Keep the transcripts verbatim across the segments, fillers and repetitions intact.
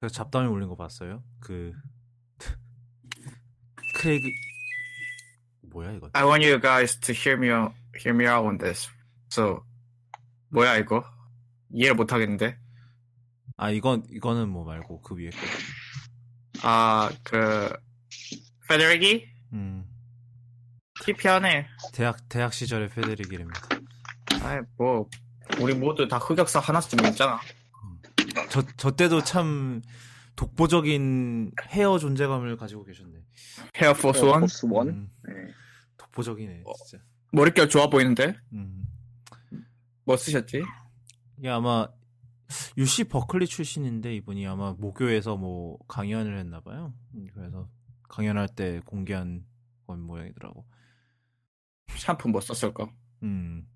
그래서 잡담이 올린 거 봤어요? 그 크레이그 뭐야 이거? I want you guys to hear me out, hear me out on this. So 뭐야 이거? 이해 못 하겠는데? 아 이건 이거는 뭐 말고 그 위에 거. 아 그 페데릭이? 음. 티피하네. 대학 대학 시절의 페데릭이랍니다. 아이 뭐 우리 모두 다 흑역사 하나쯤 있잖아. 저, 저 때도 참 독보적인 헤어 존재감을 가지고 계셨네. 헤어 포스 원? 포스 원? 음, 네. 독보적이네 진짜. 어, 머릿결 좋아 보이는데? 음. 뭐 쓰셨지? 이게 아마 유씨 버클리 출신인데 이분이 아마 모교에서 뭐 강연을 했나 봐요. 그래서 강연할 때 공개한 건 모양이더라고. 샴푸 뭐 썼을까? 음.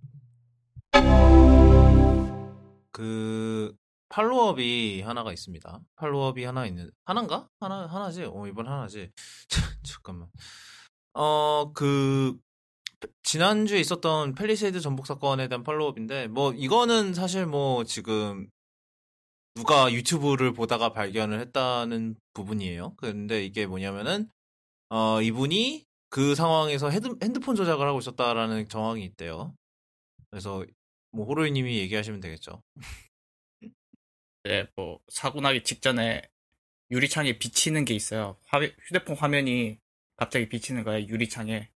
그... 팔로업이 하나가 있습니다. 팔로업이 하나 있는 하나인가? 하나 하나지. 어 이번 하나지. 잠깐만. 어 그 지난주에 있었던 펠리세이드 전복 사건에 대한 팔로업인데 뭐 이거는 사실 뭐 지금 누가 유튜브를 보다가 발견을 했다는 부분이에요. 근데 이게 뭐냐면은 어 이분이 그 상황에서 헤드, 핸드폰 조작을 하고 있었다라는 정황이 있대요. 그래서 뭐 호로이님이 얘기하시면 되겠죠. 네, 뭐 사고 나기 직전에 유리창에 비치는 게 있어요. 화면, 휴대폰 화면이 갑자기 비치는 거예요, 유리창에.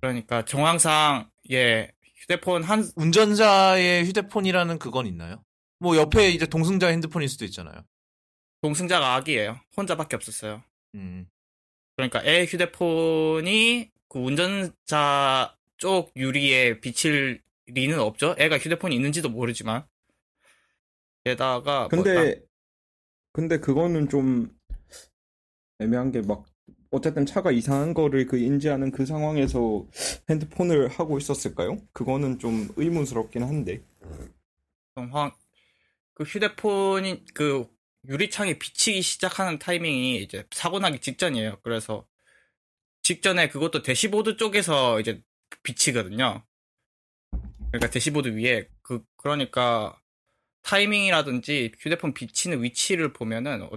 그러니까 정황상 예 휴대폰 한 운전자의 휴대폰이라는 그건 있나요? 뭐 옆에 이제 동승자 핸드폰일 수도 있잖아요. 동승자가 아기예요. 혼자밖에 없었어요. 음. 그러니까 애 휴대폰이 그 운전자 쪽 유리에 비칠 리는 없죠. 애가 휴대폰이 있는지도 모르지만. 게다가 근데 뭐, 근데 그거는 좀 애매한 게 막 어쨌든 차가 이상한 거를 그 인지하는 그 상황에서 핸드폰을 하고 있었을까요? 그거는 좀 의문스럽긴 한데. 정황 그 휴대폰이 그 유리창에 비치기 시작하는 타이밍이 이제 사고 나기 직전이에요. 그래서 직전에 그것도 대시보드 쪽에서 이제 비치거든요. 그러니까 대시보드 위에 그 그러니까. 타이밍이라든지 휴대폰 비치는 위치를 보면은 어,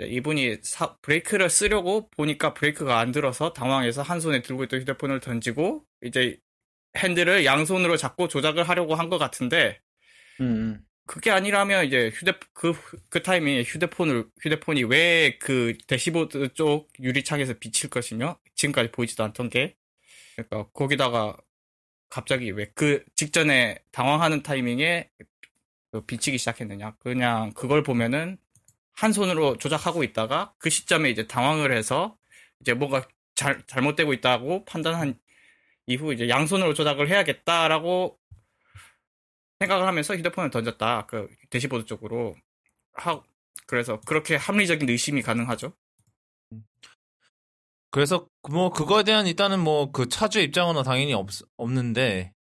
이분이 사, 브레이크를 쓰려고 보니까 브레이크가 안 들어서 당황해서 한 손에 들고 있던 휴대폰을 던지고 이제 핸들을 양손으로 잡고 조작을 하려고 한 것 같은데 음. 그게 아니라면 이제 휴대 그, 그 타이밍에 휴대폰을 휴대폰이 왜 그 대시보드 쪽 유리창에서 비칠 것이며 지금까지 보이지도 않던 게 그러니까 거기다가 갑자기 왜 그 직전에 당황하는 타이밍에 비치기 시작했느냐. 그냥 그걸 보면은 한 손으로 조작하고 있다가 그 시점에 이제 당황을 해서 이제 뭐가 잘, 잘못되고 있다고 판단한 이후 이제 양손으로 조작을 해야겠다라고 생각을 하면서 휴대폰을 던졌다. 그 대시보드 쪽으로. 하, 그래서 그렇게 합리적인 의심이 가능하죠. 그래서 뭐 그거에 대한 일단은 뭐 그 차주 입장은 당연히 없, 없는데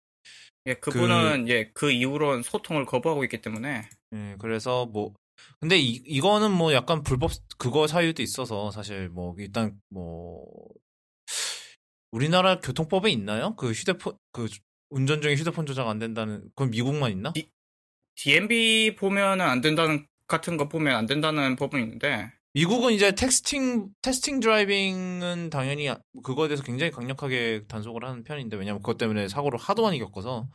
예, 그분은, 그, 예, 그 이후로는 소통을 거부하고 있기 때문에. 예, 그래서 뭐, 근데 이, 이거는 뭐 약간 불법, 그거 사유도 있어서 사실 뭐, 일단 뭐, 우리나라 교통법에 있나요? 그 휴대폰, 그 운전 중에 휴대폰 조작 안 된다는, 그건 미국만 있나? 디, 디엠비 보면은 안 된다는, 같은 거 보면 안 된다는 법은 있는데. 미국은 이제 텍스팅, 테스팅 드라이빙은 당연히 그거에 대해서 굉장히 강력하게 단속을 하는 편인데, 왜냐면 그것 때문에 사고를 하도 많이 겪어서.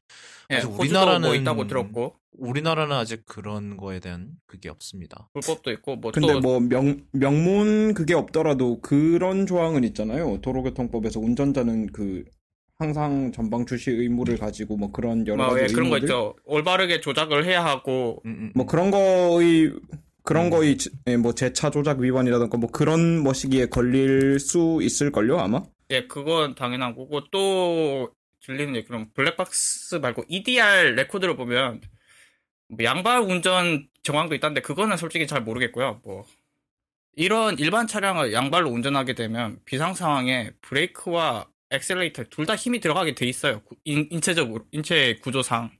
네, 우리나라는. 뭐 있다고 들었고. 우리나라는 아직 그런 거에 대한 그게 없습니다. 불법도 있고, 뭐 근데 또... 뭐 명, 명문 그게 없더라도 그런 조항은 있잖아요. 도로교통법에서 운전자는 그 항상 전방 주시 의무를 가지고 뭐 그런 여러 아, 가지. 예, 의무들? 그런 거 있죠. 올바르게 조작을 해야 하고. 음, 음. 뭐 그런 거의 그런 거의 뭐 제차 조작 위반이라던가 뭐 그런 머시기에 걸릴 수 있을걸요 아마? 예, 그건 당연한 거고 또 들리는 얘기는 블랙박스 말고 이디알 레코드를 보면 양발 운전 정황도 있다는데 그거는 솔직히 잘 모르겠고요. 뭐 이런 일반 차량을 양발로 운전하게 되면 비상 상황에 브레이크와 엑셀레이터 둘 다 힘이 들어가게 돼 있어요. 인, 인체적으로 인체 구조상.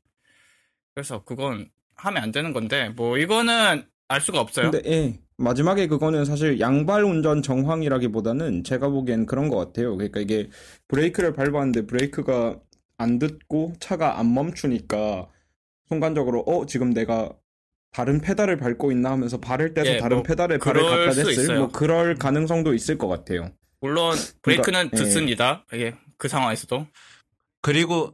그래서 그건 하면 안 되는 건데 뭐 이거는 알 수가 없어요. 근데 예, 마지막에 그거는 사실 양발 운전 정황이라기보다는 제가 보기엔 그런 것 같아요. 그러니까 이게 브레이크를 밟았는데 브레이크가 안 듣고 차가 안 멈추니까 순간적으로 어 지금 내가 다른 페달을 밟고 있나 하면서 발을 떼서 예, 다른 뭐 페달에 발을 갖다 댔을 뭐 그럴 가능성도 있을 것 같아요. 물론 브레이크는 그러니까, 듣습니다. 예. 예, 그 상황에서도. 그리고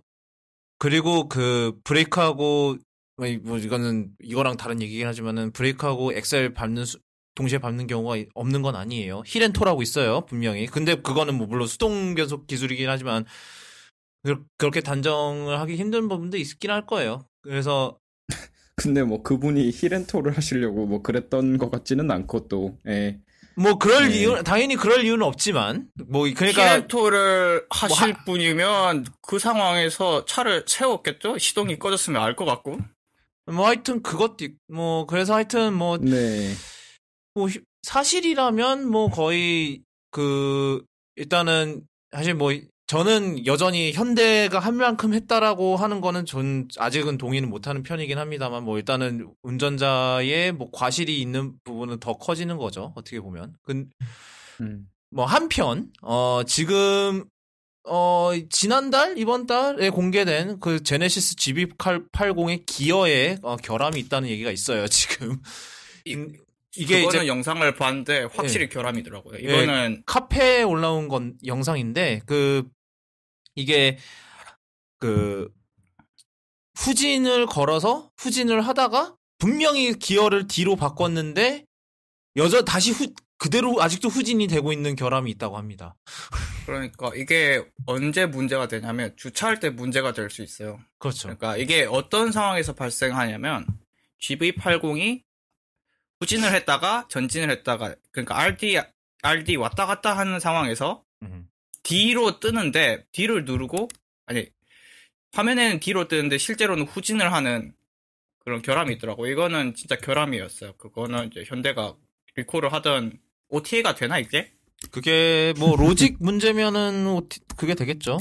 그리고 그 브레이크하고 뭐 이거는 이거랑 다른 얘기긴 하지만은 브레이크하고 엑셀 밟는 수, 동시에 밟는 경우가 없는 건 아니에요. 힐앤토라고 있어요, 분명히. 근데 그거는 뭐 물론 수동 변속 기술이긴 하지만 그렇게 단정을 하기 힘든 부분도 있긴 할 거예요. 그래서 근데 뭐 그분이 힐앤토를 하시려고 뭐 그랬던 것 같지는 않고 또. 예. 뭐 그럴 예. 이유 당연히 그럴 이유는 없지만 뭐 그러니까 힐앤토를 하실 뭐 하... 분이면 그 상황에서 차를 세웠겠죠. 시동이 꺼졌으면 알 것 같고. 뭐 하여튼 그것도 뭐 그래서 하여튼 뭐 네. 뭐 사실이라면 뭐 거의 그 일단은 사실 뭐 저는 여전히 현대가 한 만큼 했다라고 하는 거는 전 아직은 동의는 못하는 편이긴 합니다만 뭐 일단은 운전자의 뭐 과실이 있는 부분은 더 커지는 거죠 어떻게 보면. 근 뭐 한편 어 지금 어 지난달 이번 달에 공개된 그 제네시스 지비 팔십의 기어에 어, 결함이 있다는 얘기가 있어요 지금. 인, 이게 이거는 이제, 영상을 봤는데 확실히 예. 결함이더라고요. 이거는 예, 카페에 올라온 건 영상인데 그 이게 그 후진을 걸어서 후진을 하다가 분명히 기어를 뒤로 바꿨는데 여전 다시 후 그대로 아직도 후진이 되고 있는 결함이 있다고 합니다. 그러니까 이게 언제 문제가 되냐면 주차할 때 문제가 될 수 있어요. 그렇죠. 그러니까 이게 어떤 상황에서 발생하냐면 지비 팔십이 후진을 했다가 전진을 했다가 그러니까 알디 알디 왔다 갔다 하는 상황에서 음. D로 뜨는데 D를 누르고 아니 화면에는 D로 뜨는데 실제로는 후진을 하는 그런 결함이 있더라고. 이거는 진짜 결함이었어요. 그거는 이제 현대가 리콜을 하던 오티에이가 되나 이게? 그게 뭐 로직 문제면은 오티 그게 되겠죠.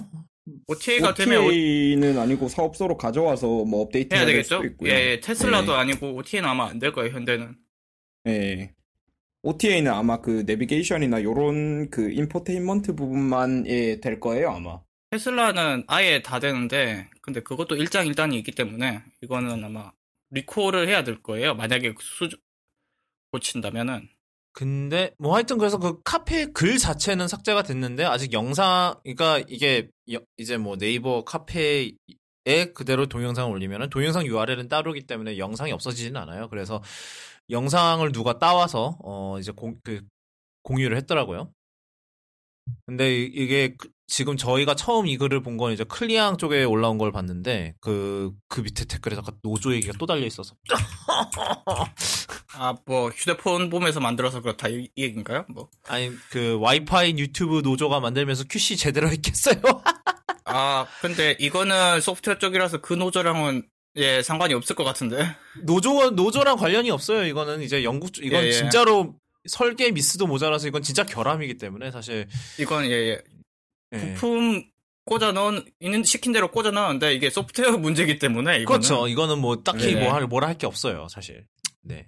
오티에이가 오티에이는 되면 오티에이는 아니고 사업소로 가져와서 뭐 업데이트 해야 되겠죠. 수도 있고요. 예, 테슬라도 네. 아니고 오티에이는 아마 안 될 거예요 현대는. 예. 오티에이는 아마 그 내비게이션이나 요런 그 인포테인먼트 부분만 예, 될 거예요, 아마. 테슬라는 아예 다 되는데, 근데 그것도 일장일단이 있기 때문에, 이거는 아마 리콜을 해야 될 거예요. 만약에 수주, 고친다면은. 근데, 뭐 하여튼 그래서 그 카페 글 자체는 삭제가 됐는데, 아직 영상, 그러니까 이게 이제 뭐 네이버 카페, 에 그대로 동영상을 올리면은 동영상 유알엘은 따로기 때문에 영상이 없어지지는 않아요. 그래서 영상을 누가 따와서 어 이제 공, 그 공유를 했더라고요. 근데 이게 지금 저희가 처음 이 글을 본 건 이제 클리앙 쪽에 올라온 걸 봤는데 그, 그 밑에 댓글에 잠깐 노조 얘기가 또 달려 있어서 아 뭐 휴대폰 봄에서 만들어서 그렇다 이, 이 얘기인가요? 뭐 아니 그 와이파이 유튜브 노조가 만들면서 큐씨 제대로 했겠어요. 아, 근데 이거는 소프트웨어 쪽이라서 그 노조랑은 예 상관이 없을 것 같은데. 노조 노조랑 관련이 없어요. 이거는 이제 영국 쪽 이건 예, 예. 진짜로 설계 미스도 모자라서 이건 진짜 결함이기 때문에 사실 이건 예예 예. 예. 부품 꽂아 넣은 있는 시킨 대로 꽂아 넣었는데 이게 소프트웨어 문제이기 때문에 이거는. 그렇죠. 이거는 뭐 딱히 예. 뭐 할 뭐라 할 게 없어요 사실. 네.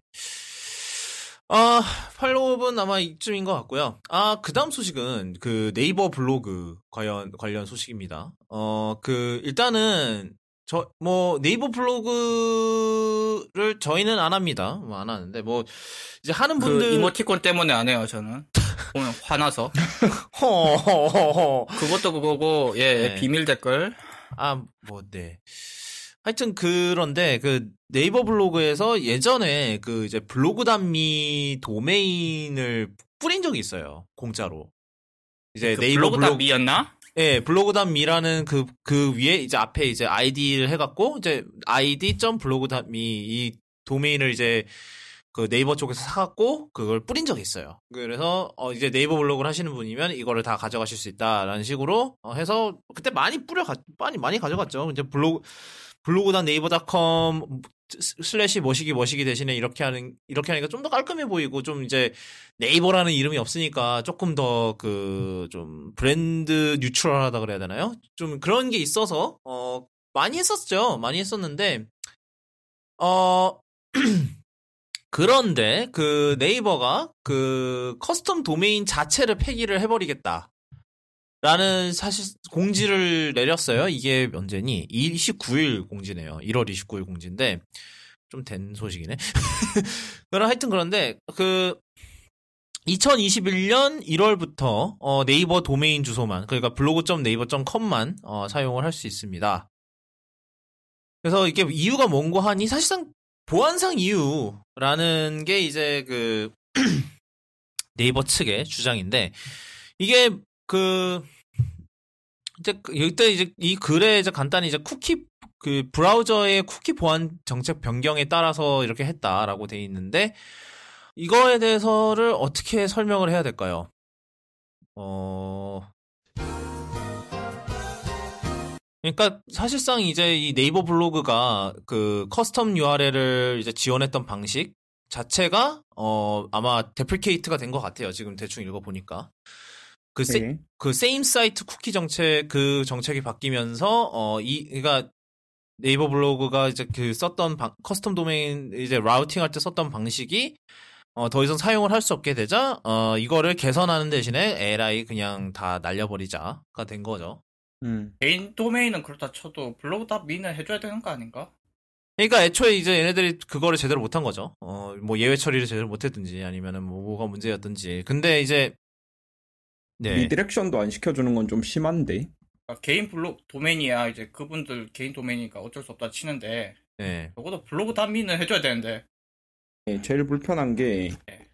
아 팔로우업은 아마 이쯤인 것 같고요. 아 그다음 소식은 그 네이버 블로그 관련 관련 소식입니다. 어 그 일단은 저 뭐 네이버 블로그를 저희는 안 합니다. 뭐 안 하는데 뭐 이제 하는 분들 그 이모티콘 때문에 안 해요 저는. 보면 화나서. 허허허. 그것도 그거고 예 네. 비밀 댓글. 아 뭐 네. 하여튼 그런데 그 네이버 블로그에서 예전에 그 이제 블로그 단미 도메인을 뿌린 적이 있어요. 공짜로. 이제 그 네이버 블로그 단미였나? 예, 블로그 단미라는 그, 그 위에 이제 앞에 이제 아이디를 해갖고 이제 아이디.블로그단미 이 도메인을 이제 그 네이버 쪽에서 사갖고 그걸 뿌린 적이 있어요. 그래서 어 이제 네이버 블로그를 하시는 분이면 이거를 다 가져가실 수 있다라는 식으로 어 해서 그때 많이 뿌려 많이 많이 가져갔죠. 이제 블로그 블로그다 네이버닷컴 슬래시 머시기 머시기 대신에 이렇게 하는 이렇게 하니까 좀 더 깔끔해 보이고 좀 이제 네이버라는 이름이 없으니까 조금 더 그 좀 브랜드 뉴트럴하다 그래야 되나요? 좀 그런 게 있어서 어 많이 했었죠. 많이 했었는데 어 그런데 그 네이버가 그 커스텀 도메인 자체를 폐기를 해버리겠다라는 사실 공지를 내렸어요. 이게 언제니? 이십구일 공지네요. 일월 이십구일 공지인데 좀 된 소식이네. 그럼 하여튼 그런데 그 이천이십일 년 일월부터 어, 네이버 도메인 주소만, 그러니까 블로그 닷 네이버 닷 컴만 어, 사용을 할 수 있습니다. 그래서 이게 이유가 뭔고 하니 사실상 보안상 이유라는 게 이제 그 네이버 측의 주장인데, 이게 그 이제 이때 이제 이 글에 이제 간단히 이제 쿠키 그 브라우저의 쿠키 보안 정책 변경에 따라서 이렇게 했다라고 돼 있는데, 이거에 대해서를 어떻게 설명을 해야 될까요? 어. 그러니까 사실상 이제 이 네이버 블로그가 그 커스텀 유알엘을 이제 지원했던 방식 자체가 어 아마 데플케이트가 된 것 같아요. 지금 대충 읽어 보니까 그 세, 네. 그 세임 사이트 쿠키 정책 그 정책이 바뀌면서 어 이 그러니까 네이버 블로그가 이제 그 썼던 방, 커스텀 도메인 이제 라우팅 할 때 썼던 방식이 어 더 이상 사용을 할 수 없게 되자 어 이거를 개선하는 대신에 에라이 그냥 다 날려버리자가 된 거죠. 음. 메인 도메인은 그렇다 쳐도 블로그 닷 미는 해줘야 되는 거 아닌가? 그러니까 애초에 이제 얘네들이 그거를 제대로 못한 거죠. 어, 뭐 예외 처리를 제대로 못했든지 아니면은 뭐 뭐가 문제였든지. 근데 이제 네. 리디렉션도 안 시켜주는 건 좀 심한데. 그러니까 개인 블로그 도메인이야 이제 그분들 개인 도메인이니까 어쩔 수 없다 치는데. 네. 적어도 블로그 닷 미는 해줘야 되는데. 네, 제일 불편한 게. 네.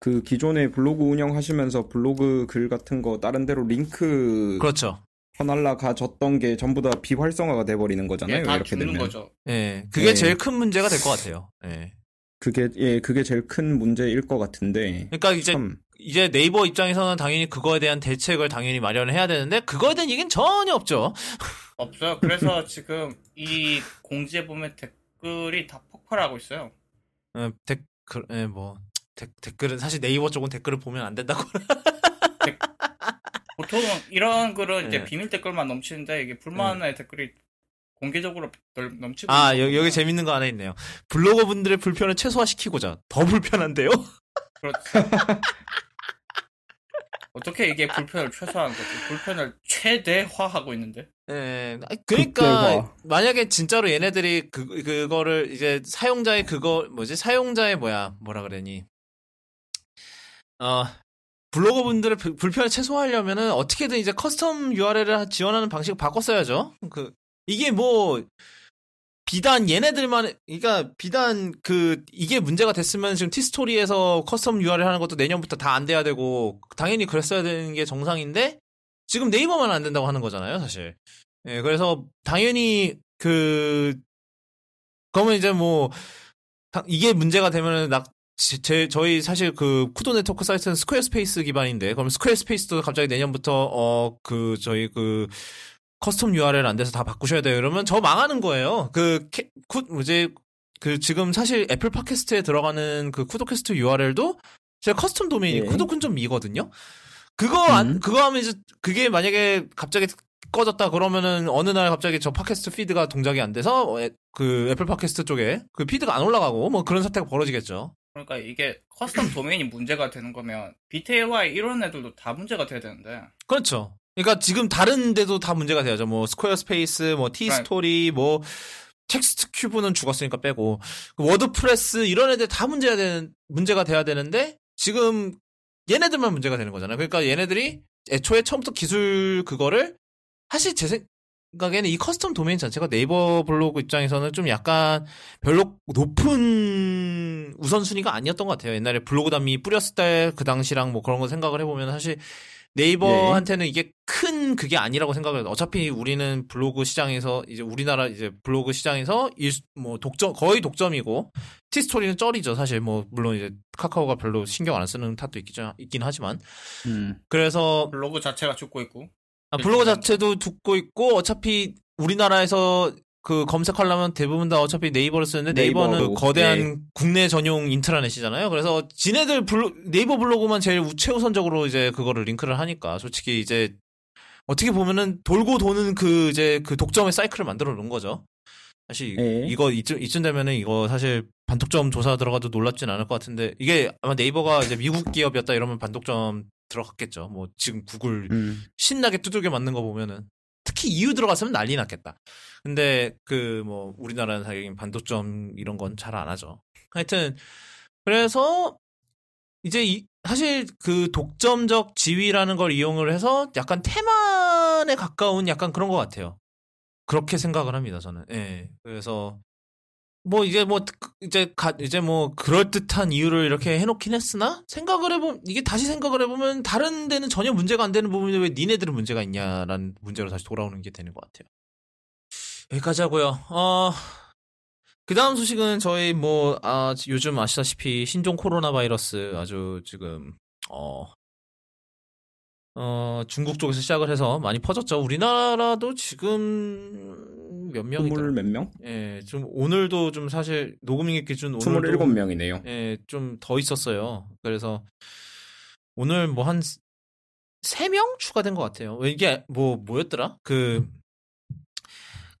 그 기존에 블로그 운영하시면서 블로그 글 같은 거 다른 데로 링크. 그렇죠. 날라가졌던 게 전부 다 비활성화가 돼버리는 거잖아요. 예, 다 이렇게 되면. 거죠. 예, 그게 예. 제일 큰 문제가 될 것 같아요. 예, 그게 예, 그게 제일 큰 문제일 것 같은데. 그러니까 이제 참. 이제 네이버 입장에서는 당연히 그거에 대한 대책을 당연히 마련을 해야 되는데 그거에 대한 얘기는 전혀 없죠. 없어요. 그래서 지금 이 공지에 보면 댓글이 다 폭발하고 있어요. 예, 댓글, 예, 뭐 데, 댓글은 사실 네이버 쪽은 댓글을 보면 안 된다고. 댓... 보통 이런 글은 이제 네. 비밀 댓글만 넘치는데 이게 불만의 네. 댓글이 공개적으로 넘치고. 아 여기, 여기 재밌는 거 하나 있네요. 블로거 분들의 불편을 최소화시키고자 더 불편한데요. 그렇죠. 어떻게 이게 불편을 최소화하는 거지? 불편을 최대화하고 있는데. 네, 그러니까 극대화. 만약에 진짜로 얘네들이 그 그거를 이제 사용자의 그거 뭐지 사용자의 뭐야 뭐라 그러니 어. 블로거 분들의 불편을 최소화하려면은 어떻게든 이제 커스텀 유알엘을 지원하는 방식을 바꿨어야죠. 그, 이게 뭐, 비단 얘네들만, 그러니까 비단 그, 이게 문제가 됐으면 지금 티스토리에서 커스텀 유알엘 하는 것도 내년부터 다 안 돼야 되고, 당연히 그랬어야 되는 게 정상인데, 지금 네이버만 안 된다고 하는 거잖아요, 사실. 예, 그래서 당연히 그, 그러면 이제 뭐, 이게 문제가 되면은 낙, 제, 저희 사실 그 쿠도 네트워크 사이트는 스퀘어스페이스 기반인데, 그럼 스퀘어스페이스도 갑자기 내년부터 어 그 저희 그 커스텀 유알엘 안 돼서 다 바꾸셔야 돼요. 이러면 저 망하는 거예요. 그 쿠 뭐지 그 지금 사실 애플 팟캐스트에 들어가는 그 쿠도캐스트 유알엘도 제 커스텀 도메인이 네. 쿠도쿤점이거든요. 그거 안 음. 그거 하면 이제 그게 만약에 갑자기 꺼졌다 그러면은 어느 날 갑자기 저 팟캐스트 피드가 동작이 안 돼서 그 애플 팟캐스트 쪽에 그 피드가 안 올라가고 뭐 그런 사태가 벌어지겠죠. 그러니까 이게 커스텀 도메인이 문제가 되는 거면 비티에이 이런 애들도 다 문제가 돼야 되는데. 그렇죠. 그러니까 지금 다른 데도 다 문제가 돼야죠. 뭐 스퀘어스페이스, 뭐 티스토리, 그러니까. 뭐 텍스트 큐브는 죽었으니까 빼고 워드프레스 이런 애들 다 문제가 되는 문제가 돼야 되는데 지금 얘네들만 문제가 되는 거잖아요. 그러니까 얘네들이 애초에 처음부터 기술 그거를 사실 제 생 생각에는 이 커스텀 도메인 자체가 네이버 블로그 입장에서는 좀 약간 별로 높은 우선순위가 아니었던 것 같아요. 옛날에 블로그닷미 뿌렸을 때 그 당시랑 뭐 그런 거 생각을 해보면 사실 네이버한테는 이게 큰 그게 아니라고 생각을 해요. 어차피 우리는 블로그 시장에서 이제 우리나라 이제 블로그 시장에서 일, 뭐 독점 거의 독점이고 티스토리는 쩔이죠. 사실 뭐 물론 이제 카카오가 별로 신경 안 쓰는 탓도 있긴, 있긴 하지만 음. 그래서 블로그 자체가 죽고 있고. 아, 블로그 자체도 듣고 있고, 어차피 우리나라에서 그 검색하려면 대부분 다 어차피 네이버를 쓰는데, 네이버, 네이버는 거대한 네. 국내 전용 인트라넷이잖아요. 그래서 지네들 블로, 네이버 블로그만 제일 최우선적으로 이제 그거를 링크를 하니까, 솔직히 이제 어떻게 보면은 돌고 도는 그 이제 그 독점의 사이클을 만들어 놓은 거죠. 사실 네. 이거 이쯤, 이쯤 되면은 이거 사실 반독점 조사 들어가도 놀랍진 않을 것 같은데, 이게 아마 네이버가 이제 미국 기업이었다 이러면 반독점 들어갔겠죠. 뭐 지금 구글 음. 신나게 두들겨 맞는 거 보면은 특히 특히 이유 들어갔으면 난리 났겠다. 근데 그 뭐 우리나라는 당연히 반도점 이런 건 잘 안 하죠. 하여튼 그래서 이제 이, 사실 그 독점적 지위라는 걸 이용을 해서 약간 태만에 가까운 약간 그런 것 같아요. 그렇게 생각을 합니다, 저는. 예. 그래서 뭐 이제 뭐 이제 가 이제 뭐 그럴 듯한 이유를 이렇게 해놓긴 했으나 생각을 해보면 이게 다시 생각을 해보면 다른 데는 전혀 문제가 안 되는 부분인데 왜 니네들은 문제가 있냐라는 문제로 다시 돌아오는 게 되는 것 같아요. 여기까지 하고요. 어 그다음 소식은 저희 뭐 아 요즘 아시다시피 신종 코로나 바이러스 아주 지금 어. 어 중국 쪽에서 시작을 해서 많이 퍼졌죠. 우리나라도 지금 몇 명이죠? 스물몇 명? 예, 좀 오늘도 좀 사실 녹음일 기준 오늘도 스물일곱 명이네요. 예, 좀 더 있었어요. 그래서 오늘 뭐 한 세 명 추가된 것 같아요. 이게 뭐 뭐였더라? 그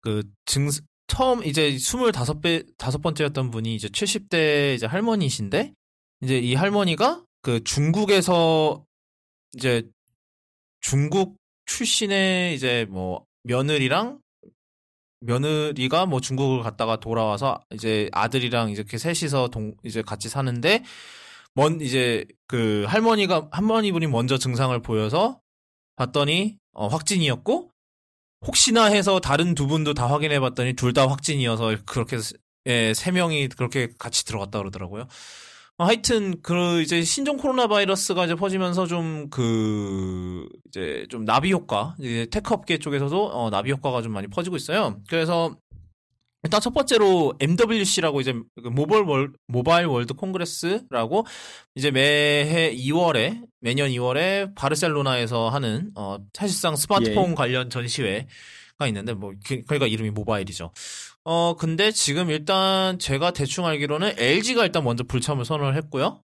그 증 처음 이제 스물다섯 배 다섯 번째였던 분이 이제 칠십 대 이제 할머니신데 이제 이 할머니가 그 중국에서 이제 중국 출신의 이제 뭐 며느리랑 며느리가 뭐 중국을 갔다가 돌아와서 이제 아들이랑 이렇게 셋이서 동 이제 같이 사는데 먼 이제 그 할머니가 할머니분이 먼저 증상을 보여서 봤더니 어 확진이었고 혹시나 해서 다른 두 분도 다 확인해 봤더니 둘 다 확진이어서 그렇게 예 세 명이 그렇게 같이 들어갔다 그러더라고요. 하여튼 그 이제 신종 코로나 바이러스가 이제 퍼지면서 좀 그 이제 좀 나비 효과, 이제 테크 업계 쪽에서도 어 나비 효과가 좀 많이 퍼지고 있어요. 그래서 일단 첫 번째로 엠더블유씨라고 이제 모바일 월 모바일 월드 콩그레스라고 이제 매해 이월에 매년 이월에 바르셀로나에서 하는 어 사실상 스마트폰 예. 관련 전시회 있는데 뭐 그러니까 이름이 모바일이죠. 어 근데 지금 일단 제가 대충 알기로는 엘지가 일단 먼저 불참을 선언을 했고요.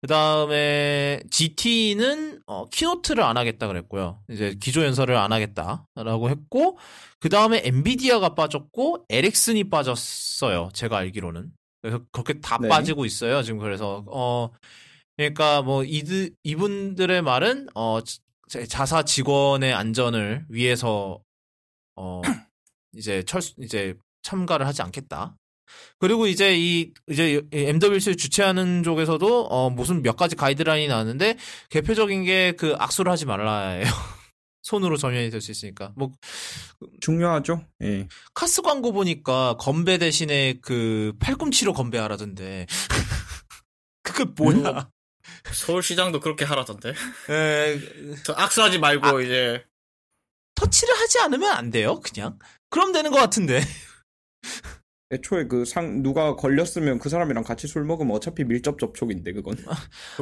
그 다음에 지티는 어, 키노트를 안 하겠다 그랬고요. 이제 기조 연설을 안 하겠다라고 했고 그 다음에 엔비디아가 빠졌고 에릭슨이 빠졌어요. 제가 알기로는 그래서 그렇게 다 네. 빠지고 있어요. 지금 그래서 어 그러니까 뭐 이드 이분들의 말은 어 자사 직원의 안전을 위해서 어, 이제 철수, 이제 참가를 하지 않겠다. 그리고 이제 이, 이제 엠더블유씨 주최하는 쪽에서도, 어, 무슨 몇 가지 가이드라인이 나왔는데, 대표적인 게 그 악수를 하지 말라예요. 손으로 전염이 될 수 있으니까. 뭐. 중요하죠? 예. 카스 광고 보니까 건배 대신에 그 팔꿈치로 건배하라던데. 그게 뭐야? 음, 서울시장도 그렇게 하라던데. 예. 악수하지 말고 아, 이제. 터치를 하지 않으면 안 돼요, 그냥. 그럼 되는 것 같은데. 애초에 그 상, 누가 걸렸으면 그 사람이랑 같이 술 먹으면 어차피 밀접 접촉인데, 그건.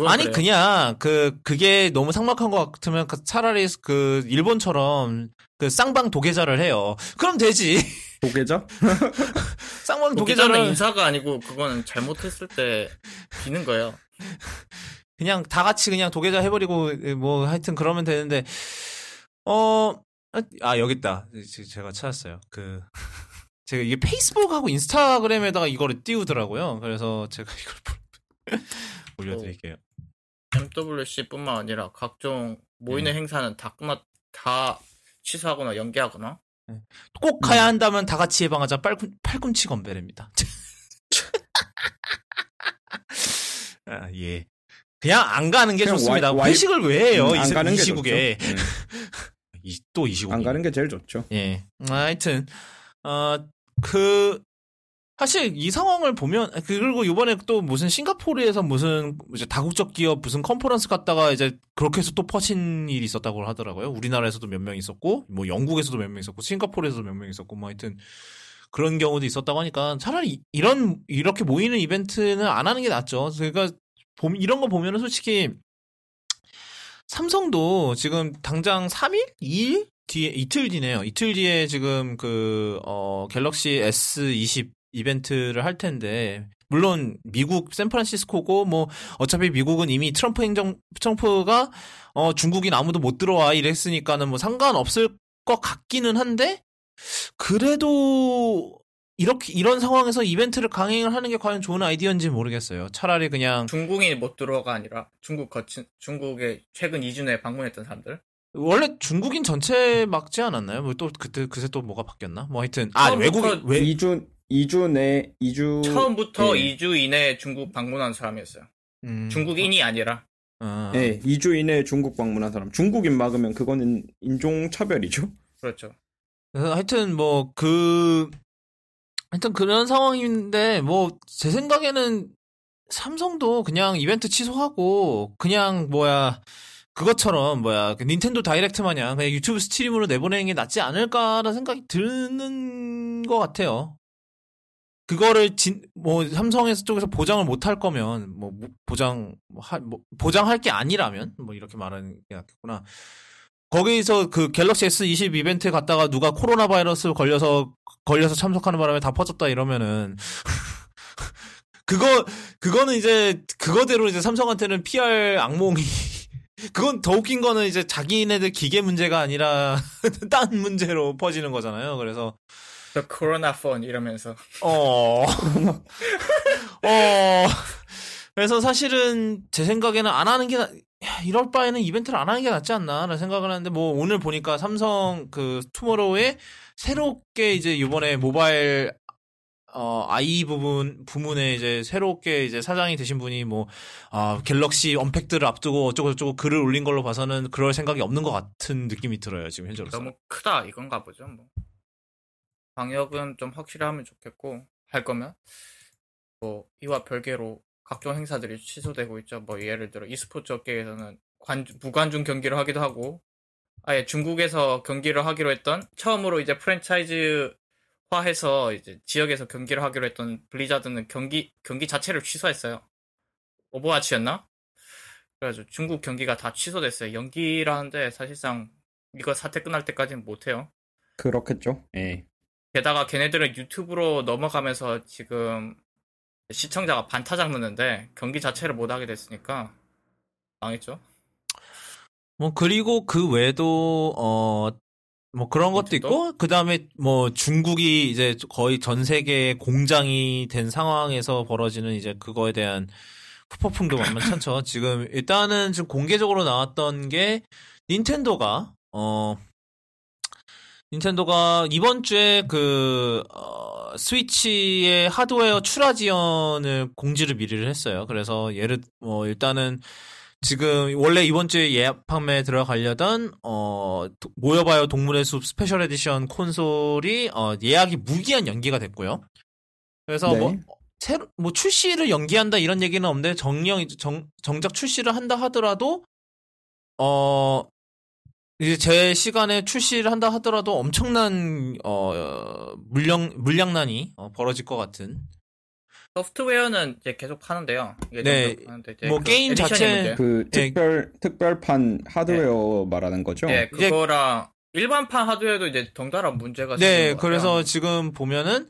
아니, 그래요. 그냥, 그, 그게 너무 삭막한 것 같으면 차라리 그, 일본처럼 그 쌍방 도계자를 해요. 그럼 되지. 도계자? 쌍방 도계자는 도계자를... 인사가 아니고, 그건 잘못했을 때 비는 거예요. 그냥 다 같이 그냥 도계자 해버리고, 뭐, 하여튼 그러면 되는데, 어, 아, 여기 있다. 제가 찾았어요. 그, 제가 이게 페이스북하고 인스타그램에다가 이거를 띄우더라고요. 그래서 제가 이걸 올려드릴게요. 엠더블유씨 뿐만 아니라 각종 모이는 네. 행사는 다 끝나, 다 취소하거나 연기하거나. 네. 꼭 가야 한다면 다 같이 예방하자. 팔꿈, 팔꿈치 건배랍니다. 아, 예. 그냥 안 가는 게 좋습니다. 와이, 회식을 왜 해요? 음, 이, 안 이, 이 시국에. 이, 또 이시고. 안 가는 게 제일 좋죠. 예. 하여튼, 어, 그, 사실 이 상황을 보면, 그리고 이번에 또 무슨 싱가포르에서 무슨 이제 다국적 기업 무슨 컨퍼런스 갔다가 이제 그렇게 해서 또 퍼진 일이 있었다고 하더라고요. 우리나라에서도 몇 명 있었고, 뭐 영국에서도 몇 명 있었고, 싱가포르에서도 몇 명 있었고, 뭐 하여튼 그런 경우도 있었다고 하니까 차라리 이런, 이렇게 모이는 이벤트는 안 하는 게 낫죠. 그러니까, 이런 거 보면은 솔직히, 삼성도 지금 당장 삼 일? 이 일? 뒤에, 이틀 뒤네요. 이틀 뒤에 지금 그, 어, 갤럭시 에스 이십 이벤트를 할 텐데, 물론 미국 샌프란시스코고, 뭐, 어차피 미국은 이미 트럼프 행정, 트럼프가, 어, 중국인 아무도 못 들어와 이랬으니까는 뭐 상관없을 것 같기는 한데, 그래도, 이렇게, 이런 상황에서 이벤트를 강행을 하는 게 과연 좋은 아이디어인지 모르겠어요. 차라리 그냥. 중국인이 못 들어가 아니라 중국 거친, 중국에 최근 이 주 내에 방문했던 사람들? 원래 중국인 전체 막지 않았나요? 뭐 또 그때 그새 또 뭐가 바뀌었나? 뭐 하여튼 아 외국인 외... 이 주 이 주 내 이 주 처음부터 네. 이 주 이내 중국 방문한 사람이었어요. 음... 중국인이 어... 아니라. 아... 네, 이 주 이내에 중국 방문한 사람. 중국인 막으면 그거는 인종 차별이죠. 그렇죠. 하여튼 뭐 그 하여튼 그런 상황인데 뭐 제 생각에는 삼성도 그냥 이벤트 취소하고 그냥 뭐야. 그것처럼 뭐야 닌텐도 다이렉트 마냥 그냥 유튜브 스트림으로 내보내는 게 낫지 않을까라는 생각이 드는 것 같아요. 그거를 진, 뭐 삼성에서 쪽에서 보장을 못 할 거면 뭐 보장 뭐, 하, 뭐 보장할 게 아니라면 뭐 이렇게 말하는 게 낫겠구나. 거기서 그 갤럭시 에스 이십 이벤트 갔다가 누가 코로나 바이러스 걸려서 걸려서 참석하는 바람에 다 퍼졌다 이러면은. 그거 그거는 이제 그거대로 이제 삼성한테는 피알 악몽이. 그건 더 웃긴 거는 이제 자기네들 기계 문제가 아니라 딴 문제로 퍼지는 거잖아요. 그래서 The Corona Phone 이러면서 어, 어, 그래서 사실은 제 생각에는 안 하는 게 나... 이럴 바에는 이벤트를 안 하는 게 낫지 않나라는 생각을 하는데 뭐 오늘 보니까 삼성 그 투모로우에 새롭게 이제 이번에 모바일 어, 아이 부분, 부문에 이제 새롭게 이제 사장이 되신 분이 뭐, 아, 갤럭시 언팩들을 앞두고 어쩌고저쩌고 글을 올린 걸로 봐서는 그럴 생각이 없는 것 같은 느낌이 들어요, 지금 현재로서. 너무 크다, 이건가 보죠, 뭐. 방역은 좀 확실히 하면 좋겠고, 할 거면, 뭐, 이와 별개로 각종 행사들이 취소되고 있죠. 뭐, 예를 들어, e스포츠 업계에서는 관, 무관중 경기를 하기도 하고, 아예 중국에서 경기를 하기로 했던, 처음으로 이제 프랜차이즈, 해서 이제 지역에서 경기를 하기로 했던 블리자드는 경기 경기 자체를 취소했어요. 오버워치였나? 그래가지고 중국 경기가 다 취소됐어요. 연기라는데 사실상 이거 사태 끝날 때까지는 못해요. 그렇겠죠. 예. 게다가 걔네들은 유튜브로 넘어가면서 지금 시청자가 반타작 넣는데 경기 자체를 못하게 됐으니까 망했죠. 뭐 그리고 그 외에도 어. 뭐 그런 것도 있고 그 다음에 뭐 중국이 이제 거의 전 세계 공장이 된 상황에서 벌어지는 이제 그거에 대한 후폭풍도 만만찮죠. 지금 일단은 지금 공개적으로 나왔던 게 닌텐도가 어 닌텐도가 이번 주에 그 어, 스위치의 하드웨어 출하 지연을 공지를 미리를 했어요. 그래서 예를 뭐 일단은 지금 원래 이번 주에 예약 판매에 들어가려던 어 모여봐요 동물의 숲 스페셜 에디션 콘솔이 어 예약이 무기한 연기가 됐고요. 그래서 네. 뭐 새로 뭐 출시를 연기한다 이런 얘기는 없는데 정령 정 정작 출시를 한다 하더라도 어 이제 제 시간에 출시를 한다 하더라도 엄청난 어 물량 물량난이 어, 벌어질 것 같은. 소프트웨어는 이제 계속 파는데요. 네, 뭐 그 게임 자체 그 특별 네. 특별판 하드웨어 네. 말하는 거죠. 네, 그거랑 네. 일반판 하드웨어도 이제 덩달아 문제가 생긴 네, 것 그래서 같아요. 지금 보면은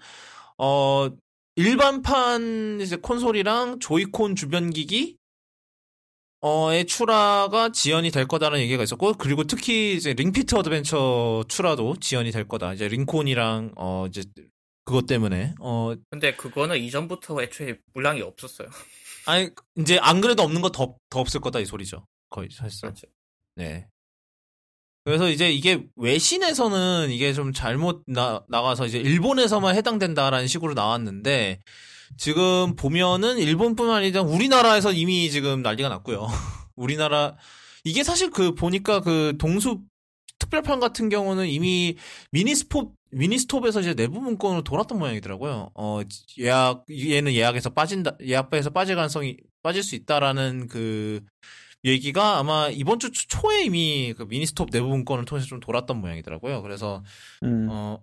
어 일반판 이제 콘솔이랑 조이콘 주변 기기 어의 출하가 지연이 될 거다라는 얘기가 있었고, 그리고 특히 이제 링피트 어드벤처 출하도 지연이 될 거다. 이제 링콘이랑 어 이제 그것 때문에 어 근데 그거는 이전부터 애초에 물량이 없었어요. 아니 이제 안 그래도 없는 거 더 더 없을 거다 이 소리죠. 거의 사실상. 그렇지. 네. 그래서 이제 이게 외신에서는 이게 좀 잘못 나 나가서 이제 일본에서만 해당된다라는 식으로 나왔는데 지금 보면은 일본뿐만 아니라 우리나라에서 이미 지금 난리가 났고요. 우리나라 이게 사실 그 보니까 그 동수 특별판 같은 경우는 이미 미니스톱 미니스톱에서 이제 내부 문건으로 돌았던 모양이더라고요. 어 예약 얘는 예약에서 빠진다 예약에서 빠질 가능성이 빠질 수 있다라는 그 얘기가 아마 이번 주 초에 이미 그 미니스톱 내부 문건을 통해서 좀 돌았던 모양이더라고요. 그래서 음. 어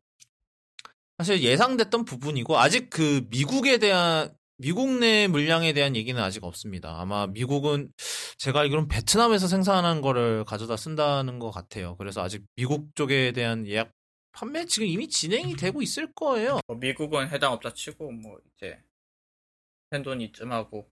사실 예상됐던 부분이고 아직 그 미국에 대한 미국 내 물량에 대한 얘기는 아직 없습니다. 아마 미국은 제가 알기로는 베트남에서 생산한 거를 가져다 쓴다는 것 같아요. 그래서 아직 미국 쪽에 대한 예약 판매 지금 이미 진행이 되고 있을 거예요. 뭐 미국은 해당 업자 치고 뭐 이제 펜돈 이쯤 하고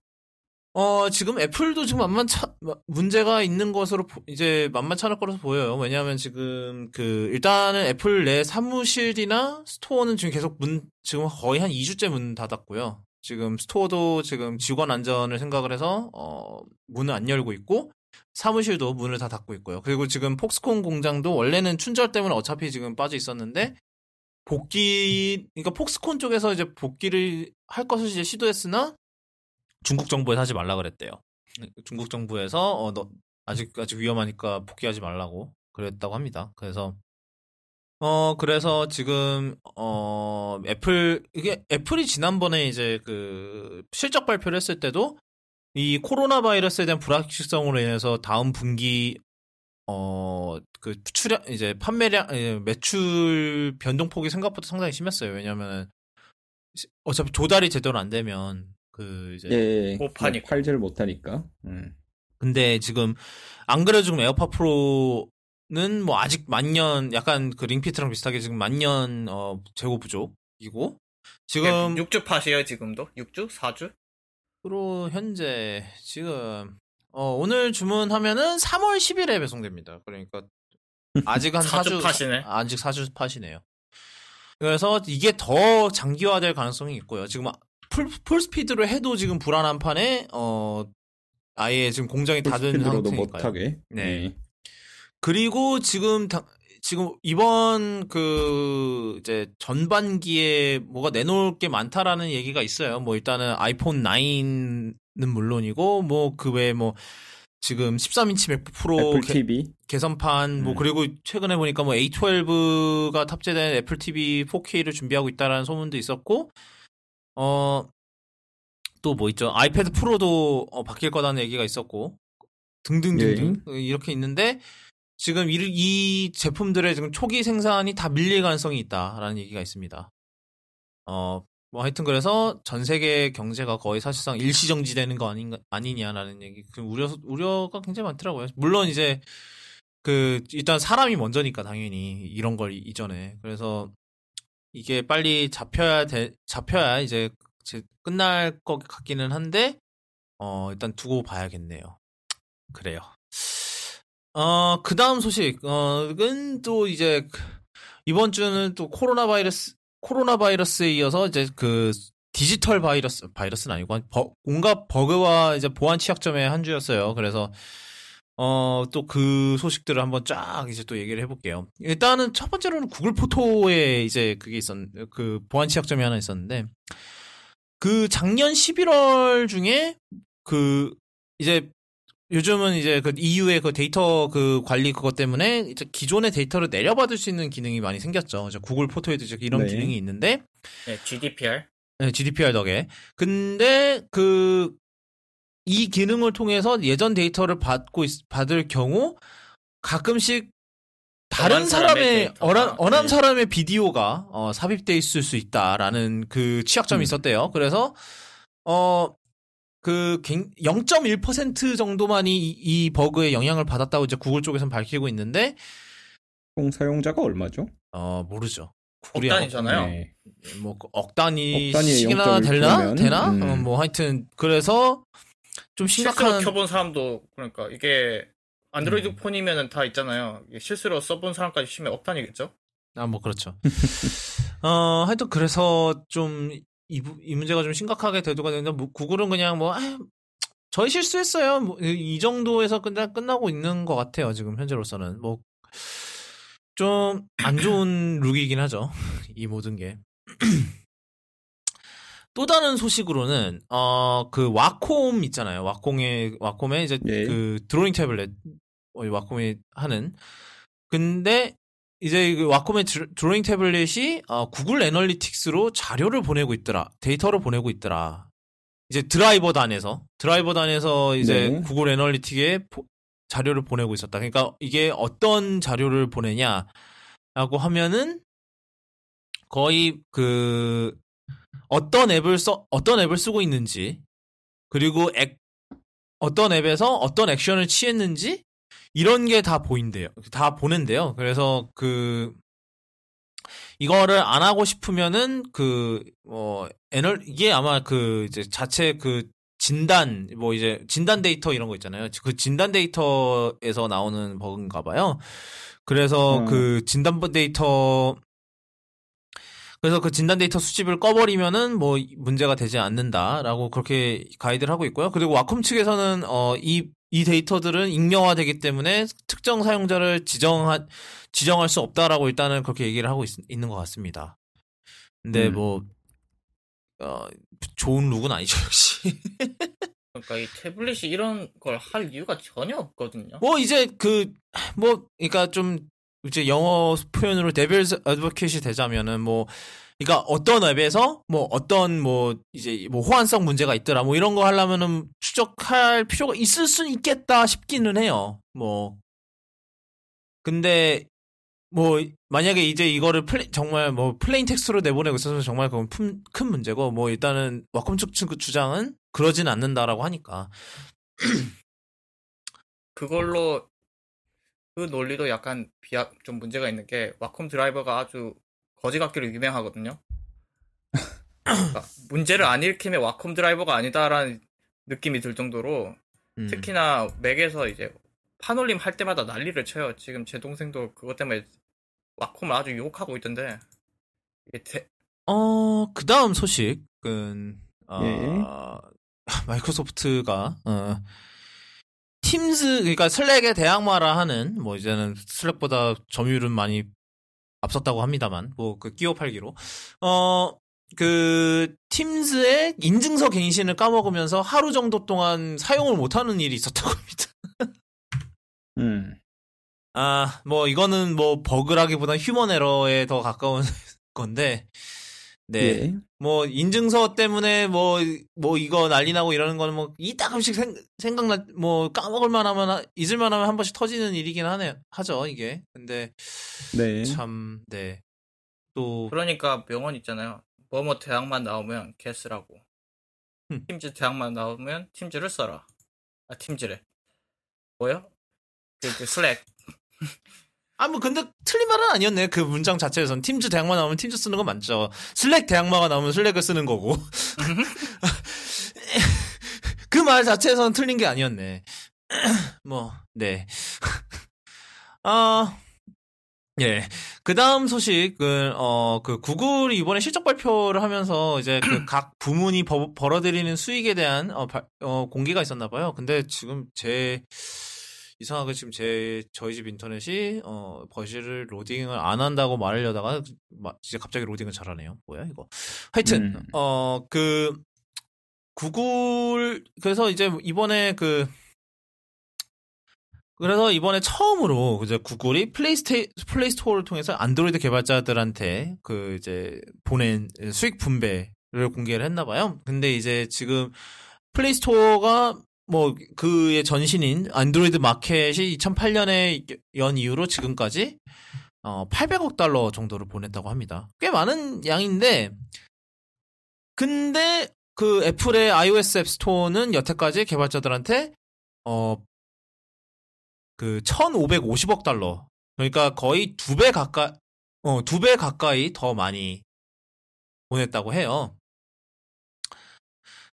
어 지금 애플도 지금 만만차 문제가 있는 것으로 보, 이제 만만치 않을 거라서 보여요. 왜냐하면 지금 그 일단은 애플 내 사무실이나 스토어는 지금 계속 문 지금 거의 한 이 주째 문 닫았고요. 지금 스토어도 지금 직원 안전을 생각을 해서 어 문을 안 열고 있고 사무실도 문을 다 닫고 있고요. 그리고 지금 폭스콘 공장도 원래는 춘절 때문에 어차피 지금 빠져 있었는데 복귀, 그러니까 폭스콘 쪽에서 이제 복귀를 할 것을 이제 시도했으나 중국 정부에서 하지 말라 그랬대요. 중국 정부에서 어, 너, 아직 아직 위험하니까 복귀하지 말라고 그랬다고 합니다. 그래서 어 그래서 지금 어 애플 이게 애플이 지난번에 이제 그 실적 발표를 했을 때도 이 코로나 바이러스에 대한 불확실성으로 인해서 다음 분기 어 그 출하 이제 판매량 매출 변동폭이 생각보다 상당히 심했어요. 왜냐하면 어차피 조달이 제대로 안 되면 그 이제 예, 예. 팔지를 못하니까. 음. 근데 지금 안 그래도 지금 에어팟 프로는 뭐 아직 만년 약간 그 링피트랑 비슷하게 지금 만년 어 재고 부족이고 지금 육 주 팟이에요 지금도 육 주 사 주 프로 현재 지금 어 오늘 주문하면은 삼월 십일에 배송됩니다. 그러니까 아직 한 사 주 팟이네. 아직 사 주 팟이네요. 그래서 이게 더 장기화될 가능성이 있고요. 지금 풀, 풀스피드로 해도 지금 불안한 판에, 어, 아예 지금 공장이 닫은 상태니까요. 네. 네. 그리고 지금, 다, 지금 이번 그, 이제 전반기에 뭐가 내놓을 게 많다라는 얘기가 있어요. 뭐 일단은 아이폰 나인은 물론이고, 뭐 그 외에 뭐 지금 십삼 인치 맥북 프로 개, 개선판, 음. 뭐 그리고 최근에 보니까 뭐 에이 십이가 탑재된 애플 티비 포케이를 준비하고 있다라는 소문도 있었고, 어, 또 뭐 있죠. 아이패드 프로도 어, 바뀔 거라는 얘기가 있었고, 등등등등. 예. 이렇게 있는데, 지금 이, 이 제품들의 지금 초기 생산이 다 밀릴 가능성이 있다라는 얘기가 있습니다. 어, 뭐 하여튼 그래서 전 세계 경제가 거의 사실상 일시정지되는 거 아닌가, 아니냐라는 얘기, 그 우려, 우려가 굉장히 많더라고요. 물론 이제, 그, 일단 사람이 먼저니까 당연히 이런 걸 이전에. 그래서, 이게 빨리 잡혀야 돼, 잡혀야 이제 끝날 것 같기는 한데, 어, 일단 두고 봐야겠네요. 그래요. 어, 그 다음 소식, 어,은 또 이제, 이번 주는 또 코로나 바이러스, 코로나 바이러스에 이어서 이제 그 디지털 바이러스, 바이러스는 아니고, 버, 온갖 버그와 이제 보안 취약점의 한 주였어요. 그래서, 어, 또 그 소식들을 한번 쫙 이제 또 얘기를 해볼게요. 일단은 첫 번째로는 구글 포토에 이제 그게 있었, 그 보안 취약점이 하나 있었는데, 그 작년 십일월 중에 그 이제 요즘은 이제 그 이유의 그 데이터 그 관리 그것 때문에 이제 기존의 데이터를 내려받을 수 있는 기능이 많이 생겼죠. 구글 포토에도 이제 이런 네. 기능이 있는데, 네, 지디피알. 네, 지디피알 덕에. 근데 그 이 기능을 통해서 예전 데이터를 받고 있, 받을 경우 가끔씩 다른 사람의 어란 어남 네. 사람의 비디오가 어, 삽입돼 있을 수 있다라는 그 취약점이 음. 있었대요. 그래서 어 그 영 점 일 퍼센트 정도만이 이, 이 버그에 영향을 받았다고 이제 구글 쪽에서는 밝히고 있는데 총 사용자가 얼마죠? 어 모르죠. 구글이 억단이잖아요. 네. 뭐 억단이씩이나 되나 되나 음. 어, 뭐 하여튼 그래서 좀 심각한 실수로 켜본 사람도 그러니까 이게 안드로이드 음. 폰이면은 다 있잖아요. 실수로 써본 사람까지 치면 억단이겠죠? 아, 뭐 그렇죠. 어, 하여튼 그래서 좀 이 이 문제가 좀 심각하게 대두가 되는데 뭐, 구글은 그냥 뭐 아, 저희 실수했어요. 뭐, 이 정도에서 끝나 끝나고 있는 것 같아요. 지금 현재로서는 뭐 좀 안 좋은 룩이긴 하죠. 이 모든 게. 또 다른 소식으로는 어 그 와콤 있잖아요. 와콤의 와콤의 이제 네. 그 드로잉 태블릿 와콤이 하는. 근데 이제 그 와콤의 드로잉 태블릿이 어, 구글 애널리틱스로 자료를 보내고 있더라. 데이터를 보내고 있더라. 이제 드라이버 단에서 드라이버 단에서 이제 네. 구글 애널리틱에 보, 자료를 보내고 있었다. 그러니까 이게 어떤 자료를 보내냐라고 하면은 거의 그 어떤 앱을 써, 어떤 앱을 쓰고 있는지, 그리고 액, 어떤 앱에서 어떤 액션을 취했는지, 이런 게 다 보인대요. 다 보는데요. 그래서 그, 이거를 안 하고 싶으면은 그, 어, 에너, 이게 아마 그, 이제 자체 그 진단, 뭐 이제 진단 데이터 이런 거 있잖아요. 그 진단 데이터에서 나오는 버그인가 봐요. 그래서 음. 그 진단 데이터, 그래서 그 진단 데이터 수집을 꺼버리면은 뭐 문제가 되지 않는다라고 그렇게 가이드를 하고 있고요. 그리고 와콤 측에서는 어, 이 이 데이터들은 익명화되기 때문에 특정 사용자를 지정하, 지정할 수 없다라고 일단은 그렇게 얘기를 하고 있, 있는 것 같습니다. 근데 음. 뭐 어, 좋은 룩은 아니죠 역시. 그러니까 이 태블릿이 이런 걸 할 이유가 전혀 없거든요. 뭐 이제 그 뭐 그러니까 좀 이제 영어 표현으로 데빌스 어드보킷이 되자면은 뭐 그러니까 어떤 앱에서 뭐 어떤 뭐 이제 뭐 호환성 문제가 있더라 뭐 이런 거 하려면은 추적할 필요가 있을 수는 있겠다 싶기는 해요. 뭐 근데 뭐 만약에 이제 이거를 플레, 정말 뭐 플레인 텍스트로 내보내고 있어서 정말 그건 품, 큰 문제고 뭐 일단은 와콤 측 주장은 그러진 않는다라고 하니까 그걸로 그 논리도 약간 비약 좀 문제가 있는 게 와콤 드라이버가 아주 거지 같기로 유명하거든요. 그러니까 문제를 안 일으키면 와콤 드라이버가 아니다라는 느낌이 들 정도로 음. 특히나 맥에서 이제 파놀림 할 때마다 난리를 쳐요. 지금 제 동생도 그것 때문에 와콤을 아주 욕하고 있던데. 이게 대... 어, 그 다음 소식은 어, 예. 마이크로소프트가 어, 팀즈 그러니까 슬랙의 대항마라 하는 뭐 이제는 슬랙보다 점유율은 많이 앞섰다고 합니다만 뭐 그 끼워 팔기로 어 그 팀즈의 인증서 갱신을 까먹으면서 하루 정도 동안 사용을 못하는 일이 있었다고 합니다. 음. 아, 뭐, 이거는 뭐, 버그라기보다 휴먼 에러에 더 가까운 건데, 네. 예. 뭐, 인증서 때문에 뭐, 뭐, 이거 난리나고 이러는 거는 뭐, 이따금씩 생, 생각나, 뭐, 까먹을만 하면, 잊을만 하면 한 번씩 터지는 일이긴 하네, 하죠, 이게. 근데, 네. 참, 네. 또. 그러니까 명언 있잖아요. 뭐뭐 대학만 나오면 개 쓰라고. 흠. 팀즈 대학만 나오면 팀즈를 써라. 아, 팀즈래. 뭐요? 그 슬랙. 아, 뭐, 근데, 틀린 말은 아니었네. 그 문장 자체에서는. 팀즈 대항마 나오면 팀즈 쓰는 거 맞죠. 슬랙 대항마가 나오면 슬랙을 쓰는 거고. 그 말 자체에서는 틀린 게 아니었네. 뭐, 네. 아, 예. 그 다음 소식은, 어, 그 구글이 이번에 실적 발표를 하면서 이제 그 각 부문이 버, 벌어들이는 수익에 대한, 어, 바, 어, 공개가 있었나봐요. 근데 지금 제, 이상하게 지금 제 저희 집 인터넷이 어 버시를 로딩을 안 한다고 말하려다가 이제 갑자기 로딩을 잘하네요. 뭐야 이거? 하여튼 음. 어 그 구글 그래서 이제 이번에 그 그래서 이번에 처음으로 이제 구글이 플레이스테 플레이스토어를 통해서 안드로이드 개발자들한테 그 이제 보낸 수익 분배를 공개를 했나봐요. 근데 이제 지금 플레이스토어가 뭐 그의 전신인 안드로이드 마켓이 이천팔 년에 연 이후로 지금까지 어 팔백억 달러 정도를 보냈다고 합니다. 꽤 많은 양인데 근데 그 애플의 iOS 앱스토어는 여태까지 개발자들한테 어 그 천오백오십억 달러 그러니까 거의 두 배 가까이 어 두 배 가까이 더 많이 보냈다고 해요.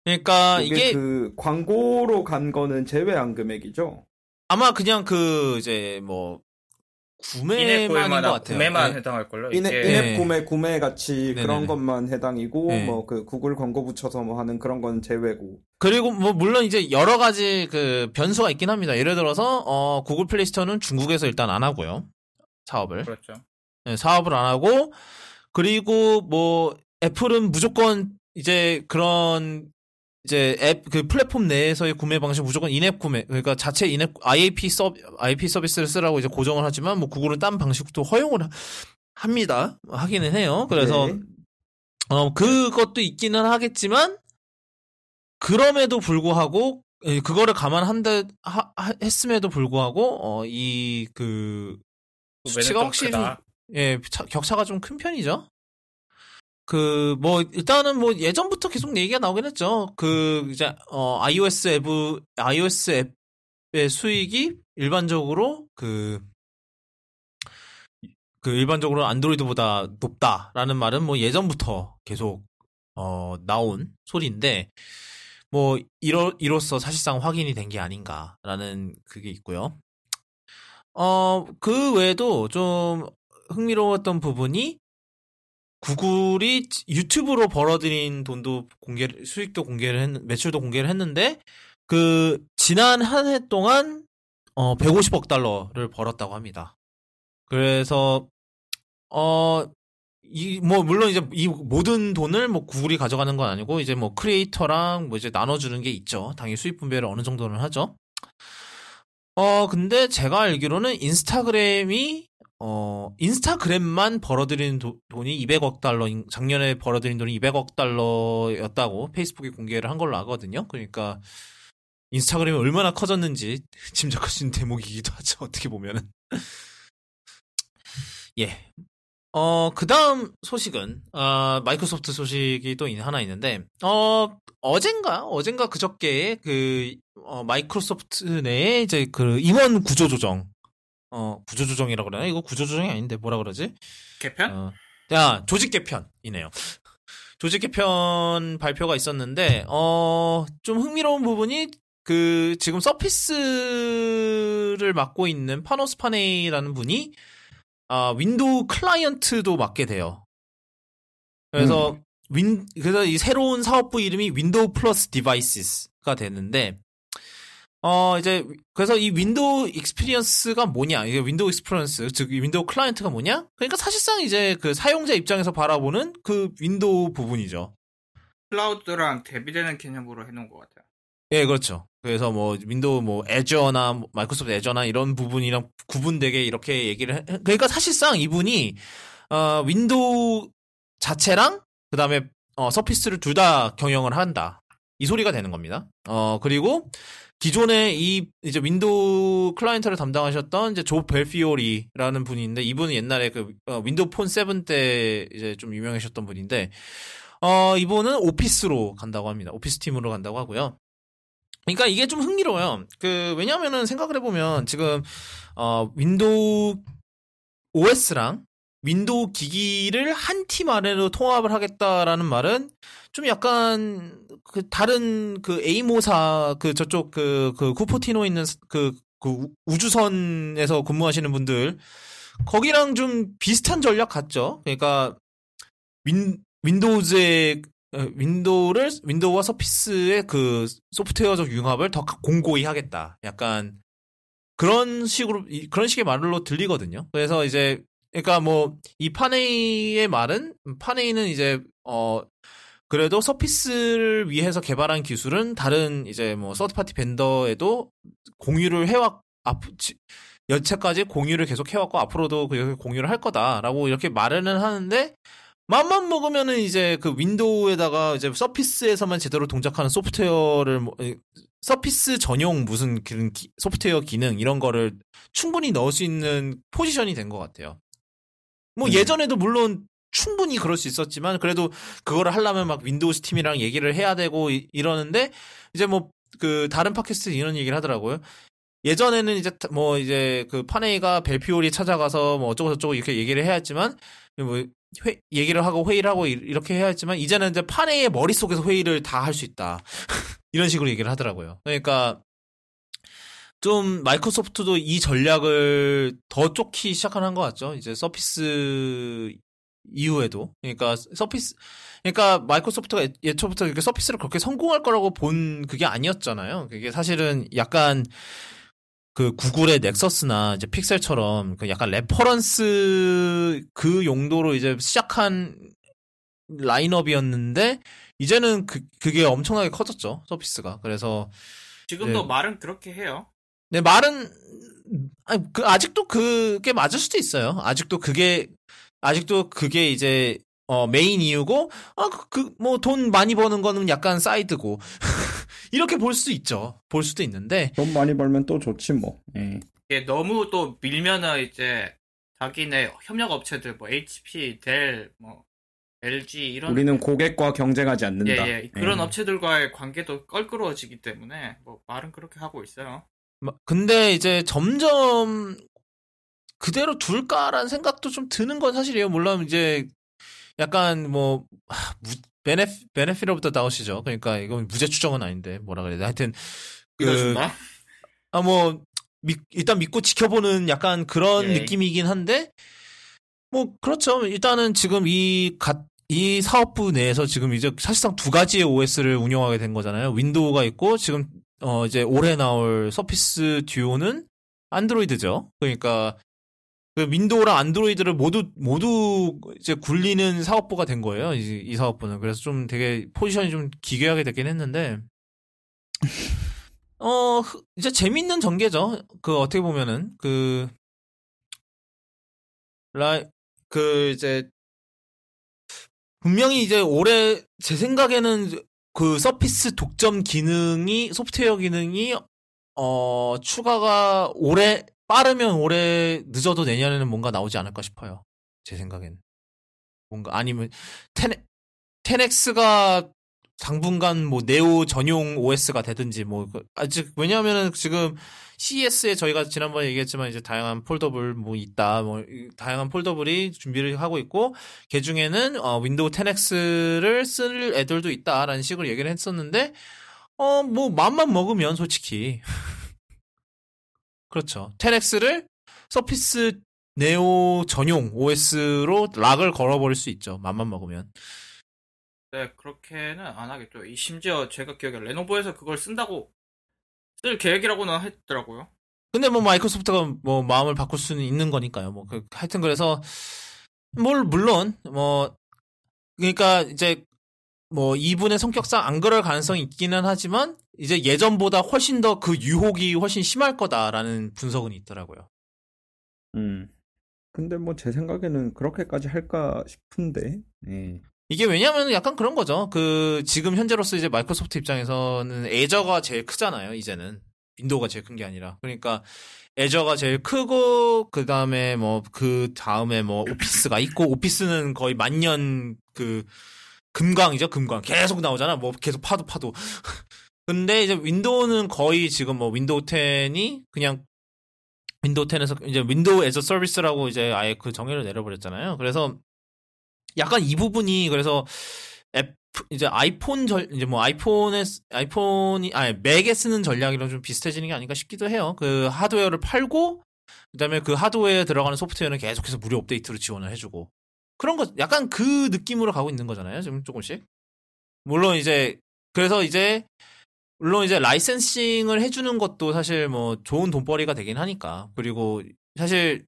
그러니까 이게 그 광고로 간 거는 제외한 금액이죠. 아마 그냥 그 이제 뭐 구매만인 것 같아요. 구매만 네. 해당할 걸요. 인앱 네. 구매 구매 같이 네네네. 그런 것만 해당이고 네. 뭐 그 구글 광고 붙여서 뭐 하는 그런 건 제외고. 그리고 뭐 물론 이제 여러 가지 그 변수가 있긴 합니다. 예를 들어서 어 구글 플레이스토어는 중국에서 일단 안 하고요. 사업을. 그렇죠. 네, 사업을 안 하고 그리고 뭐 애플은 무조건 이제 그런 이제 앱 그 플랫폼 내에서의 구매 방식 무조건 인앱 구매 그러니까 자체 인앱 아이에이피 서비 아이에이피 서비스를 쓰라고 이제 고정을 하지만 뭐 구글은 딴 방식도 허용을 합니다 하기는 해요. 그래서 네. 어 그것도 있기는 하겠지만 그럼에도 불구하고 그거를 감안한다 하, 했음에도 불구하고 어 이 그 수치가 확실히 좀, 예 격차가 좀 큰 편이죠. 그, 뭐, 일단은 뭐, 예전부터 계속 얘기가 나오긴 했죠. 그, 이제, 어, iOS 앱, iOS 앱의 수익이 일반적으로 그, 그 일반적으로 안드로이드보다 높다라는 말은 뭐 예전부터 계속, 어, 나온 소리인데, 뭐, 이로, 이로써 사실상 확인이 된 게 아닌가라는 그게 있고요. 어, 그 외에도 좀 흥미로웠던 부분이 구글이 유튜브로 벌어들인 돈도 공개, 수익도 공개를 했, 매출도 공개를 했는데, 그, 지난 한 해 동안 어, 백오십억 달러를 벌었다고 합니다. 그래서 어, 이 뭐 물론 이제 이 모든 돈을 뭐 구글이 가져가는 건 아니고 이제 뭐 크리에이터랑 뭐 이제 나눠주는 게 있죠. 당연히 수익 분배를 어느 정도는 하죠. 어 근데 제가 알기로는 인스타그램이 어 인스타그램만 벌어들인 도, 돈이 이백억 달러, 작년에 벌어들인 돈이 이백억 달러였다고 페이스북이 공개를 한 걸로 아거든요. 그러니까 인스타그램이 얼마나 커졌는지 짐작할 수 있는 대목이기도 하죠. 어떻게 보면은. 예. 어, 그 다음 소식은, 어, 마이크로소프트 소식이 또 하나 있는데, 어, 어젠가, 어젠가 그저께, 그, 어, 마이크로소프트 내에 이제 그 임원 구조조정, 어, 구조조정이라고 그러나? 이거 구조조정이 아닌데 뭐라 그러지? 개편? 어, 야, 조직 개편이네요. 조직 개편 발표가 있었는데, 어, 좀 흥미로운 부분이, 그, 지금 서피스를 맡고 있는 파노스 파네이라는 분이, 아, 윈도우 클라이언트도 맡게 돼요. 그래서 음. 윈 그래서 이 새로운 사업부 이름이 윈도우 플러스 디바이시스가 되는데 어 이제 그래서 이 윈도우 익스피리언스가 뭐냐? 이게 윈도우 익스피리언스 즉 윈도우 클라이언트가 뭐냐? 그러니까 사실상 이제 그 사용자 입장에서 바라보는 그 윈도우 부분이죠. 클라우드랑 대비되는 개념으로 해 놓은 것 같아요. 예, 그렇죠. 그래서 뭐 윈도우 뭐 애저나 마이크로소프트 애저나 이런 부분이랑 구분되게 이렇게 얘기를 해. 그러니까 사실상 이분이 어 윈도우 자체랑 그다음에 어 서피스를 둘 다 경영을 한다. 이 소리가 되는 겁니다. 어 그리고 기존에 이 이제 윈도우 클라이언트를 담당하셨던 이제 조 벨피오리라는 분인데 이분은 옛날에 그 어, 윈도우 폰 칠 때 이제 좀 유명하셨던 분인데 어 이분은 오피스로 간다고 합니다. 오피스 팀으로 간다고 하고요. 그러니까 이게 좀 흥미로워요. 그 왜냐하면은 생각을 해보면 지금 어 윈도우 오에스랑 윈도우 기기를 한 팀 안으로 통합을 하겠다라는 말은 좀 약간 그 다른 그 에이모사 그 저쪽 그 그 쿠포티노에 있는 그 그 우주선에서 근무하시는 분들 거기랑 좀 비슷한 전략 같죠. 그러니까 윈 윈도우즈의 윈도우를, 윈도우와 서피스의 그 소프트웨어적 융합을 더 공고히 하겠다. 약간, 그런 식으로, 그런 식의 말로 들리거든요. 그래서 이제, 그러니까 뭐, 이 파네이의 말은, 파네이는 이제, 어, 그래도 서피스를 위해서 개발한 기술은 다른 이제 뭐, 서드파티 벤더에도 공유를 해왔, 아프지, 여태까지 공유를 계속 해왔고, 앞으로도 공유를 할 거다라고 이렇게 말은 하는데, 맘만 먹으면은 이제 그 윈도우에다가 이제 서피스에서만 제대로 동작하는 소프트웨어를 뭐, 서피스 전용 무슨 그런 기, 소프트웨어 기능 이런 거를 충분히 넣을 수 있는 포지션이 된 것 같아요. 뭐 음. 예전에도 물론 충분히 그럴 수 있었지만 그래도 그거를 하려면 막 윈도우 스팀이랑 얘기를 해야 되고 이, 이러는데 이제 뭐 그 다른 팟캐스트 이런 얘기를 하더라고요. 예전에는 이제 뭐 이제 그 파네이가 벨피오리 찾아가서 뭐 어쩌고 저쩌고 이렇게 얘기를 해야 했지만 뭐 회, 얘기를 하고 회의를 하고 이렇게 해야 했지만 이제는 이제 파네의 머릿속에서 회의를 다 할 수 있다. 이런 식으로 얘기를 하더라고요. 그러니까 좀 마이크로소프트도 이 전략을 더 쫓기 시작한 것 같죠. 이제 서피스 이후에도. 그러니까 서피스 그러니까 마이크로소프트가 예초부터 이렇게 서피스를 그렇게 성공할 거라고 본 그게 아니었잖아요. 그게 사실은 약간 그 구글의 넥서스나 이제 픽셀처럼 그 약간 레퍼런스 그 용도로 이제 시작한 라인업이었는데 이제는 그 그게 엄청나게 커졌죠. 서피스가. 그래서 지금도 네. 말은 그렇게 해요. 네, 말은 아니, 그 아직도 그게 맞을 수도 있어요. 아직도 그게 아직도 그게 이제 어 메인 이유고 아 그 뭐 돈 많이 버는 거는 약간 사이드고 이렇게 볼 수 있죠. 볼 수도 있는데 돈 많이 벌면 또 좋지 뭐. 음. 이게 너무 또 밀면은 이제 자기네 협력 업체들 뭐 에이치피, 델, 뭐 엘지 이런 우리는 고객과 경쟁하지 않는다. 예, 예. 그런 음. 업체들과의 관계도 껄끄러워지기 때문에 뭐 말은 그렇게 하고 있어요. 근데 이제 점점 그대로 둘까라는 생각도 좀 드는 건 사실이에요. 물론 이제 약간 뭐 하, 무, 베네피, 베네피로부터 나오시죠. 그러니까 이건 무죄 추정은 아닌데 뭐라 그래야 돼. 하여튼 그 아 뭐 일단 믿고 지켜보는 약간 그런 예. 느낌이긴 한데 뭐 그렇죠. 일단은 지금 이 갓 이 사업부 내에서 지금 이제 사실상 두 가지의 오에스를 운영하게 된 거잖아요. 윈도우가 있고 지금 어, 이제 올해 나올 서피스 듀오는 안드로이드죠. 그러니까 그 윈도우랑 안드로이드를 모두 모두 이제 굴리는 사업부가 된 거예요. 이, 이 사업부는. 그래서 좀 되게 포지션이 좀 기괴하게 됐긴 했는데 어 이제 재밌는 전개죠. 그 어떻게 보면은 그 라이 그 이제 분명히 이제 올해 제 생각에는 그 서피스 독점 기능이 소프트웨어 기능이 어 추가가 올해 빠르면 올해 늦어도 내년에는 뭔가 나오지 않을까 싶어요. 제 생각엔 뭔가 아니면 텐 엑스가 당분간 뭐 네오 전용 오에스가 되든지 뭐 아직 왜냐하면은 지금 씨이에스에 저희가 지난번에 얘기했지만 이제 다양한 폴더블 뭐 있다 뭐 다양한 폴더블이 준비를 하고 있고 그 중에는 어 윈도우 텐 엑스를 쓸 애들도 있다라는 식으로 얘기를 했었는데 어 뭐 맘만 먹으면 솔직히 그렇죠 텐 엑스를 서피스 네오 전용 오에스로 락을 걸어버릴 수 있죠 맘만 먹으면. 네, 그렇게는 안 하겠죠. 이 심지어 제가 기억에 레노버에서 그걸 쓴다고 쓸 계획이라고는 했더라고요. 근데 뭐 마이크로소프트가 뭐 마음을 바꿀 수는 있는 거니까요. 뭐 그, 하여튼 그래서 뭘 물론 뭐 그러니까 이제 뭐 이분의 성격상 안 그럴 가능성이 있기는 하지만 이제 예전보다 훨씬 더 그 유혹이 훨씬 심할 거다라는 분석은 있더라고요. 음. 근데 뭐 제 생각에는 그렇게까지 할까 싶은데. 음. 이게 왜냐면 약간 그런 거죠. 그 지금 현재로서 이제 마이크로소프트 입장에서는 애저가 제일 크잖아요. 이제는 윈도우가 제일 큰 게 아니라 그러니까 애저가 제일 크고 그 다음에 뭐 그 다음에 뭐 오피스가 있고 오피스는 거의 만년 그 금광이죠. 금광 계속 나오잖아. 뭐 계속 파도 파도. 근데 이제 윈도우는 거의 지금 뭐 윈도우 텐이 그냥 윈도우 텐에서 이제 윈도우 애저 서비스라고 이제 아예 그 정의를 내려버렸잖아요. 그래서 약간 이 부분이 그래서 앱 이제 아이폰 전 이제 뭐 아이폰에 아이폰이 아니 맥에 쓰는 전략이랑 좀 비슷해지는 게 아닌가 싶기도 해요. 그 하드웨어를 팔고 그다음에 그 하드웨어에 들어가는 소프트웨어는 계속해서 무료 업데이트로 지원을 해주고 그런 거 약간 그 느낌으로 가고 있는 거잖아요. 지금 조금씩 물론 이제 그래서 이제 물론 이제 라이센싱을 해주는 것도 사실 뭐 좋은 돈벌이가 되긴 하니까 그리고 사실.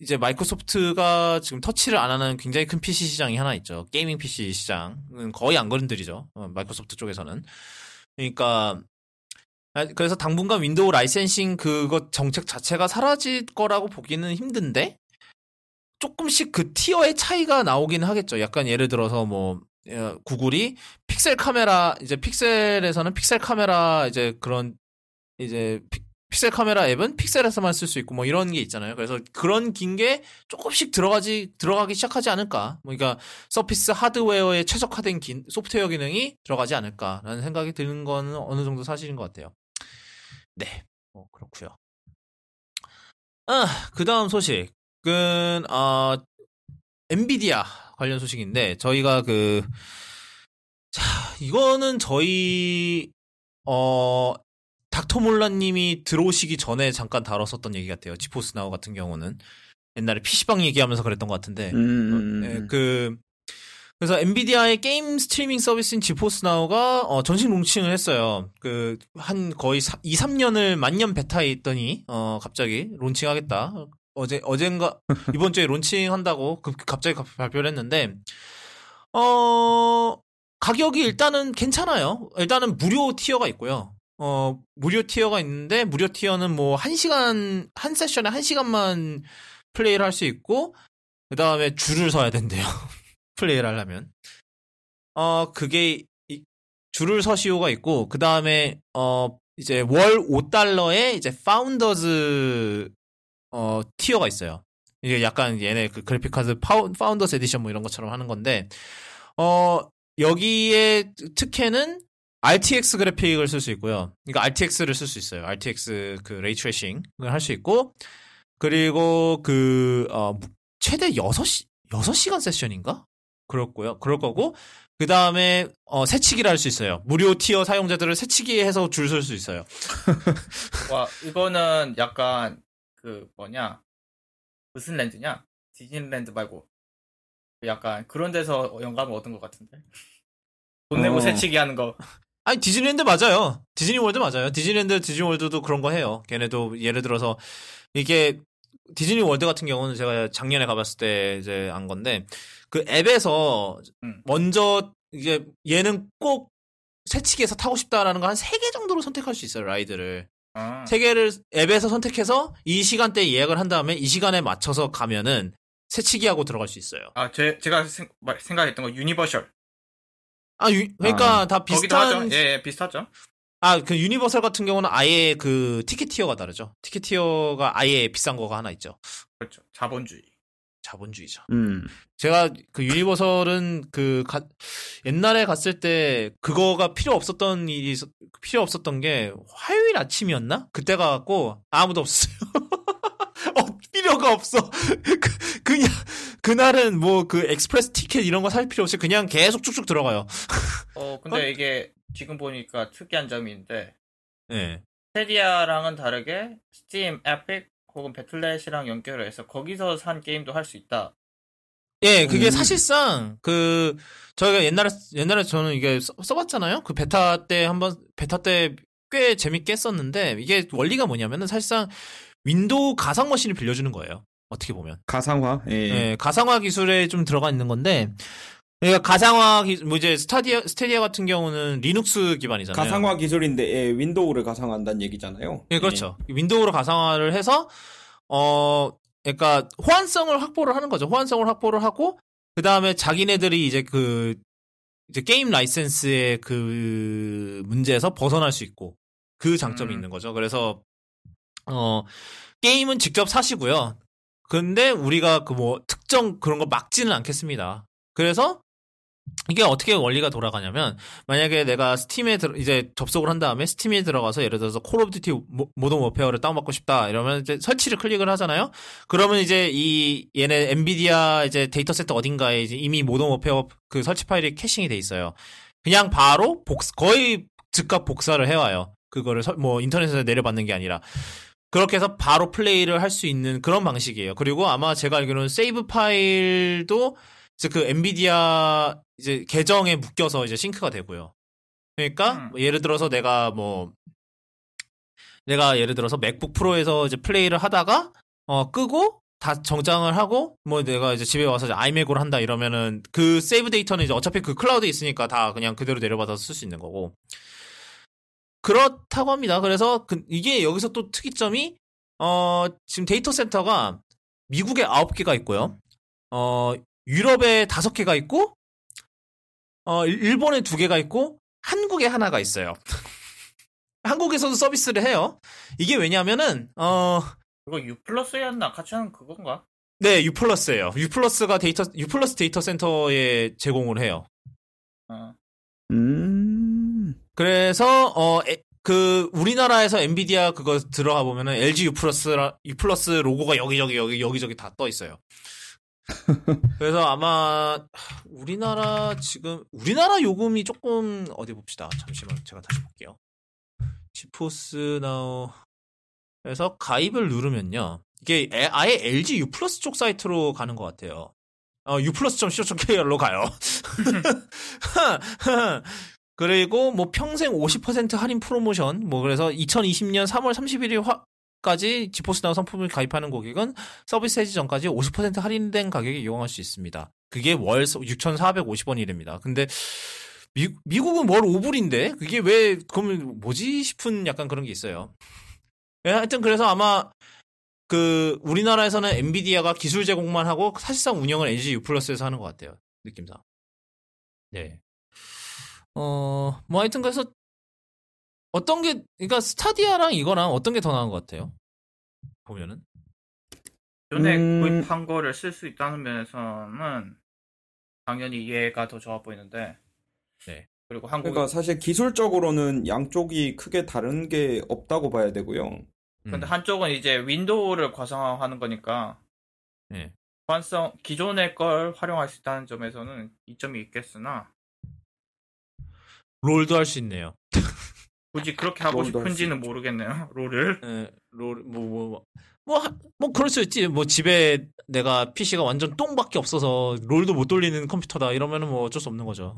이제 마이크로소프트가 지금 터치를 안 하는 굉장히 큰 피씨 시장이 하나 있죠. 게이밍 피씨 시장은 거의 안 건드리죠. 마이크로소프트 쪽에서는. 그러니까 그래서 당분간 윈도우 라이센싱 그것 정책 자체가 사라질 거라고 보기는 힘든데 조금씩 그 티어의 차이가 나오긴 하겠죠. 약간 예를 들어서 뭐 구글이 픽셀 카메라 이제 픽셀에서는 픽셀 카메라 이제 그런 이제 픽셀 카메라 앱은 픽셀에서만 쓸 수 있고 뭐 이런 게 있잖아요. 그래서 그런 긴 게 조금씩 들어가지 들어가기 시작하지 않을까. 뭐 그러니까 서피스 하드웨어에 최적화된 긴, 소프트웨어 기능이 들어가지 않을까라는 생각이 드는 건 어느 정도 사실인 것 같아요. 네, 뭐 그렇고요. 아, 그다음 소식은 아 엔비디아 관련 소식인데 저희가 그 자 이거는 저희 어. 닥터몰라님이 들어오시기 전에 잠깐 다뤘었던 얘기 같아요. 지포스 나우 같은 경우는 옛날에 피씨방 얘기하면서 그랬던 것 같은데 음... 어, 네, 그 그래서 엔비디아의 게임 스트리밍 서비스인 지포스 나우가 어, 전식 론칭을 했어요. 그 한 거의 이, 삼 년을 만년 베타에 있더니 어, 갑자기 론칭하겠다. 어제 어젠가 이번 주에 론칭한다고 그, 갑자기 발표를 했는데 어 가격이 일단은 괜찮아요. 일단은 무료 티어가 있고요. 어, 무료 티어가 있는데, 무료 티어는 뭐, 한 시간, 한 세션에 한 시간만 플레이를 할 수 있고, 그 다음에 줄을 서야 된대요. 플레이를 하려면. 어, 그게, 이, 줄을 서시오가 있고, 그 다음에, 어, 이제 월 오 달러에 이제 파운더즈, 어, 티어가 있어요. 이게 약간 얘네 그 그래픽카드 파우, 파운더즈 에디션 뭐 이런 것처럼 하는 건데, 어, 여기에 특혜는, 알티엑스 그래픽을 쓸 수 있고요. 그러니까 알티엑스를 쓸 수 있어요. 알티엑스 그 레이트레이싱을 할 수 있고 그리고 그 어, 최대 여섯 시, 여섯 시간 세션인가? 그렇고요. 그럴 거고 그다음에 어, 새치기를 할 수 있어요. 무료 티어 사용자들을 새치기해서 줄 설 수 있어요. 와, 이거는 약간 그 뭐냐? 무슨 랜드냐? 디즈니랜드 말고 약간 그런 데서 영감을 얻은 것 같은데. 돈 내고 어. 새치기 하는 거. 아니 디즈니랜드 맞아요. 디즈니월드 맞아요. 디즈니랜드, 디즈니월드도 그런 거 해요. 걔네도 예를 들어서 이게 디즈니월드 같은 경우는 제가 작년에 가봤을 때 이제 안 건데 그 앱에서 음. 먼저 이제 얘는 꼭 새치기에서 타고 싶다라는 거 한 세 개 정도로 선택할 수 있어요. 라이드를. 아. 세 개를 앱에서 선택해서 이 시간대에 예약을 한 다음에 이 시간에 맞춰서 가면은 새치기하고 들어갈 수 있어요. 아, 제, 제가 생, 생각했던 거 유니버셜. 아, 유, 그러니까 아. 다 비슷한. 예, 예, 비슷하죠. 아, 그 유니버셜 같은 경우는 아예 그 티켓 티어가 다르죠. 티켓 티어가 아예 비싼 거가 하나 있죠. 그렇죠. 자본주의. 자본주의죠. 음. 제가 그 유니버설은 그 가, 옛날에 갔을 때 그거가 필요 없었던 일이 있었, 필요 없었던 게 화요일 아침이었나? 그때 가갖고 아무도 없어요. 어, 필요가 없어. 그, 그냥 그날은 뭐 그 엑스프레스 티켓 이런 거 살 필요 없이 그냥 계속 쭉쭉 들어가요. 어 근데 어? 이게 지금 보니까 특이한 점인데. 네. 스테디아랑은 다르게 스팀, 에픽 혹은 배틀넷이랑 연결을 해서 거기서 산 게임도 할 수 있다. 예, 그게 음. 사실상 그 저희가 옛날에 옛날에 저는 이게 써, 써봤잖아요. 그 베타 때 한번 베타 때 꽤 재밌게 했었는데 이게 원리가 뭐냐면은 사실상 윈도우 가상 머신을 빌려주는 거예요. 어떻게 보면 가상화, 예, 예 가상화 기술에 좀 들어가 있는 건데. 그러니까 가상화 기술, 뭐 이제 스타디아, 스테디아 같은 경우는 리눅스 기반이잖아요. 가상화 기술인데, 예, 윈도우를 가상화한다는 얘기잖아요. 예, 그렇죠. 예. 윈도우로 가상화를 해서, 어, 그러니까 호환성을 확보를 하는 거죠. 호환성을 확보를 하고, 그 다음에 자기네들이 이제 그, 이제 게임 라이센스의 그 문제에서 벗어날 수 있고, 그 장점이 음. 있는 거죠. 그래서, 어, 게임은 직접 사시고요. 근데 우리가 그 뭐 특정 그런 거 막지는 않겠습니다. 그래서, 이게 어떻게 원리가 돌아가냐면 만약에 내가 스팀에 들, 이제 접속을 한 다음에 스팀에 들어가서 예를 들어서 콜 오브 듀티 모던 워페어를 다운받고 싶다 이러면 이제 설치를 클릭을 하잖아요. 그러면 이제 이 얘네 엔비디아 이제 데이터 센터 어딘가에 이제 이미 모던 워페어 그 설치 파일이 캐싱이 돼 있어요. 그냥 바로 복사, 거의 즉각 복사를 해와요. 그거를 서, 뭐 인터넷에서 내려받는 게 아니라. 그렇게 해서 바로 플레이를 할 수 있는 그런 방식이에요. 그리고 아마 제가 알기로는 세이브 파일도 이제 그 엔비디아 이제 계정에 묶여서 이제 싱크가 되고요. 그러니까 음. 예를 들어서 내가 뭐 내가 예를 들어서 맥북 프로에서 이제 플레이를 하다가 어 끄고 다 정장을 하고 뭐 내가 이제 집에 와서 이제 아이맥으로 한다 이러면은 그 세이브 데이터는 이제 어차피 그 클라우드에 있으니까 다 그냥 그대로 내려받아서 쓸 수 있는 거고. 그렇다고 합니다. 그래서 그 이게 여기서 또 특이점이 어 지금 데이터 센터가 미국에 아홉 개가 있고요. 어 유럽에 다섯 개가 있고, 어, 일본에 두 개가 있고, 한국에 하나가 있어요. 한국에서도 서비스를 해요. 이게 왜냐면은, 어. 이거 U+였나? 같이 하는 그건가? 네, U+예요. U+가 데이터, U+ 데이터 센터에 제공을 해요. 어. 음. 그래서, 어, 에, 그, 우리나라에서 엔비디아 그거 들어가 보면은 엘지 U+, U+ 로고가 여기저기, 여기, 여기저기 다 떠 있어요. 그래서 아마 우리나라 지금 우리나라 요금이 조금 어디 봅시다. 잠시만 제가 다시 볼게요. GeForce Now 에서 가입을 누르면요. 이게 아예 엘지 U+ 쪽 사이트로 가는 것 같아요. 어, u+.co.kr로 가요. 그리고 뭐 평생 오십 퍼센트 할인 프로모션 뭐 그래서 이천이십 년 삼월 삼십일일 화 까지 지포스 나우 상품을 가입하는 고객은 서비스 해지 전까지 오십 퍼센트 할인된 가격에 이용할 수 있습니다. 그게 월 육천사백오십 원이랍니다. 근데 미, 미국은 월 오 불인데 그게 왜 그럼 뭐지 싶은 약간 그런 게 있어요. 하여튼 그래서 아마 그 우리나라에서는 엔비디아가 기술 제공만 하고 사실상 운영을 엘지 U+에서 하는 것 같아요. 느낌상. 네. 어, 뭐 하여튼 그래서 어떤 게, 그러니까 스타디아랑 이거랑 어떤 게 더 나은 것 같아요? 보면은 전에 음... 구입한 거를 쓸 수 있다는 면에서는 당연히 얘가 더 좋아 보이는데. 네. 그리고 한국. 그러니까 사실 기술적으로는 양쪽이 크게 다른 게 없다고 봐야 되고요. 음. 근데 한쪽은 이제 윈도우를 가상화하는 거니까. 네. 호환성 기존의 걸 활용할 수 있다는 점에서는 이점이 있겠으나. 롤도 할 수 있네요. 굳이 그렇게 하고 싶은지는 모르겠네요. 롤을. 네, 롤, 뭐, 뭐, 뭐, 뭐, 뭐, 그럴 수 있지. 뭐, 집에 내가 피씨가 완전 똥밖에 없어서 롤도 못 돌리는 컴퓨터다. 이러면은 뭐 어쩔 수 없는 거죠.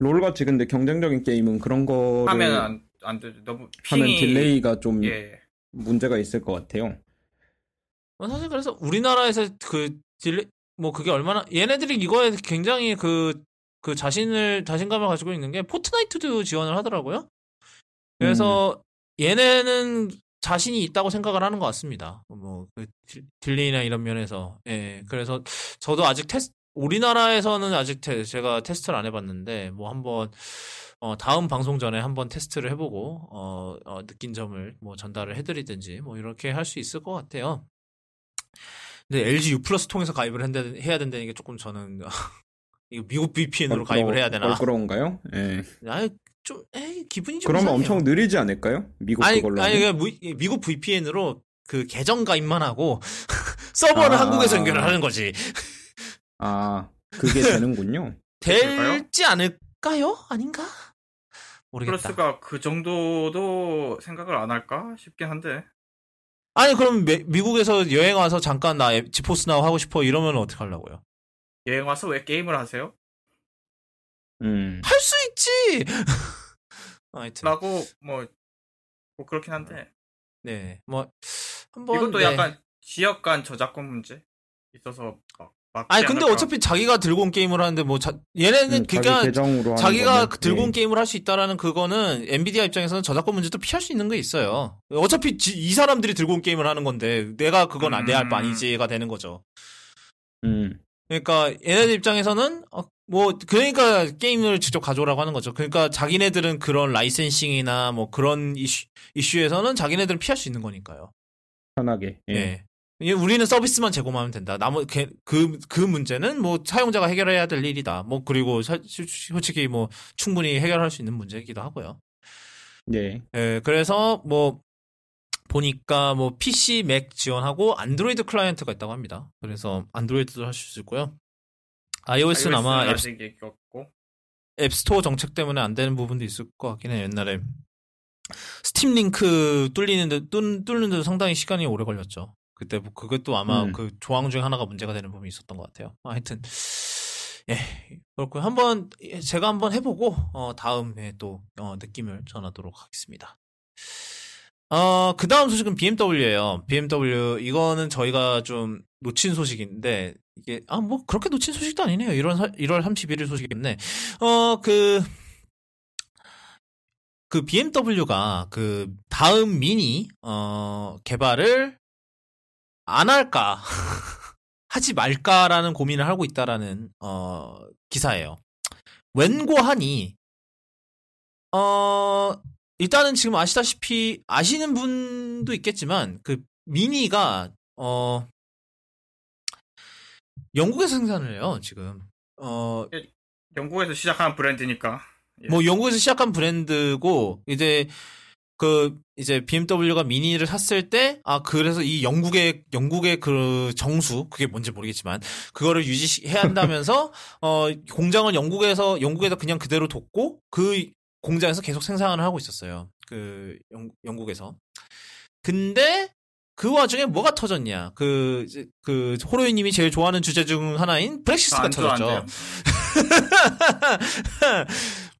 롤같이 근데 경쟁적인 게임은 그런 거를 하면 안, 안 되죠. 너무 핑이... 하면 딜레이가 좀 예. 문제가 있을 것 같아요. 사실 그래서 우리나라에서 그 딜레 뭐 그게 얼마나 얘네들이 이거에 굉장히 그 그 자신을 자신감을 가지고 있는 게 포트나이트도 지원을 하더라고요. 그래서 음. 얘네는 자신이 있다고 생각을 하는 것 같습니다. 뭐 그 딜레이나 이런 면에서 예 그래서 저도 아직 테스트 우리나라에서는 아직 테, 제가 테스트를 안 해봤는데 뭐 한번 어, 다음 방송 전에 한번 테스트를 해보고 어, 어, 느낀 점을 뭐 전달을 해드리든지 뭐 이렇게 할 수 있을 것 같아요. 근데 엘지 U 플러스 통해서 가입을 한다, 해야 된다는 게 조금 저는 이거 미국 브이피엔으로 얼끄러, 가입을 해야 되나? 얼끄러운가요? 예. 아니 좀 에이, 기분이 좀 그러면 이상해요. 엄청 느리지 않을까요? 미국 아니, 그걸로 아니 그러니까 미국 브이피엔으로 그 계정 가입만 하고 서버를 아... 한국에서 연결을 하는 거지. 아, 그게 되는군요. 될지 않을까요? 아닌가? 모르겠다. 플러스가 그 정도도 생각을 안 할까? 싶긴 한데. 아니, 그럼 미, 미국에서 여행 와서 잠깐 나 지포스 나우 하고 싶어 이러면 어떻게 하려고요? 여행 와서 왜 게임을 하세요? 음. 할 수 있지! 하여튼. 라고, 뭐, 뭐, 그렇긴 한데. 네, 뭐, 한 번. 이것도 네. 약간 지역 간 저작권 문제 있어서 막. 아니 근데 않을까? 어차피 자기가 들고 온 게임을 하는데 뭐 자, 얘네는 음, 그러니까 자기 자기가 들고 온 게임을 할 수 있다라는 그거는 엔비디아 입장에서는 저작권 문제도 피할 수 있는 게 있어요. 어차피 지, 이 사람들이 들고 온 게임을 하는 건데 내가 그건 음... 내 할 바 아니지가 되는 거죠. 음. 그러니까 얘네들 입장에서는 어, 뭐 그러니까 게임을 직접 가져오라고 하는 거죠. 그러니까 자기네들은 그런 라이센싱이나 뭐 그런 이슈, 이슈에서는 자기네들은 피할 수 있는 거니까요. 편하게. 예. 네. 우리는 서비스만 제공하면 된다. 나머 그, 그 문제는 뭐 사용자가 해결해야 될 일이다. 뭐 그리고 사, 솔직히 뭐 충분히 해결할 수 있는 문제이기도 하고요. 네. 예, 그래서 뭐 보니까 뭐 피씨, 맥 지원하고 안드로이드 클라이언트가 있다고 합니다. 그래서 안드로이드도 할 수 있고요. iOS는, iOS는 아마 앱, 앱스토어 정책 때문에 안 되는 부분도 있을 것 같긴 해요. 옛날에 스팀 링크 뚫리는데 뚫, 뚫는데도 상당히 시간이 오래 걸렸죠. 그때 뭐 그것도 아마 음. 그 조항 중에 하나가 문제가 되는 부분이 있었던 것 같아요. 하여튼 예 그렇고요. 한번 제가 한번 해보고 어, 다음에 또 어, 느낌을 전하도록 하겠습니다. 어, 그 다음 소식은 비엠더블유예요. 비엠더블유 이거는 저희가 좀 놓친 소식인데 이게 아 뭐 그렇게 놓친 소식도 아니네요. 일월 삼십일일 소식이었네. 어 그 그 비엠더블유가 그 다음 미니 어, 개발을 안 할까 하지 말까라는 고민을 하고 있다라는 어, 기사예요. 웬고하니 어, 일단은 지금 아시다시피 아시는 분도 있겠지만 그 미니가 어, 영국에서 생산을 해요. 지금 어, 영국에서 시작한 브랜드니까 예. 뭐 영국에서 시작한 브랜드고 이제 그 이제 비엠더블유가 미니를 샀을 때 아 그래서 이 영국의 영국의 그 정수 그게 뭔지 모르겠지만 그거를 유지해야 한다면서 어 공장을 영국에서 영국에다 그냥 그대로 뒀고 그 공장에서 계속 생산을 하고 있었어요. 그 영, 영국에서. 근데 그 와중에 뭐가 터졌냐? 그 이제 그 호로이 님이 제일 좋아하는 주제 중 하나인 브렉시트가 안 터졌죠. 안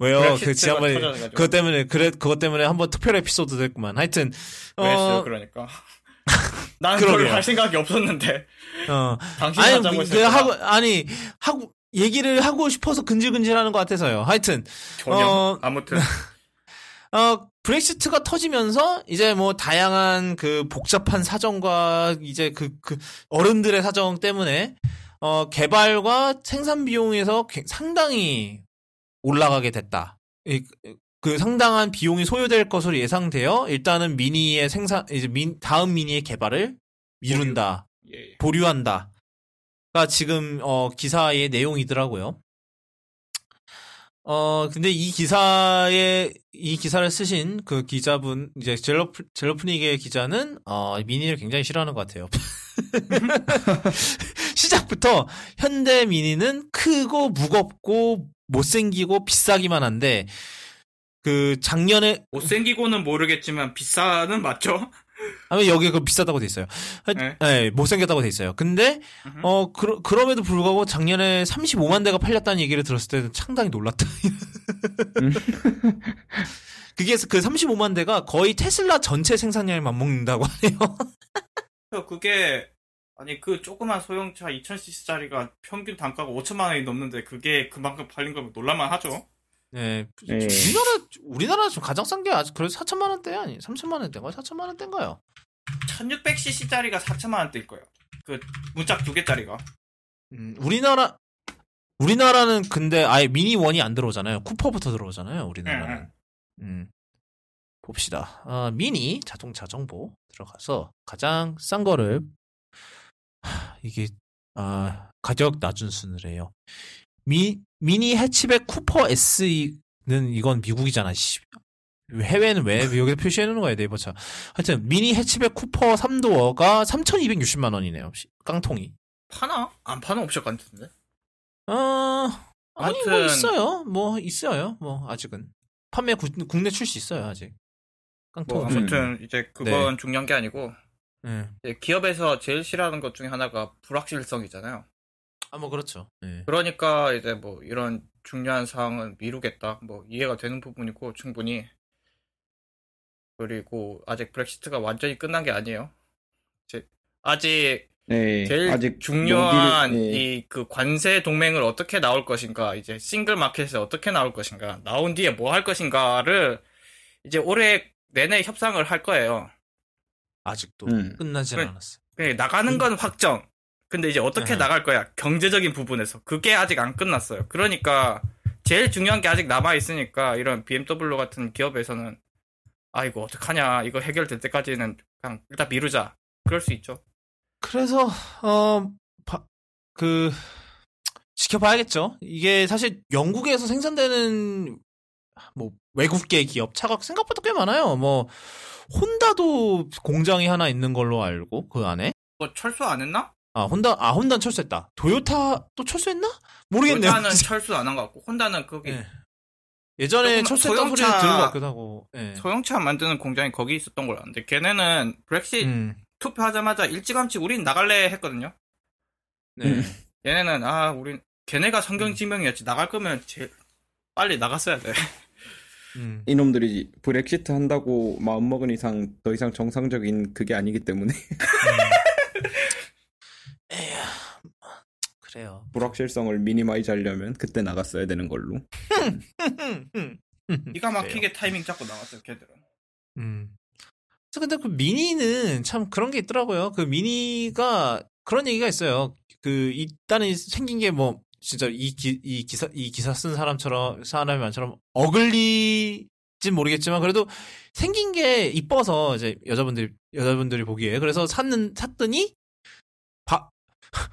왜요? 그 지난번에 그것 때문에 그래 그것 때문에 한번 특별 에피소드 됐구만. 하여튼 왜했어요? 어... 그러니까 나는 그걸 할 생각이 없었는데. 어. 당신 하자고 했어. 하고 아니 하고 얘기를 하고 싶어서 근질근질하는 것 같아서요. 하여튼 전혀 어... 아무튼 어 브렉시트가 터지면서 이제 뭐 다양한 그 복잡한 사정과 이제 그, 그 어른들의 사정 때문에 어 개발과 생산 비용에서 상당히 올라가게 됐다. 그 상당한 비용이 소요될 것으로 예상되어 일단은 미니의 생산 이제 민, 다음 미니의 개발을 미룬다, 보류. 예. 보류한다. 가 지금 어, 기사의 내용이더라고요. 어 근데 이 기사에 이 기사를 쓰신 그 기자분 이제 젤러프 젤러프닉의 기자는 어, 미니를 굉장히 싫어하는 것 같아요. 시작부터 현대 미니는 크고 무겁고 못생기고 비싸기만 한데 그 작년에 못생기고는 모르겠지만 비싸는 맞죠? 아니 여기 그 비싸다고 돼 있어요. 네. 네, 못생겼다고 돼 있어요. 근데 으흠. 어 그러, 그럼에도 불구하고 작년에 삼십오만 대가 팔렸다는 얘기를 들었을 때는 상당히 놀랐다. 음. 그게 그 삼십오만 대가 거의 테슬라 전체 생산량을 맞먹는다고 하네요. 그게 아니 그 조그만 소형차 이천 씨씨짜리가 평균 단가가 오천만 원이 넘는데 그게 그만큼 팔린 거면 놀랄만 하죠. 네. 네. 우리나라, 우리나라 좀 가장 싼 게 아직, 그래도 사천만 원대 아니, 삼천만 원대인가요? 사천만 원대인가요? 천육백 씨씨짜리가 사천만 원대일 거예요. 그, 문짝 두 개짜리가. 음, 우리나라, 우리나라는 근데 아예 미니원이 안 들어오잖아요. 쿠퍼부터 들어오잖아요, 우리나라는. 네. 음. 봅시다. 어, 미니 자동차 정보 들어가서 가장 싼 거를, 하, 이게, 아, 가격 낮은 순으로. 미, 미니 해치백 쿠퍼 에스는 이건 미국이잖아. 해외는 왜 여기서 표시해놓는 거야 네이버 차. 하여튼 미니 해치백 쿠퍼 삼도어가 삼천이백육십만 원이네요. 깡통이. 파나? 안 파는 옵션 같은데? 어, 아니 뭐 있어요. 뭐 있어요. 뭐 아직은 판매 구, 국내 출시 있어요 아직. 깡통. 뭐, 아무튼 이제 그건 네. 중요한 게 아니고 네. 기업에서 제일 싫어하는 것 중에 하나가 불확실성이잖아요. 아, 뭐, 그렇죠. 네. 그러니까, 이제 뭐, 이런 중요한 사항은 미루겠다. 뭐, 이해가 되는 부분이고, 충분히. 그리고, 아직 브렉시트가 완전히 끝난 게 아니에요. 제, 아직, 네, 제일 아직 중요한 네. 이 그 관세 동맹을 어떻게 나올 것인가, 이제 싱글 마켓에 어떻게 나올 것인가, 나온 뒤에 뭐 할 것인가를 이제 올해 내내 협상을 할 거예요. 아직도 음. 끝나진 그, 않았어요. 네, 나가는 건 확정. 근데 이제 어떻게 네. 나갈 거야? 경제적인 부분에서. 그게 아직 안 끝났어요. 그러니까 제일 중요한 게 아직 남아있으니까 이런 비엠더블유 같은 기업에서는 아 이거 어떡하냐. 이거 해결될 때까지는 그냥 일단 미루자. 그럴 수 있죠. 그래서 어, 바, 그 지켜봐야겠죠. 이게 사실 영국에서 생산되는 뭐 외국계 기업 차가 생각보다 꽤 많아요. 뭐 혼다도 공장이 하나 있는 걸로 알고 그 안에. 뭐 철수 안 했나? 아, 혼다, 아, 혼다는 철수했다. 도요타 또 철수했나? 모르겠네요. 도요타는 철수 안 한 것 같고, 혼다는 거기. 네. 예전에 철수했던 소리 들은 것 같기도 하고. 네. 소형차 만드는 공장이 거기 있었던 걸 아는데, 걔네는 브렉시트 음. 투표하자마자 일찌감치 우린 나갈래 했거든요. 네. 음. 얘네는, 아, 우린, 걔네가 성경지명이었지. 나갈 거면 제일 빨리 나갔어야 돼. 음. 이놈들이 브렉시트 한다고 마음먹은 이상 더 이상 정상적인 그게 아니기 때문에. 음. 에휴, 그래요. 불확실성을 미니마이즈 하려면 그때 나갔어야 되는 걸로. 기가 막히게 타이밍 잡고 나갔어요, 걔들은. 음. 근데 그 미니는 참 그런 게 있더라고요. 그 미니가 그런 얘기가 있어요. 그 일단은 생긴 게 뭐 진짜 이, 기, 이 기사 이 기사 쓴 사람처럼 사람이 많처럼 어글리. 진 모르겠지만 그래도 생긴 게 이뻐서 이제 여자분들 여자분들이 보기에 그래서 샀는 샀더니.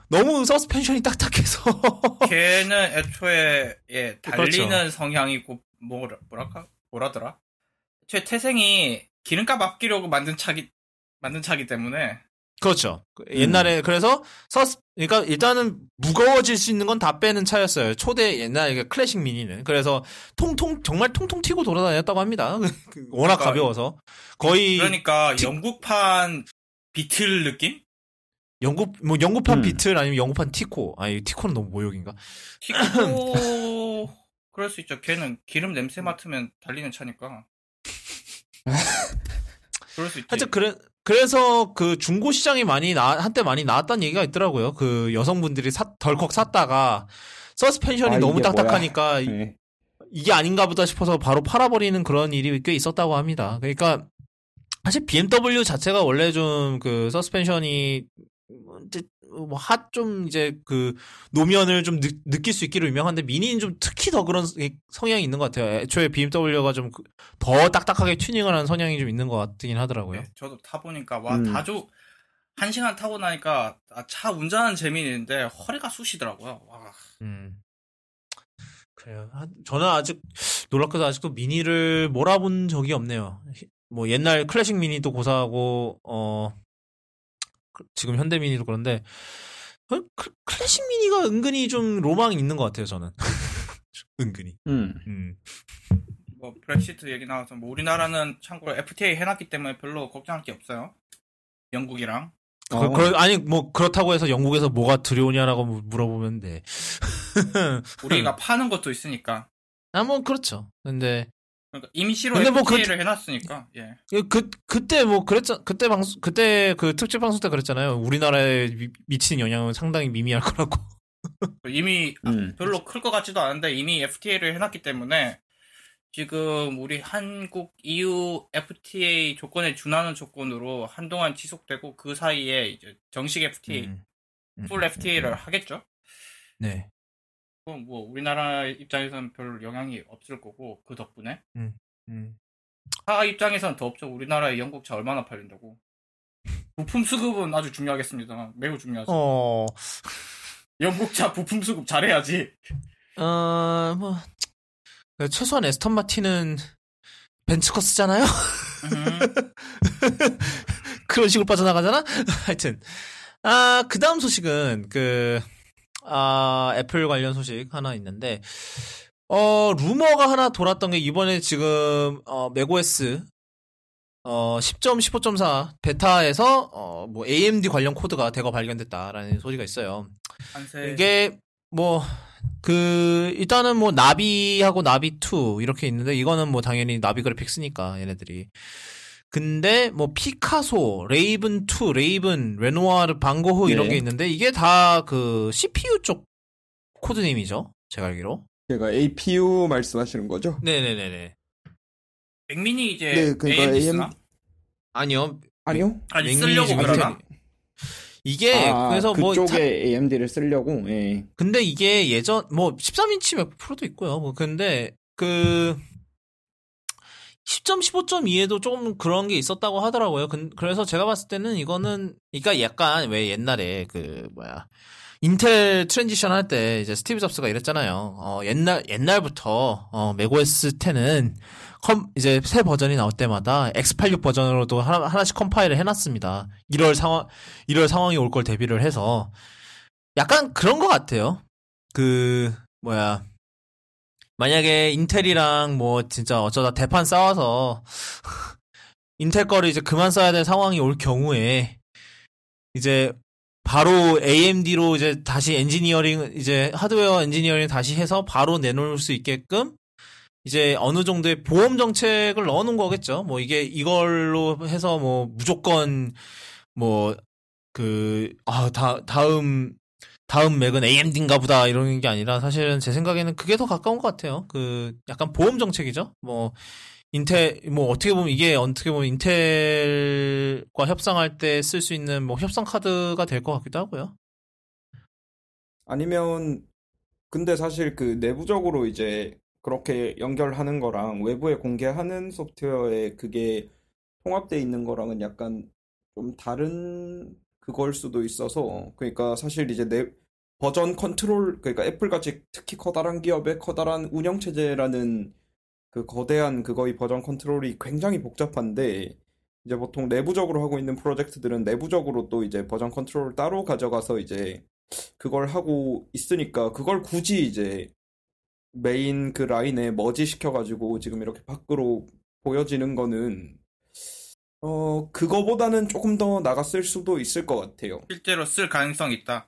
너무 서스펜션이 딱딱해서 걔는 애초에 예, 달리는 그렇죠. 성향이고 뭐라, 뭐랄까? 뭐라더라? 애초에 태생이 기름값 아끼려고 만든 차기 만든 차기 때문에 그렇죠. 옛날에 음. 그래서 서스 그러니까 일단은 무거워질 수 있는 건 다 빼는 차였어요. 초대 옛날에 클래식 미니는 그래서 통통 정말 통통 튀고 돌아다녔다고 합니다. 워낙 그러니까, 가벼워서 거의 그러니까 티... 영국판 비틀 느낌? 영국 뭐 영국판 음. 비틀 아니면 영국판 티코 아니 티코는 너무 모욕인가? 티코 그럴 수 있죠. 걔는 기름 냄새 맡으면 달리는 차니까. 그럴 수 있지. 하여튼 그래 그래서 그 중고 시장이 많이 나 한때 많이 나왔다는 얘기가 있더라고요. 그 여성분들이 사, 덜컥 샀다가 서스펜션이 아, 너무 딱딱하니까 네. 이게 아닌가 보다 싶어서 바로 팔아버리는 그런 일이 꽤 있었다고 합니다. 그러니까 사실 비엠더블유 자체가 원래 좀 그 서스펜션이 뭐 핫 좀 이제 그 노면을 좀 느, 느낄 수 있기로 유명한데 미니는 좀 특히 더 그런 성향이 있는 것 같아요. 애초에 비엠더블유가 좀 더 딱딱하게 튜닝을 하는 성향이 좀 있는 것 같긴 하더라고요. 네, 저도 타보니까 와 다 좀 음. 한 시간 타고 나니까 차 운전하는 재미는 있는데 허리가 쑤시더라고요. 와. 음. 그래요. 저는 아직 놀랍게도 아직도 미니를 몰아본 적이 없네요. 뭐 옛날 클래식 미니도 고사하고 어. 지금 현대 미니도 그런데 클래식 미니가 은근히 좀 로망이 있는 것 같아요 저는. 은근히. 음. 음. 뭐 브렉시트 얘기 나와서 뭐 우리나라는 참고로 에프티에이 해놨기 때문에 별로 걱정할 게 없어요. 영국이랑. 그, 어. 그러, 아니 뭐 그렇다고 해서 영국에서 뭐가 두려우냐라고 물어보면 돼. 우리가 파는 것도 있으니까. 아, 뭐 그렇죠. 근데 그러니까 임시로 근데 뭐 에프티에이를 그, 해놨으니까. 예. 그 그때 뭐 그랬죠. 그때 방송 그때 그 특집 방송 때 그랬잖아요. 우리나라에 미, 미치는 영향은 상당히 미미할 거라고. 이미 음. 별로 클 것 같지도 않은데 이미 에프티에이를 해놨기 때문에 지금 우리 한국 이유 에프티에이 조건에 준하는 조건으로 한동안 지속되고 그 사이에 이제 정식 에프티에이, 음. 풀 에프티에이를 음. 하겠죠. 네. 그럼 뭐 우리나라 입장에서는 별 영향이 없을 거고 그 덕분에. 음. 음. 하 입장에서는 더 없죠. 우리나라에 영국차 얼마나 팔린다고. 부품 수급은 아주 중요하겠습니다. 매우 중요하죠. 어. 영국차 부품 수급 잘해야지. 어 뭐. 최소한 에스턴 마틴은 벤츠커스잖아요? 그런 식으로 빠져나가잖아? 하여튼. 아, 그 다음 소식은, 그, 아, 애플 관련 소식 하나 있는데, 어, 루머가 하나 돌았던 게 이번에 지금, 어, 맥오에스, 어, 십 점 십오 점 사 베타에서, 어, 뭐, 에이엠디 관련 코드가 대거 발견됐다라는 소리가 있어요. 안세. 이게, 뭐, 그 일단은 뭐 나비하고 나비 투 이렇게 있는데 이거는 뭐 당연히 나비 그래픽스니까 얘네들이. 근데 뭐 피카소, 레이븐 투, 레이븐, 레노아르, 방고흐 이런 네. 게 있는데 이게 다 그 씨피유 쪽 코드네임이죠. 제가 알기로. 제가 에이피유 말씀하시는 거죠? 네네네네. 맥민이 이제 네, 그러니까 에이엠디 쓰나? 아니요. 아니요? 아니 쓰려고 그러나? 이게 아, 그래서 뭐 그쪽에 자, 에이엠디를 쓰려고. 예. 근데 이게 예전 뭐 십삼 인치 맥북 프로도 있고요. 뭐 근데 그 십 점 십오 점 이에도 조금 그런 게 있었다고 하더라고요. 그, 그래서 제가 봤을 때는 이거는 그러니까 약간 왜 옛날에 그 뭐야 인텔 트랜지션 할 때 이제 스티브 잡스가 이랬잖아요. 어, 옛날 옛날부터 어, 맥오에스 텐은 컴, 이제 새 버전이 나올 때마다 엑스팔십육 버전으로도 하나, 하나씩 컴파일을 해놨습니다. 이럴 상황, 이럴 상황이 올 걸 대비를 해서 약간 그런 것 같아요. 그 뭐야 만약에 인텔이랑 뭐 진짜 어쩌다 대판 싸워서 인텔 거를 이제 그만 써야 될 상황이 올 경우에 이제 바로 에이엠디로 이제 다시 엔지니어링 이제 하드웨어 엔지니어링 다시 해서 바로 내놓을 수 있게끔. 이제 어느 정도의 보험 정책을 넣어놓은 거겠죠. 뭐 이게 이걸로 해서 뭐 무조건 뭐 그 아 다 다음 다음 맥은 에이엠디인가 보다 이런 게 아니라 사실은 제 생각에는 그게 더 가까운 것 같아요. 그 약간 보험 정책이죠. 뭐 인텔 뭐 어떻게 보면 이게 어떻게 보면 인텔과 협상할 때 쓸 수 있는 뭐 협상 카드가 될 것 같기도 하고요. 아니면 근데 사실 그 내부적으로 이제 그렇게 연결하는 거랑 외부에 공개하는 소프트웨어에 그게 통합되어 있는 거랑은 약간 좀 다른 그걸 수도 있어서 그러니까 사실 이제 내 버전 컨트롤 그러니까 애플같이 특히 커다란 기업의 커다란 운영체제라는 그 거대한 그거의 버전 컨트롤이 굉장히 복잡한데 이제 보통 내부적으로 하고 있는 프로젝트들은 내부적으로 또 이제 버전 컨트롤을 따로 가져가서 이제 그걸 하고 있으니까 그걸 굳이 이제 메인 그 라인에 머지 시켜가지고 지금 이렇게 밖으로 보여지는 거는 어 그거보다는 조금 더 나갔을 수도 있을 것 같아요. 실제로 쓸 가능성 있다.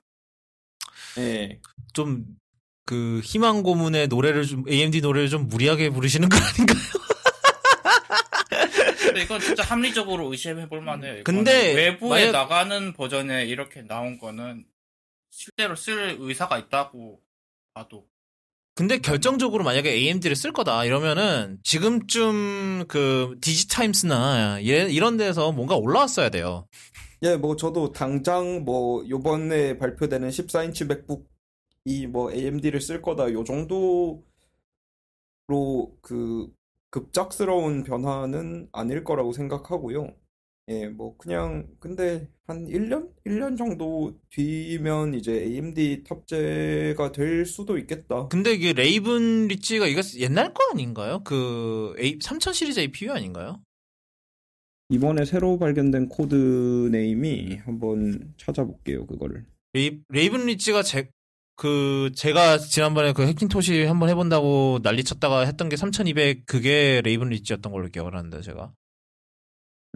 네, 좀 그 희망 고문의 노래를 좀 에이엠디 노래를 좀 무리하게 부르시는 거 아닌가요? 근데 이건 진짜 합리적으로 의심해볼 만해요. 근데 외부에 만약... 나가는 버전에 이렇게 나온 거는 실제로 쓸 의사가 있다고 봐도. 근데 결정적으로 만약에 에이엠디를 쓸 거다 이러면은 지금쯤 그 디지타임스나 이런 데서 뭔가 올라왔어야 돼요. 예, 뭐 저도 당장 뭐 요번에 발표되는 십사 인치 맥북이 뭐 에이엠디를 쓸 거다 요 정도로 그 급작스러운 변화는 아닐 거라고 생각하고요. 예, 뭐 그냥 근데 한 일 년? 일 년 정도 뒤면 이제 에이엠디 탑재가 될 수도 있겠다. 근데 이게 레이븐 리치가 이거 옛날 거 아닌가요? 그 삼천 시리즈 에이피유 아닌가요? 이번에 새로 발견된 코드 네임이 한번 찾아볼게요, 그거를. 레이, 레이븐 리치가 제, 그 제가 지난번에 그 해킹토시 한번 해본다고 난리쳤다가 했던 게 삼천이백 그게 레이븐 리치였던 걸로 기억을 하는데 제가.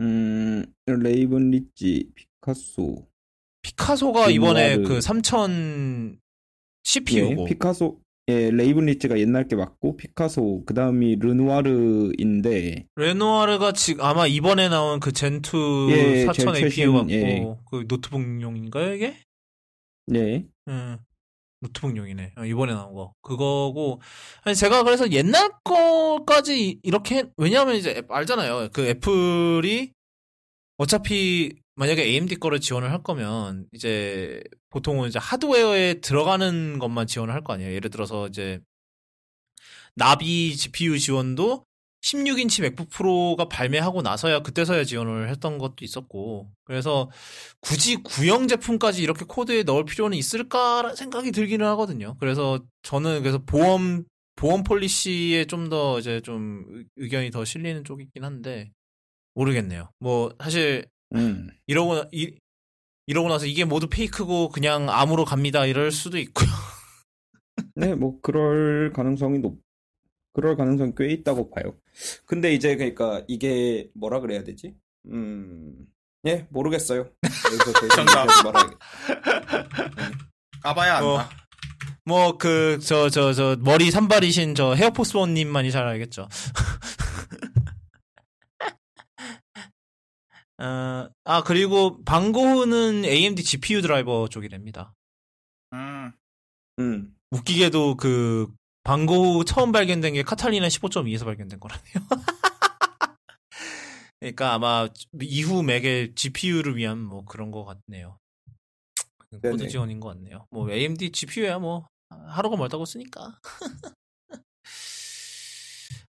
음, 레이븐 리치, 피카소. 피카소가 이번에 그 삼천 씨피유고. 예, 피카소, 예, 레이븐 리치가 옛날 게 맞고, 피카소, 그 다음이 르누아르인데. 르누아르가 지금 아마 이번에 나온 그 젠투 예, 사천 에이피유 같고, 예. 그 노트북용인가요, 이게? 네. 음. 노트북용이네. 이번에 나온 거. 그거고. 아니, 제가 그래서 옛날 거까지 이렇게, 왜냐면 이제 알잖아요. 그 애플이 어차피 만약에 에이엠디 거를 지원을 할 거면 이제 보통은 이제 하드웨어에 들어가는 것만 지원을 할 거 아니에요. 예를 들어서 이제 나비 지피유 지원도 십육 인치 맥북 프로가 발매하고 나서야 그때서야 지원을 했던 것도 있었고, 그래서 굳이 구형 제품까지 이렇게 코드에 넣을 필요는 있을까 생각이 들기는 하거든요. 그래서 저는 그래서 보험 보험 폴리시에 좀 더 이제 좀 의견이 더 실리는 쪽이긴 한데 모르겠네요. 뭐 사실 음. 이러고 이, 이러고 나서 이게 모두 페이크고 그냥 암으로 갑니다 이럴 수도 있고요. 네, 뭐 그럴 가능성이 높. 그럴 가능성이 꽤 있다고 봐요. 근데 이제 그러니까 이게 뭐라 그래야 되지? 음, 예 모르겠어요. 정답. 가봐야 안다. 뭐 그 저 저 저 머리 산발이신 저 헤어포스원님만이 잘 알겠죠. 어, 아 그리고 방고흐는 에이엠디 지피유 드라이버 쪽이랍니다. 음, 음. 웃기게도 그 방고흐 처음 발견된 게 카탈리나 십오 점 이에서 발견된 거라네요. 그러니까 아마 이후 맥의 지피유를 위한 뭐 그런 거 같네요. 코드 지원인 거 같네요. 뭐 에이엠디 지피유야 뭐 하루가 멀다고 쓰니까.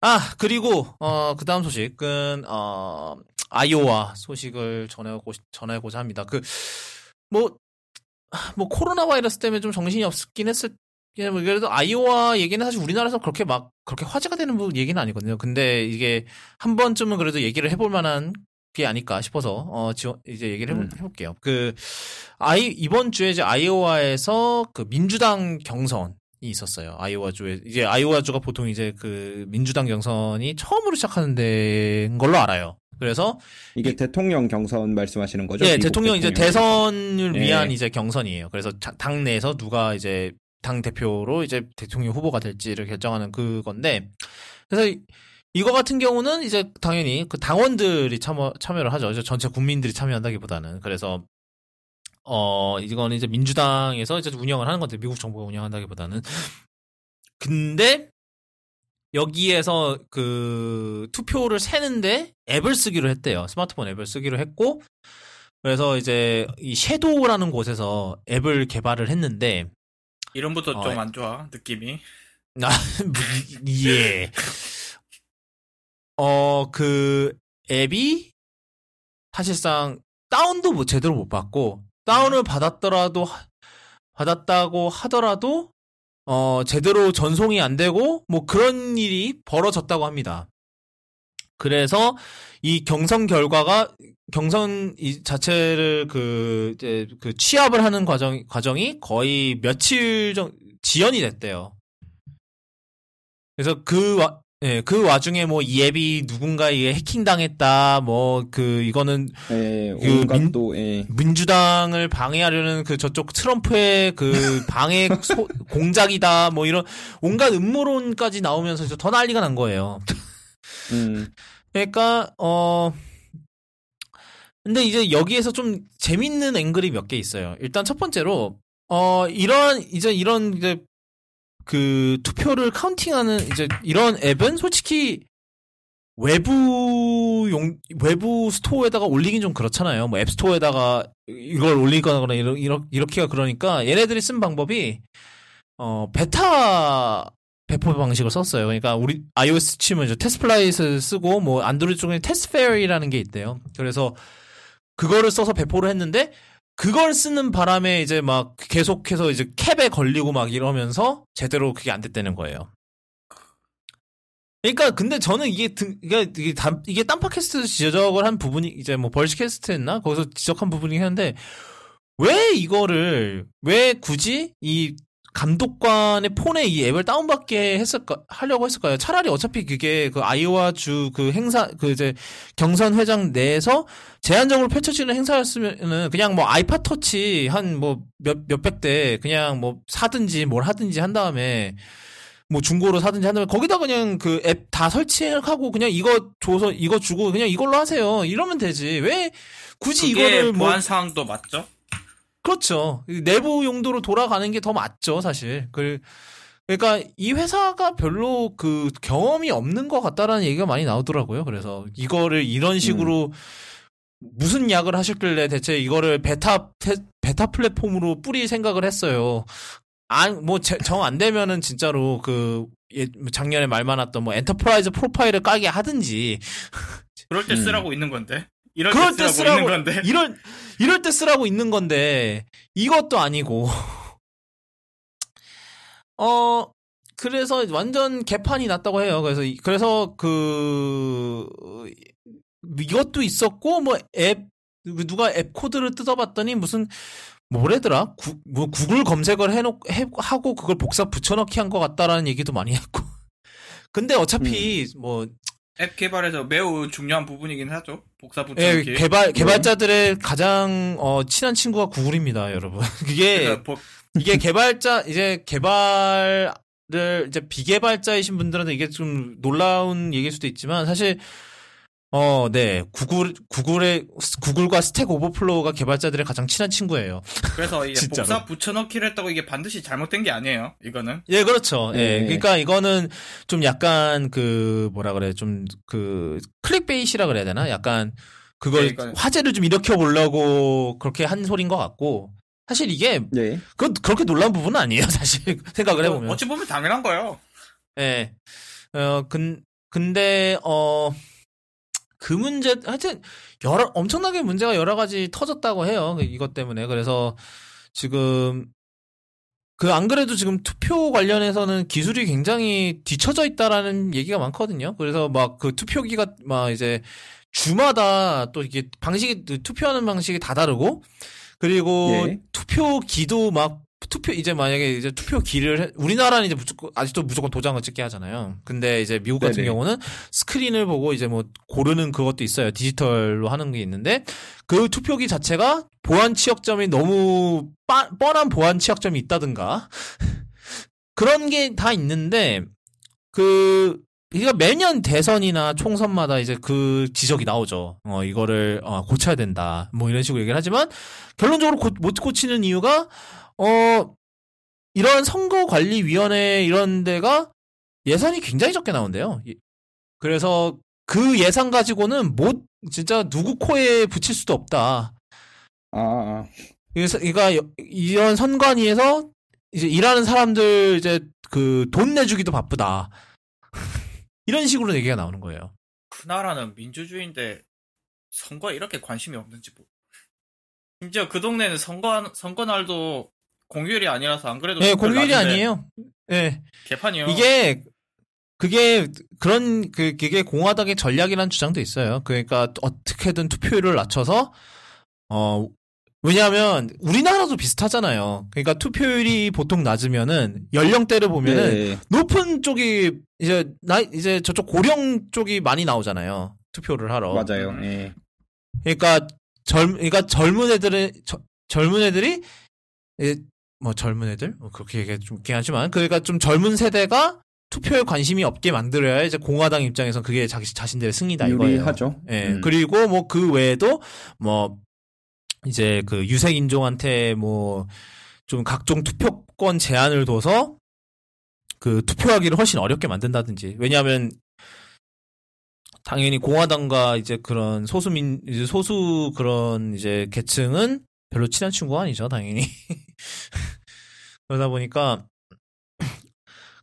아 그리고 어 그다음 소식은 어 아이오와 소식을 전하고 전하고자 합니다. 그 뭐 뭐 코로나 바이러스 때문에 좀 정신이 없긴 했을. 그래도 아이오와 얘기는 사실 우리나라에서 그렇게 막 그렇게 화제가 되는 얘기는 아니거든요. 근데 이게 한 번쯤은 그래도 얘기를 해볼 만한 게 아닐까 싶어서 어 지원, 이제 얘기를 해볼, 음. 해볼게요. 그 아이 이번 주에 이제 아이오와에서 그 민주당 경선이 있었어요. 아이오와 주에 이제 아이오와 주가 보통 이제 그 민주당 경선이 처음으로 시작하는 데인 걸로 알아요. 그래서 이게 이, 대통령 경선 말씀하시는 거죠? 네, 대통령, 대통령 이제 대선을 네. 위한 이제 경선이에요. 그래서 당 내에서 누가 이제 당 대표로 이제 대통령 후보가 될지를 결정하는 그건데, 그래서 이거 같은 경우는 이제 당연히 그 당원들이 참여 참여를 하죠. 이제 전체 국민들이 참여한다기보다는. 그래서 어 이건 이제 민주당에서 이제 운영을 하는 건데 미국 정부가 운영한다기보다는. 근데 여기에서 그 투표를 세는데 앱을 쓰기로 했대요. 스마트폰 앱을 쓰기로 했고, 그래서 이제 이 섀도우라는 곳에서 앱을 개발을 했는데. 이름부터 어, 좀 안 좋아 느낌이. 아, 예. 어, 그 앱이 사실상 다운도 뭐 제대로 못 받고, 다운을 받았더라도 받았다고 하더라도 어 제대로 전송이 안 되고 뭐 그런 일이 벌어졌다고 합니다. 그래서 이 경선 결과가 경선 이 자체를 그 이제 그 취합을 하는 과정 과정이 거의 며칠 정도 지연이 됐대요. 그래서 그 와 예, 그 와중에 뭐 이 앱이 누군가에게 해킹당했다. 뭐 그 이거는 예, 그 민, 또, 예. 민주당을 방해하려는 그 저쪽 트럼프의 그 방해 소, 공작이다. 뭐 이런 온갖 음모론까지 나오면서 이제 더 난리가 난 거예요. 음. 그러니까 어 근데 이제 여기에서 좀 재밌는 앵글이 몇 개 있어요. 일단 첫 번째로 어 이런 이제 이런 이제 그 투표를 카운팅하는 이제 이런 앱은 솔직히 외부용 외부 스토어에다가 올리긴 좀 그렇잖아요. 뭐 앱스토어에다가 이걸 올리거나 이런 이렇게 이렇게가 그러니까 얘네들이 쓴 방법이 어 베타 배포 방식을 썼어요. 그러니까 우리 iOS 치면 이제 테스트플라잇을 쓰고 뭐 안드로이드 쪽에 테스트페어라는 게 있대요. 그래서 그거를 써서 배포를 했는데 그걸 쓰는 바람에 이제 막 계속해서 이제 캡에 걸리고 막 이러면서 제대로 그게 안 됐다는 거예요. 그러니까 근데 저는 이게 그러니까 이게 단, 이게 딴팟캐스트 지적을 한 부분이 이제 뭐 벌시캐스트였나 거기서 지적한 부분이긴 한데 왜 이거를 왜 굳이 이 감독관의 폰에 이 앱을 다운받게 했을까, 하려고 했을까요? 차라리 어차피 그게 그 아이오와 주 그 행사, 그 이제 경선 회장 내에서 제한적으로 펼쳐지는 행사였으면은 그냥 뭐 아이팟 터치 한 뭐 몇, 몇백 대 그냥 뭐 사든지 뭘 하든지 한 다음에 뭐 중고로 사든지 한 다음에 거기다 그냥 그 앱 다 설치하고 그냥 이거 줘서 이거 주고 그냥 이걸로 하세요. 이러면 되지. 왜 굳이 이거를 보안 뭐... 사항도 맞죠? 그렇죠. 내부 용도로 돌아가는 게 더 맞죠, 사실. 그, 그러니까 이 회사가 별로 그 경험이 없는 것 같다라는 얘기가 많이 나오더라고요. 그래서 이거를 이런 식으로 음. 무슨 약을 하셨길래 대체 이거를 베타 베타 플랫폼으로 뿌릴 생각을 했어요. 안 뭐 정 안 되면은 진짜로 그 작년에 말 많았던 뭐 엔터프라이즈 프로파일을 까게 하든지. 그럴 때 쓰라고 음. 있는 건데. 이럴 그럴 때 쓰라고, 때 쓰라고 있는 건데. 이럴 이럴 때 쓰라고 있는 건데 이것도 아니고. 어 그래서 완전 개판이 났다고 해요. 그래서 그래서 그 이것도 있었고 뭐 앱 누가 앱 코드를 뜯어봤더니 무슨 뭐래더라? 구, 뭐 구글 검색을 해놓 해, 하고 그걸 복사 붙여넣기 한 것 같다라는 얘기도 많이 했고. 근데 어차피 음. 뭐 앱 개발에서 매우 중요한 부분이긴 하죠. 복사 붙여넣기. 예, 개발 개발자들의 가장 어, 친한 친구가 구글입니다, 여러분. 그게 보... 이게 개발자 이제 개발을 이제 비개발자이신 분들한테 이게 좀 놀라운 얘기일 수도 있지만 사실 어, 네 구글 구글의 구글과 스택 오버플로우가 개발자들의 가장 친한 친구예요. 그래서 이게 복사 붙여넣기를 했다고 이게 반드시 잘못된 게 아니에요. 이거는. 예, 그렇죠. 네. 예, 그러니까 이거는 좀 약간 그 뭐라 그래 좀 그 클릭베이시라 그래야 되나? 약간 그걸 네, 화제를 좀 일으켜 보려고 그렇게 한 소린 것 같고 사실 이게 네. 그 그렇게 놀라운 부분은 아니에요. 사실 생각을 해보면. 어, 어찌 보면 당연한 거예요. 예. 어, 근 근데 어. 그 문제, 하여튼, 여러, 엄청나게 문제가 여러 가지 터졌다고 해요. 이것 때문에. 그래서, 지금, 그, 안 그래도 지금 투표 관련해서는 기술이 굉장히 뒤처져 있다라는 얘기가 많거든요. 그래서 막 그 투표기가, 막 이제, 주마다 또 이게 방식이, 투표하는 방식이 다 다르고, 그리고 예. 투표기도 막, 투표, 이제 만약에 이제 투표기를, 우리나라는 이제 무조건, 아직도 무조건 도장을 찍게 하잖아요. 근데 이제 미국 같은 네네. 경우는 스크린을 보고 이제 뭐 고르는 그것도 있어요. 디지털로 하는 게 있는데 그 투표기 자체가 보안 취약점이 너무 빠, 뻔한 보안 취약점이 있다든가. 그런 게 다 있는데 그, 그러니까 매년 대선이나 총선마다 이제 그 지적이 나오죠. 어, 이거를, 어, 고쳐야 된다. 뭐 이런 식으로 얘기를 하지만 결론적으로 고, 못 고치는 이유가 어, 이런 선거관리위원회 이런 데가 예산이 굉장히 적게 나온대요. 그래서 그 예산 가지고는 못, 진짜 누구 코에 붙일 수도 없다. 아, 아. 그래서, 그러니까 이런 선관위에서 이제 일하는 사람들 이제 그 돈 내주기도 바쁘다. 이런 식으로 얘기가 나오는 거예요. 그 나라는 민주주의인데 선거에 이렇게 관심이 없는지 뭐. 심지어 그 동네는 선거, 선거날도 공휴일이 아니라서 안 그래도 네, 공휴일이 아니에요. 네. 개판이요. 이게 그게 그런 그 그게 공화당의 전략이라는 주장도 있어요. 그러니까 어떻게든 투표율을 낮춰서 어 왜냐하면 우리나라도 비슷하잖아요. 그러니까 투표율이 보통 낮으면은 연령대를 보면은 네. 높은 쪽이 이제 나 이제 저쪽 고령 쪽이 많이 나오잖아요. 투표를 하러. 맞아요. 네. 그러니까 젊 그러니까 젊은 애들은 저, 젊은 애들이 뭐 젊은 애들? 뭐 그렇게 얘기 좀 있긴 하지만 그러니까 좀 젊은 세대가 투표에 관심이 없게 만들어야 이제 공화당 입장에선 그게 자기 자신들의 승리다 이거예요. 유리하죠. 예. 음. 그리고 뭐 그 외에도 뭐 이제 그 유색 인종한테 뭐 좀 각종 투표권 제한을 둬서 그 투표하기를 훨씬 어렵게 만든다든지. 왜냐하면 당연히 공화당과 이제 그런 소수민 이제 소수 그런 이제 계층은 별로 친한 친구가 아니죠, 당연히. 그러다 보니까,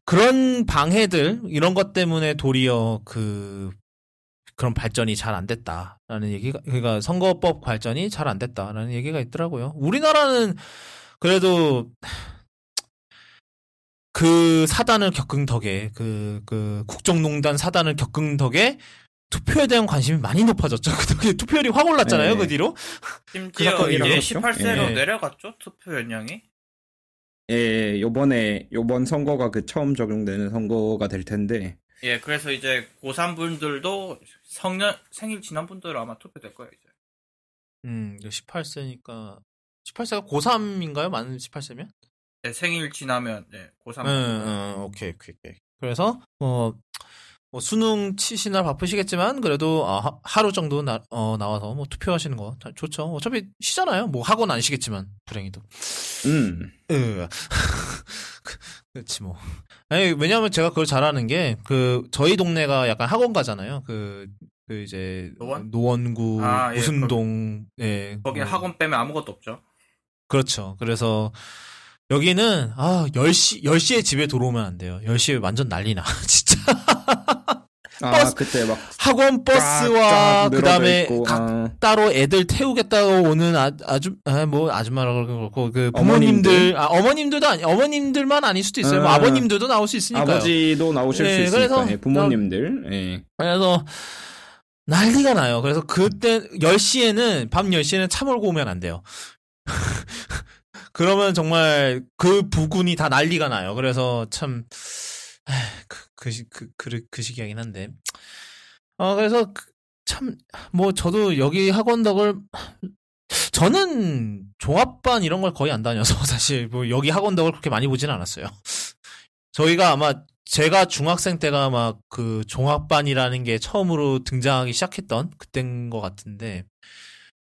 그런 방해들, 이런 것 때문에 도리어 그, 그런 발전이 잘 안 됐다라는 얘기가, 그러니까 선거법 발전이 잘 안 됐다라는 얘기가 있더라고요. 우리나라는 그래도 그 사단을 겪은 덕에, 그, 그, 국정농단 사단을 겪은 덕에 투표에 대한 관심이 많이 높아졌죠. 그 투표율이 확 올랐잖아요. 네. 그 뒤로. 심지어 그 이제 십팔 세로 네. 내려갔죠. 투표 연령이. 예, 요번에, 요번 선거가 그 처음 적용되는 선거가 될 텐데. 예, 그래서 이제 고삼 분들도 성년, 생일 지난 분들은 아마 투표될 거예요, 이제. 음, 십팔 세니까, 십팔 세가 고삼인가요? 만 십팔 세면? 네, 생일 지나면, 네, 고삼. 음, 음, 오케이, 오케이, 오케이. 그래서, 어, 뭐 수능 치시나 바쁘시겠지만, 그래도, 아, 하루 정도 나, 어, 나와서 뭐 투표하시는 거 좋죠. 어차피 쉬잖아요. 뭐 학원 안 쉬겠지만, 불행히도. 음. 으. 그렇지 뭐. 아니, 왜냐면 제가 그걸 잘 아는 게, 그, 저희 동네가 약간 학원가잖아요. 그, 그 이제, 노원? 노원구, 아, 우순동, 예. 예 거기 뭐. 학원 빼면 아무것도 없죠. 그렇죠. 그래서, 여기는, 아, 열 시, 열 시에 집에 들어오면 안 돼요. 열 시에 완전 난리 나, 진짜. 아, 버스, 그때 막. 학원 버스와, 그 다음에, 아. 따로 애들 태우겠다고 오는 아, 아주, 아, 뭐, 아줌마라고 그렇고, 그, 부모님들, 어머님들? 아, 어머님들도 아니, 어머님들만 아닐 수도 있어요. 아, 뭐 아버님들도 나올 수 있으니까요. 아버지도 나오실 예, 수 있으니까, 그래서, 부모님들, 나, 예. 그래서, 난리가 나요. 그래서 그때, 열 시에는, 밤 열 시에는 차 몰고 오면 안 돼요. 그러면 정말 그 부근이 다 난리가 나요. 그래서 참 그 그 그 그 그 시기이긴 한데. 어 그래서 참 뭐 저도 여기 학원덕을 저는 종합반 이런 걸 거의 안 다녀서 사실 뭐 여기 학원덕을 그렇게 많이 보진 않았어요. 저희가 아마 제가 중학생 때가 막 그 종합반이라는 게 처음으로 등장하기 시작했던 그때인 것 같은데.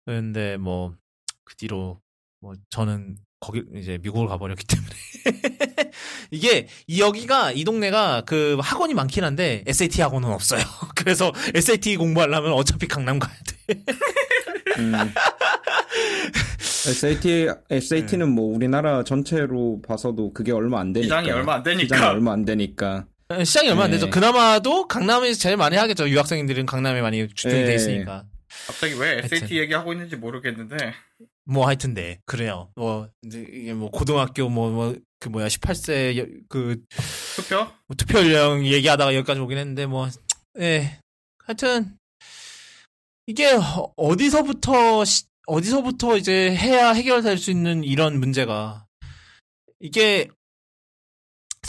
그런데 뭐 그 뒤로 뭐 저는 거기 이제 미국을 가버렸기 때문에 이게 여기가 이 동네가 그 학원이 많긴 한데 에스에이티 학원은 없어요. 그래서 에스에이티 공부하려면 어차피 강남 가야 돼. 음. 에스에이티 에스에이티는 네. 뭐 우리나라 전체로 봐서도 그게 얼마 안 되니까. 시장이 얼마 안 되니까. 시장이 얼마 안 되니까. 시장이 얼마 안 되죠. 그나마도 강남에서 제일 많이 하겠죠. 유학생들은 강남에 많이 주둔이 돼 있으니까. 갑자기 왜 에스에이티 하여튼. 얘기하고 있는지 모르겠는데. 뭐 하여튼 네 그래요. 뭐 이제 이게 뭐 고등학교 뭐 뭐 그 뭐야 십팔 세 여, 그 투표 뭐 투표 연령 얘기하다가 여기까지 오긴 했는데 뭐 예 하여튼 이게 어디서부터 시, 어디서부터 이제 해야 해결될 수 있는 이런 문제가 이게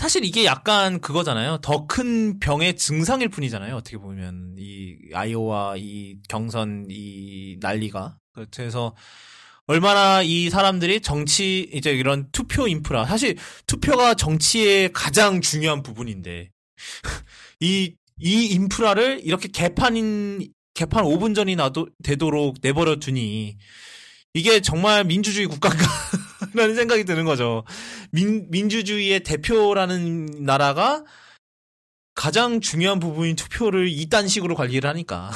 사실 이게 약간 그거잖아요. 더 큰 병의 증상일 뿐이잖아요. 어떻게 보면 이 아이오와 이 경선 이 난리가 그래서. 얼마나 이 사람들이 정치 이제 이런 투표 인프라 사실 투표가 정치의 가장 중요한 부분인데 이 이 인프라를 이렇게 개판인 개판 오 분 전이 나도 되도록 내버려 두니 이게 정말 민주주의 국가인가라는 생각이 드는 거죠. 민 민주주의의 대표라는 나라가 가장 중요한 부분인 투표를 이딴 식으로 관리를 하니까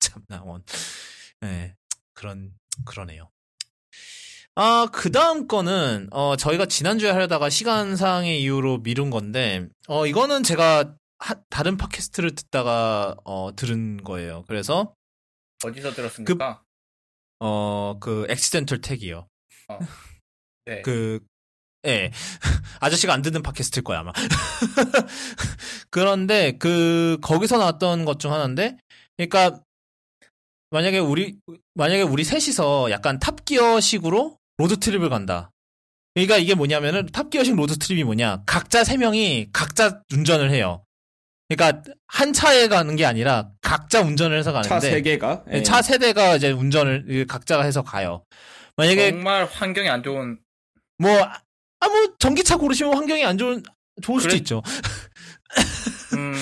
참나 원. 네, 그런 그러네요. 아, 그 다음 거는, 어, 저희가 지난주에 하려다가 시간상의 이유로 미룬 건데, 어, 이거는 제가 하, 다른 팟캐스트를 듣다가, 어, 들은 거예요. 그래서. 어디서 들었습니까? 그, 어, 그, 액시덴털 택이요. 어. 네. 그, 예. 아저씨가 안 듣는 팟캐스트일 거야, 아마. 그런데, 그, 거기서 나왔던 것 중 하나인데, 그러니까, 만약에 우리, 만약에 우리 셋이서 약간 탑기어 식으로 로드트립을 간다. 그러니까 이게 뭐냐면은 탑기어식 로드트립이 뭐냐. 각자 세 명이 각자 운전을 해요. 그러니까 한 차에 가는 게 아니라 각자 운전을 해서 가는데. 차 세 개가? 네. 차 세 대가 이제 운전을 각자가 해서 가요. 만약에. 정말 환경이 안 좋은. 뭐, 아, 뭐, 전기차 고르시면 환경이 안 좋은, 좋을 그래. 수도 있죠. 음.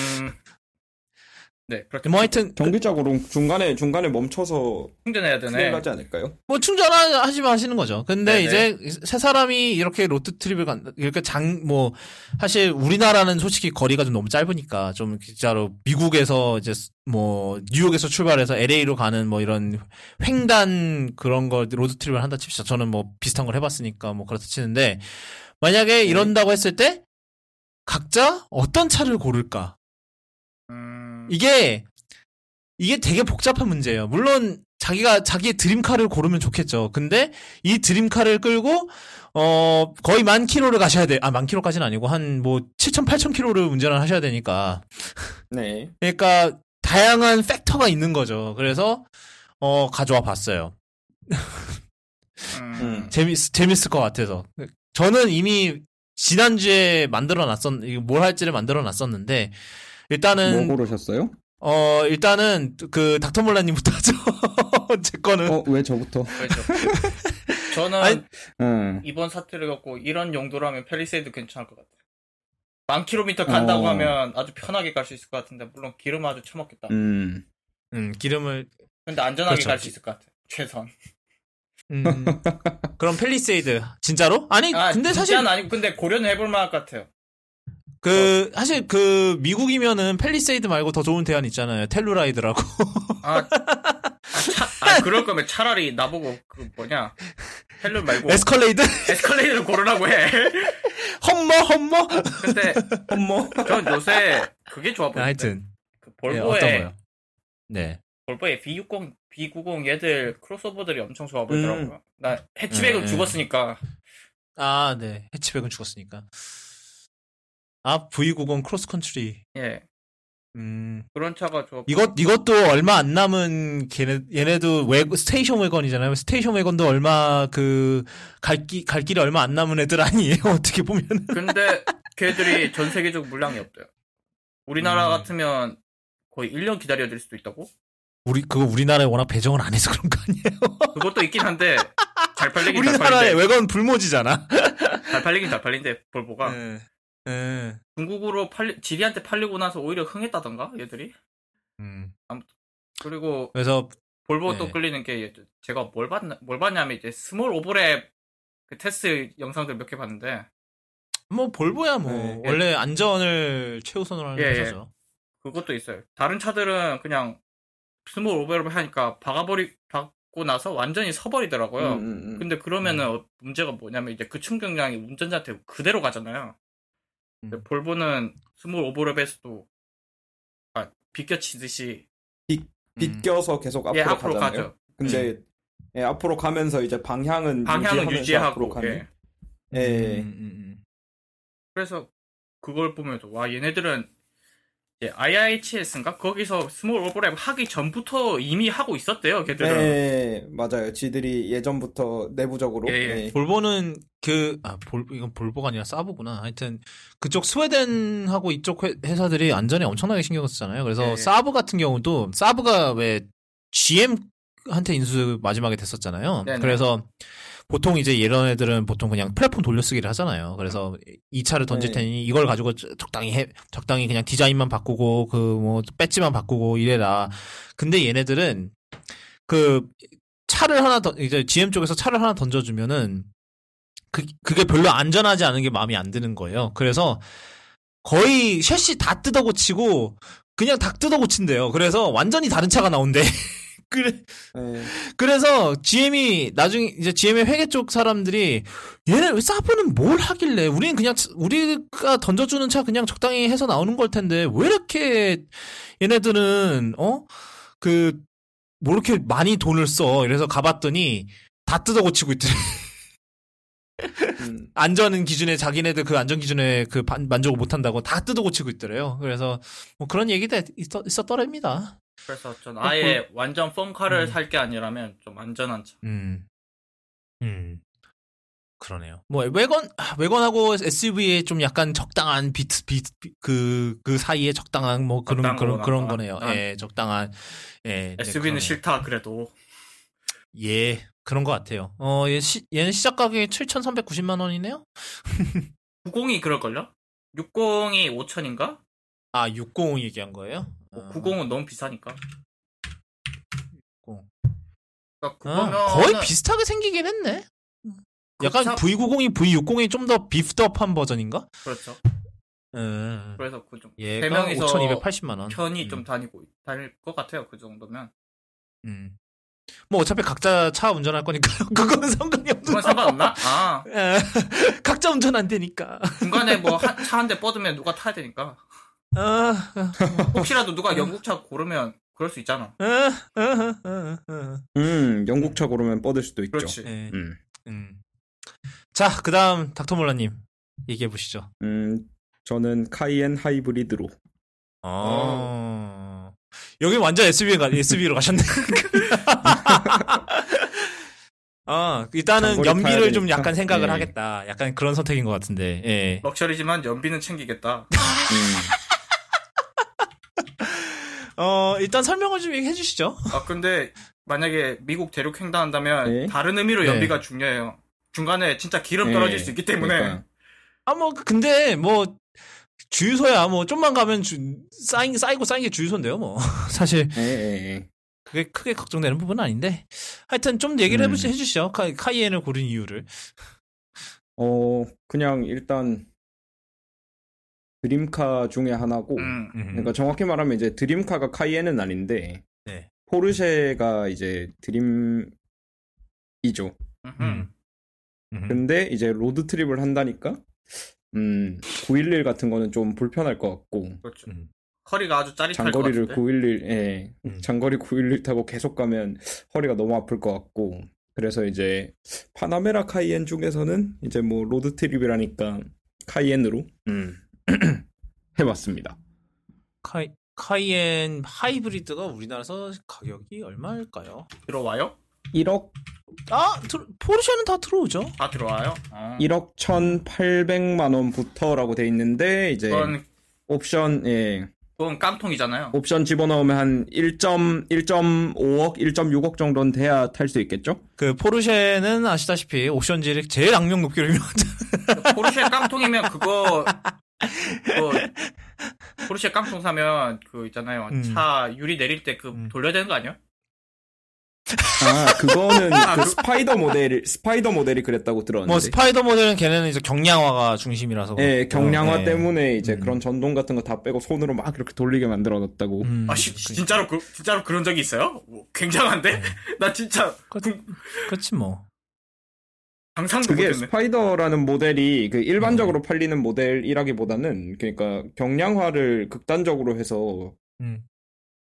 네, 그렇게. 뭐 하여튼. 정기적으로 중간에, 중간에 멈춰서. 충전해야 되네. 충전하지 않을까요? 뭐 충전하시면 하시는 거죠. 근데 네네. 이제 세 사람이 이렇게 로드트립을 간다. 이렇게 장, 뭐, 사실 우리나라는 솔직히 거리가 좀 너무 짧으니까 좀 진짜로 미국에서 이제 뭐, 뉴욕에서 출발해서 엘에이로 가는 뭐 이런 횡단 그런 거 로드트립을 한다 칩시다. 저는 뭐 비슷한 걸 해봤으니까 뭐 그렇다 치는데 만약에 이런다고 했을 때 각자 어떤 차를 고를까? 이게 이게 되게 복잡한 문제예요. 물론 자기가 자기의 드림카를 고르면 좋겠죠. 근데 이 드림카를 끌고 어 거의 만 킬로를 가셔야 돼. 아, 만 킬로까지는 아니고 한 뭐 칠천, 팔천 킬로를 운전을 하셔야 되니까. 네. 그러니까 다양한 팩터가 있는 거죠. 그래서 어 가져와 봤어요. 음. 재밌 재밌을 것 같아서. 저는 이미 지난주에 만들어놨었, 뭘 할지를 만들어놨었는데, 일단은. 뭐 고르셨어요? 어, 일단은, 그, 닥터몰라님부터 하죠. 제 거는. 어, 왜 저부터? 왜 저? 저는, 아니, 음. 이번 사태를 갖고 이런 용도라면 펠리세이드 괜찮을 것 같아요. 만 킬로미터 간다고 어. 하면 아주 편하게 갈 수 있을 것 같은데, 물론 기름 아주 처먹겠다. 음. 음, 기름을. 근데 안전하게 그렇죠. 갈 수 있을 것 같아요. 최소한. 음. 그럼 펠리세이드. 진짜로? 아니, 아, 근데 사실. 아니, 근데 고려는 해볼 만할 것 같아요. 그, 사실, 그, 미국이면은, 펠리세이드 말고 더 좋은 대안 있잖아요. 텔루라이드라고. 아, 아, 차, 아 그럴 거면 차라리 나보고, 그, 뭐냐. 텔루 말고. 에스컬레이드? 에스컬레이드를 고르라고 해. 험머, 험머? 근데, 험머? 전 요새, 그게 좋아 보이네. 하여튼. 그 볼보에. 네, 어떤 네. 볼보에 비 육십, 비 구십 얘들 크로스오버들이 엄청 좋아 보이더라고요. 음. 나 해치백은 네. 죽었으니까. 아, 네. 해치백은 죽었으니까. 아, 브이 구십 크로스컨트리. 예. 음. 그런 차가 좋아. 이것, 이것도 얼마 안 남은, 걔네, 얘네도 웨, 스테이션 웨건이잖아요. 스테이션 웨건도 얼마, 그, 갈 길, 갈 길이 얼마 안 남은 애들 아니에요. 어떻게 보면. 근데, 걔들이 전 세계적 물량이 없대요. 우리나라 음. 같으면 거의 일 년 기다려야 될 수도 있다고? 우리, 그거 우리나라에 워낙 배정을 안 해서 그런 거 아니에요? 그것도 있긴 한데, 잘 팔리긴 잘 팔린데. 우리나라에 웨건 불모지잖아. 잘 팔리긴 잘 팔린데, 볼보가. 네. 네. 중국으로 팔리, 지리한테 팔리고 나서 오히려 흥했다던가, 얘들이? 음. 아무튼. 그리고, 그래서, 볼보 네. 또 끌리는 게, 제가 뭘 봤나, 뭘 봤냐면, 이제, 스몰 오버랩, 그 테스트 영상들 몇 개 봤는데. 뭐, 볼보야, 뭐. 네. 원래 안전을 최우선으로 하는 예, 거죠. 예. 그것도 있어요. 다른 차들은 그냥, 스몰 오버랩을 하니까, 박아버리, 박고 나서 완전히 서버리더라고요. 음, 음, 음. 근데 그러면은, 음. 문제가 뭐냐면, 이제 그 충격량이 운전자한테 그대로 가잖아요. 음. 볼보는 스몰 오버랩에서도 아, 비껴치듯이 비, 비껴서 음. 계속 앞으로, 예, 앞으로 가잖아요. 가죠. 근데 음. 예, 앞으로 가면서 이제 방향은, 방향은 유지하고 예. 예. 음, 음. 그래서 그걸 보면서 와 얘네들은 이제 아이아이에이치에스인가 거기서 스몰 오버랩 하기 전부터 이미 하고 있었대요. 걔들은 예, 맞아요. 지들이 예전부터 내부적으로 예, 예. 볼보는 그, 아, 볼, 이건 볼보가 아니라 사보구나. 하여튼, 그쪽 스웨덴하고 이쪽 회사들이 안전에 엄청나게 신경을 쓰잖아요. 그래서 예. 사브 같은 경우도, 사브가 왜 지엠한테 인수 마지막에 됐었잖아요. 네네. 그래서 보통 이제 이런 애들은 보통 그냥 플랫폼 돌려쓰기를 하잖아요. 그래서 이 차를 던질 테니 이걸 가지고 적당히 해, 적당히 그냥 디자인만 바꾸고, 그 뭐, 배지만 바꾸고 이래라. 근데 얘네들은 그 차를 하나 던, 이제 지엠 쪽에서 차를 하나 던져주면은 그, 그게 별로 안전하지 않은 게 마음에 안 드는 거예요. 그래서 거의 셋이 다 뜯어 고치고 그냥 다 뜯어 고친대요. 그래서 완전히 다른 차가 나온대. 그래, 네. 그래서 지엠이 나중에 이제 지엠의 회계 쪽 사람들이 얘네 왜 사브는 뭘 하길래 우리는 그냥 우리가 던져주는 차 그냥 적당히 해서 나오는 걸 텐데 왜 이렇게 얘네들은 어? 그 뭐 이렇게 많이 돈을 써. 이래서 가봤더니 다 뜯어 고치고 있더래. 음. 안전 기준에 자기네들 그 안전 기준에 그 반, 만족을 못한다고 다 뜯어 고치고 있더래요. 그래서 뭐 그런 얘기도 있었, 있었더랍니다. 그래서 전 아예 볼... 완전 펑카를 음. 살 게 아니라면 좀 안전한 차. 음, 음, 그러네요. 뭐 외건 외건하고 에스유브이의 좀 약간 적당한 비트 비트 그 그 사이에 적당한 뭐 그런 그런 그런 거네요. 난... 예, 적당한. 예, 에스유브이는 네, 싫다 그래도. 예. 그런 것 같아요. 어, 얘 시, 얘는 시작 가격이 칠천삼백구십만 원이네요? 구십이 그럴걸요? 육십이 오천인가? 아, 육십 얘기한 거예요? 어, 구십은 너무 비싸니까. 육십. 그러니까 아, 거의 비슷하게 생기긴 했네. 약간 사... 브이 구십이, 브이 육십이 좀 더 비프드업한 버전인가? 그렇죠. 음. 그래서 그 정도. 세 명이서 오천이백팔십만 원. 편히 음. 좀 다니고, 다닐 것 같아요. 그 정도면. 음. 뭐 어차피 각자 차 운전할 거니까 그거는 상관이 없나? 그건 상관없나? 아 각자 운전 안 되니까 중간에 뭐 차 한 대 뻗으면 누가 타야 되니까 아 혹시라도 누가 영국 차 고르면 그럴 수 있잖아. 음 영국 차 고르면 뻗을 수도 있죠. 그렇지. 네. 음. 음. 자 그다음 닥터몰라님 얘기해 보시죠. 음 저는 카이엔 하이브리드로. 아 여기 완전 에스유브이로 가셨네. 아, 일단은 연비를 좀 약간 생각을 네. 하겠다. 약간 그런 선택인 것 같은데. 예. 럭셔리지만 연비는 챙기겠다. 어, 일단 설명을 좀 해 주시죠. 아, 근데 만약에 미국 대륙 횡단한다면 네? 다른 의미로 연비가 네. 중요해요. 중간에 진짜 기름 떨어질 네. 수 있기 때문에. 그러니까. 아, 뭐 근데 뭐 주유소야 뭐 좀만 가면 주, 쌓인, 쌓이고 쌓인 게 주유소인데요, 뭐. 사실. 예, 예, 예. 그게 크게 걱정되는 부분은 아닌데 하여튼 좀 얘기를 음. 해보시, 해주시죠. 카, 카이엔을 고른 이유를. 어 그냥 일단 드림카 중에 하나고 음, 음. 그러니까 정확히 말하면 이제 드림카가 카이엔은 아닌데 네. 포르쉐가 이제 드림이죠. 음. 음. 근데 이제 로드트립을 한다니까 음, 구일일 같은 거는 좀 불편할 것 같고 그렇죠. 음. 허리가 아주 짜릿할 것 같은데. 장거리를 구일일, 예. 음. 장거리 구일일 타고 계속 가면 허리가 너무 아플 것 같고. 그래서 이제 파나메라 카이엔 중에서는 이제 뭐 로드 트립이라니까 카이엔으로 음. 해봤습니다. 카이 카이엔 하이브리드가 우리나라에서 가격이 얼마일까요? 들어와요? 일억. 아, 들, 포르쉐는 다 들어오죠. 다 들어와요. 아. 일억 천팔백만 원부터라고 돼 있는데 이제 그건... 옵션 예. 그건 깡통이잖아요. 옵션 집어넣으면 한 일 점 일점오억, 일점육억 정도는 돼야 탈 수 있겠죠? 그 포르쉐는 아시다시피 옵션질이 제일 악명 높기로 유명하잖아요. 포르쉐 깡통이면 그거, 그거 포르쉐 깡통 사면 그 있잖아요. 음. 차 유리 내릴 때 그 돌려야 되는 거 아니야? 아, 그거는 아, 그 스파이더 모델, 스파이더 모델이 그랬다고 들었는데. 뭐 스파이더 모델은 걔네는 이제 경량화가 중심이라서. 예, 경량화 네. 때문에 이제 음. 그런 전동 같은 거 다 빼고 손으로 막 이렇게 돌리게 만들어놨다고. 음. 아, 시, 진짜로 그, 진짜로 그런 적이 있어요? 뭐, 굉장한데? 네. 나 진짜. 그, 그, 그렇지 뭐. 상상도 그게 못했네. 스파이더라는 모델이 그 일반적으로 음. 팔리는 모델이라기보다는 그러니까 경량화를 극단적으로 해서. 음.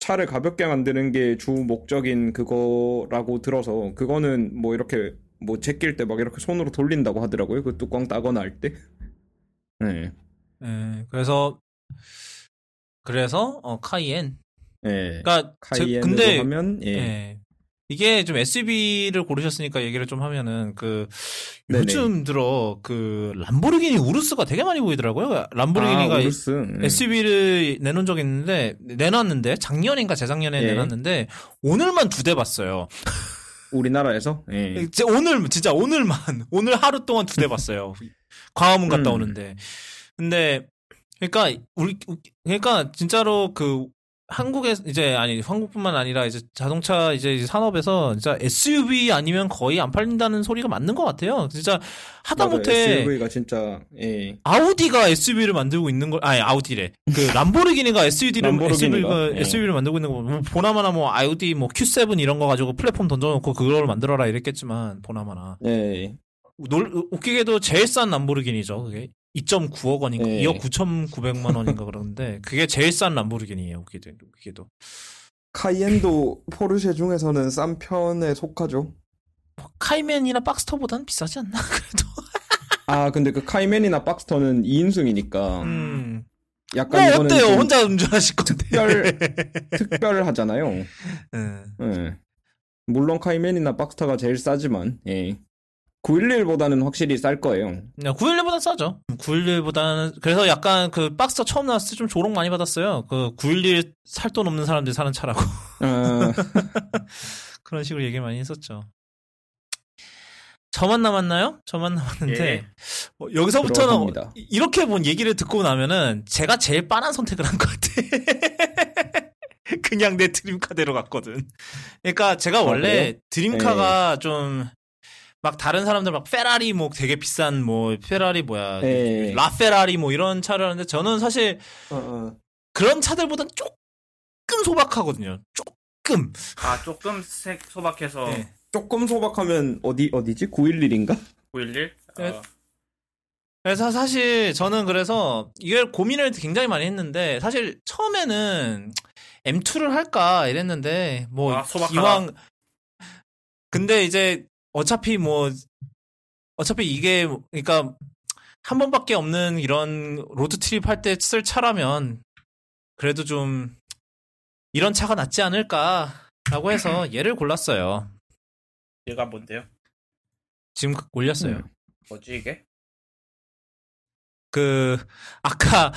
차를 가볍게 만드는 게 주 목적인 그거라고 들어서 그거는 뭐 이렇게 뭐 제낄 때 막 이렇게 손으로 돌린다고 하더라고요. 그 뚜껑 따거나 할 때. 네. 네. 그래서 그래서 어 카이엔. 네. 그러니까 카이엔으로 근데 하면 예. 네. 이게 좀 에스유브이를 고르셨으니까 얘기를 좀 하면은 그 요즘 네네. 들어 그 람보르기니 우루스가 되게 많이 보이더라고요. 람보르기니가 아, 우루스. 에스유브이를 내놓은 적이 있는데 내놨는데 작년인가 재작년에 예. 내놨는데 오늘만 두 대 봤어요. 우리나라에서? 예. 오늘 진짜 오늘만 오늘 하루 동안 두 대 봤어요. 광화문 갔다 음. 오는데. 근데 그러니까 우리 그러니까 진짜로 그 한국에 이제 아니 한국뿐만 아니라 이제 자동차 이제 산업에서 진짜 에스유브이 아니면 거의 안 팔린다는 소리가 맞는 것 같아요. 진짜 하다못해 에스유브이가 진짜 예. 아우디가 에스유브이를 만들고 있는 걸 아니 아우디래 그 람보르기니가 에스유브이를 에스유브이가 예. 에스유브이를 만들고 있는 거 뭐 보나마나 뭐 아우디 뭐 큐 세븐 이런 거 가지고 플랫폼 던져놓고 그걸 만들어라 이랬겠지만 보나마나 예. 놀 웃기게도 제일 싼 람보르기니죠 그게. 이점구억 원인가 네. 이억 구천구백만 원인가 그러는데 그게 제일 싼 람보르기니예요. 그게도 그게도 카이엔도 포르쉐 중에서는 싼 편에 속하죠. 뭐, 카이맨이나 박스터보다는 비싸지 않나 그래도. 아 근데 그 카이맨이나 박스터는 이인승이니까 음. 약간 뭐, 이거는 어때요? 혼자 운전하실 건데 특별 특별하잖아요. 음. 네. 물론 카이맨이나 박스터가 제일 싸지만 예. 구일일보다는 확실히 쌀 거예요. 구일일보다는 싸죠. 구일일보다는 그래서 약간 그 박스터 처음 나왔을 때 좀 조롱 많이 받았어요. 그 구일일 살 돈 없는 사람들이 사는 차라고. 어... 그런 식으로 얘기 많이 했었죠. 저만 남았나요? 저만 남았는데 예. 어, 여기서부터는 들어갑니다. 이렇게 본 얘기를 듣고 나면은 제가 제일 빠른 선택을 한 것 같아. 그냥 내 드림카대로 갔거든. 그러니까 제가 원래 어, 드림카가 예. 좀 막 다른 사람들 막 페라리 뭐 되게 비싼 뭐 페라리 뭐야 에이. 라페라리 뭐 이런 차를 하는데 저는 사실 어, 어. 그런 차들보단 조금 소박하거든요. 조금 아 조금 색 소박해서 네. 조금 소박하면 어디 어디지 구일일인가? 구일일? 어. 그래서 사실 저는 그래서 이걸 고민을 굉장히 많이 했는데 사실 처음에는 엠투를 할까 이랬는데 뭐 아, 이왕 근데 이제 어차피 뭐 어차피 이게 그러니까 한 번밖에 없는 이런 로드 트립 할 때 쓸 차라면 그래도 좀 이런 차가 낫지 않을까라고 해서 얘를 골랐어요. 얘가 뭔데요? 지금 올렸어요. 음. 뭐지 이게? 그 아까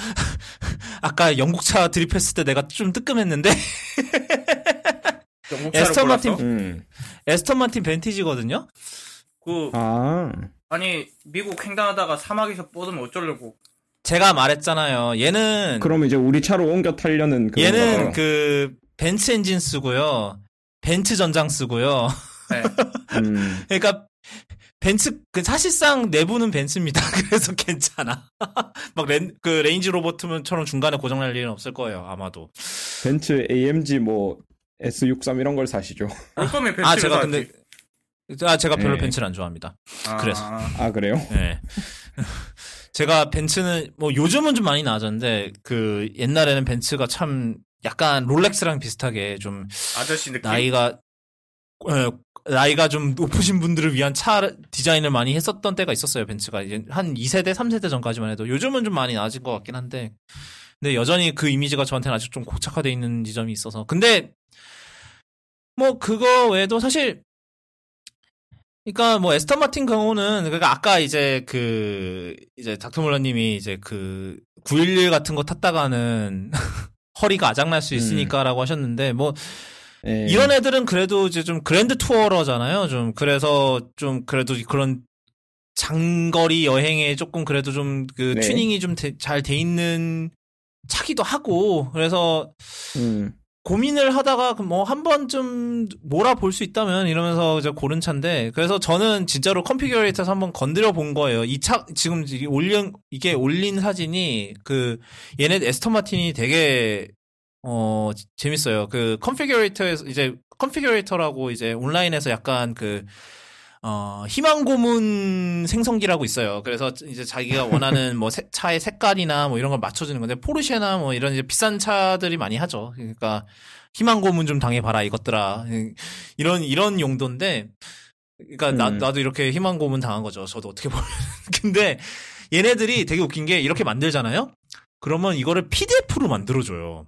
아까 영국차 드립했을 때 내가 좀 뜨끔했는데 에스턴 마틴 음. 에스턴 마틴 벤티지거든요. 그 아. 아니 미국 횡단하다가 사막에서 뻗으면 어쩌려고? 제가 말했잖아요. 얘는 그럼 이제 우리 차로 옮겨 타려는 그런 얘는 거라. 그 벤츠 엔진 쓰고요, 벤츠 전장 쓰고요. 네. 음. 그러니까. 벤츠, 그, 사실상 내부는 벤츠입니다. 그래서 괜찮아. 막, 렌, 그, 레인지 로버트처럼 중간에 고장날 일은 없을 거예요, 아마도. 벤츠, 에이엠지, 뭐, 에스육십삼 이런 걸 사시죠. 아, 아 제가 근데, 아, 제가 별로 네. 벤츠를 안 좋아합니다. 아... 그래서. 아, 그래요? 네. 제가 벤츠는, 뭐, 요즘은 좀 많이 나아졌는데, 그, 옛날에는 벤츠가 참, 약간 롤렉스랑 비슷하게 좀. 아저씨 느낌? 나이가, 에, 나이가 좀 높으신 분들을 위한 차 디자인을 많이 했었던 때가 있었어요, 벤츠가. 이제 한 이 세대, 삼 세대 전까지만 해도. 요즘은 좀 많이 나아진 것 같긴 한데. 근데 여전히 그 이미지가 저한테는 아직 좀 고착화되어 있는 지점이 있어서. 근데, 뭐, 그거 외에도 사실, 그니까 뭐, 에스턴 마틴 경우는, 그니까 아까 이제 그, 이제 닥터몰러님이 이제 그, 구일일 같은 거 탔다가는 허리가 아작날 수 있으니까라고 음. 하셨는데, 뭐, 에이. 이런 애들은 그래도 이제 좀 그랜드 투어러잖아요. 좀 그래서 좀 그래도 그런 장거리 여행에 조금 그래도 좀 그 네. 튜닝이 좀 잘 돼 있는 차기도 하고 그래서 음. 고민을 하다가 뭐 한 번 좀 몰아볼 수 있다면 이러면서 이제 고른 차인데 그래서 저는 진짜로 컨피규레이터에서 한번 건드려 본 거예요. 이 차 지금 올린 이게 올린 사진이 그 얘네 에스턴 마틴이 되게 어, 재밌어요. 그, 컨피규레이터에서, 이제, 컨피규레이터라고 이제 온라인에서 약간 그, 어, 희망고문 생성기라고 있어요. 그래서 이제 자기가 원하는 뭐 세, 차의 색깔이나 뭐 이런 걸 맞춰주는 건데, 포르쉐나 뭐 이런 이제 비싼 차들이 많이 하죠. 그러니까, 희망고문 좀 당해봐라, 이것들아. 이런, 이런 용도인데, 그러니까 음. 나, 나도 이렇게 희망고문 당한 거죠. 저도 어떻게 보면. 근데, 얘네들이 되게 웃긴 게 이렇게 만들잖아요? 그러면 이거를 피디에프로 만들어줘요.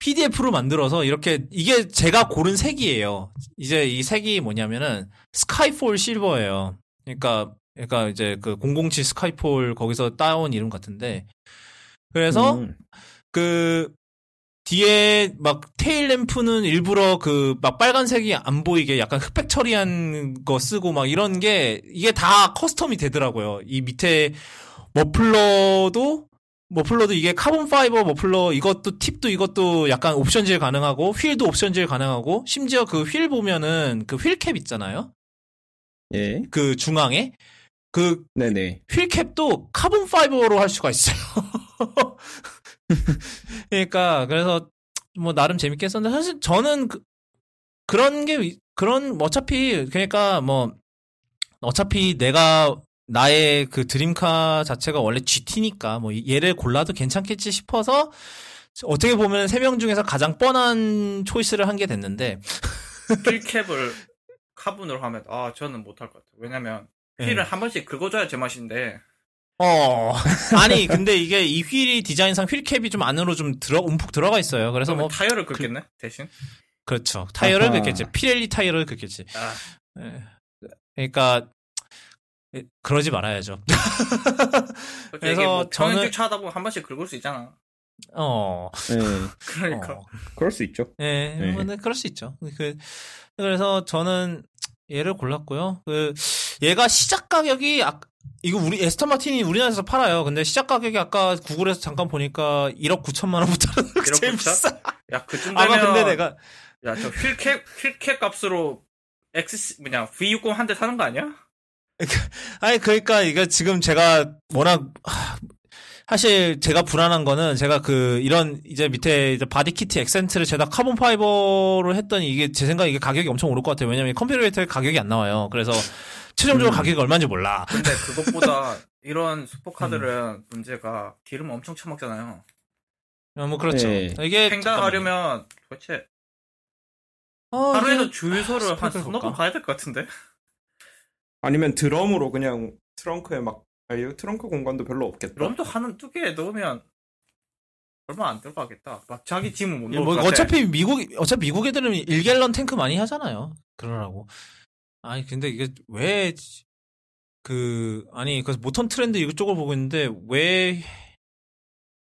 피디에프로 만들어서 이렇게 이게 제가 고른 색이에요. 이제 이 색이 뭐냐면은 스카이폴 실버예요. 그러니까 그러니까 이제 그 공공칠 스카이폴 거기서 따온 이름 같은데. 그래서 음. 그 뒤에 막 테일 램프는 일부러 그 막 빨간색이 안 보이게 약간 흑백 처리한 거 쓰고 막 이런 게 이게 다 커스텀이 되더라고요. 이 밑에 머플러도 머플러도 이게 카본 파이버 머플러 이것도 팁도 이것도 약간 옵션질 가능하고 휠도 옵션질 가능하고 심지어 그 휠 보면은 그 휠캡 있잖아요. 예. 그 중앙에 그 네네. 휠캡도 카본 파이버로 할 수가 있어요. 그러니까 그래서 뭐 나름 재밌게 했었는데 사실 저는 그, 그런 게 그런 어차피 그러니까 뭐 어차피 내가 나의 그 드림카 자체가 원래 지티니까 뭐 얘를 골라도 괜찮겠지 싶어서 어떻게 보면 세 명 중에서 가장 뻔한 초이스를 한 게 됐는데 휠캡을 카본으로 하면 아 저는 못할 것 같아요. 왜냐면 휠을 네. 한 번씩 긁어줘야 제맛인데 어 아니 근데 이게 이 휠이 디자인상 휠캡이 좀 안으로 좀 들어 움푹 들어가 있어요. 그래서 뭐 타이어를 긁겠네 그, 대신 그렇죠 타이어를 아하. 긁겠지 피렐리 타이어를 긁겠지. 아. 그러니까 그러지 말아야죠. 그래서 저는 평행 주차하다 보면 한 번씩 긁을 수 있잖아. 어, 네. 그러니까 어. 그럴 수 있죠. 예, 네. 네. 네. 그럴 수 있죠. 그 그래서 저는 얘를 골랐고요. 그 얘가 시작 가격이 아, 이거 우리 에스턴 마틴이 우리나라에서 팔아요. 근데 시작 가격이 아까 구글에서 잠깐 보니까 일억 구천만 원부터 제일 비싸. 야 그쯤 되면 아마 근데 내가 야 저 휠캡 휠캡 값으로 X 그냥 브이육십 한 대 사는 거 아니야? 아니 그러니까 이게 지금 제가 워낙 사실 제가 불안한 거는 제가 그 이런 이제 밑에 이제 바디키트 액센트를 제가 카본 파이버로 했더니 이게 제 생각에 이게 가격이 엄청 오를 것 같아요. 왜냐면 컴퓨터에 가격이 안 나와요. 그래서 최종적으로 음. 가격이 얼마인지 몰라. 근데 그것보다 이런 슈퍼카들은 음. 문제가 기름 엄청 처먹잖아요. 아, 뭐 그렇죠. 네. 이게 횡단하려면 도대체 어, 하루에도 주유소를 아, 한 서너 번 가야 될 것 같은데. 아니면 드럼으로 그냥 트렁크에 막 아유 트렁크 공간도 별로 없겠다. 드럼도 하는 두 개 넣으면 얼마 안 들어가겠다. 막 자기 짐은 못 넣을 것 같아. 어차피 미국 어차피 미국 애들은 일 갤런 탱크 많이 하잖아요. 그러라고. 아니 근데 이게 왜 그 아니 그래서 모턴 트렌드 이쪽을 보고 있는데 왜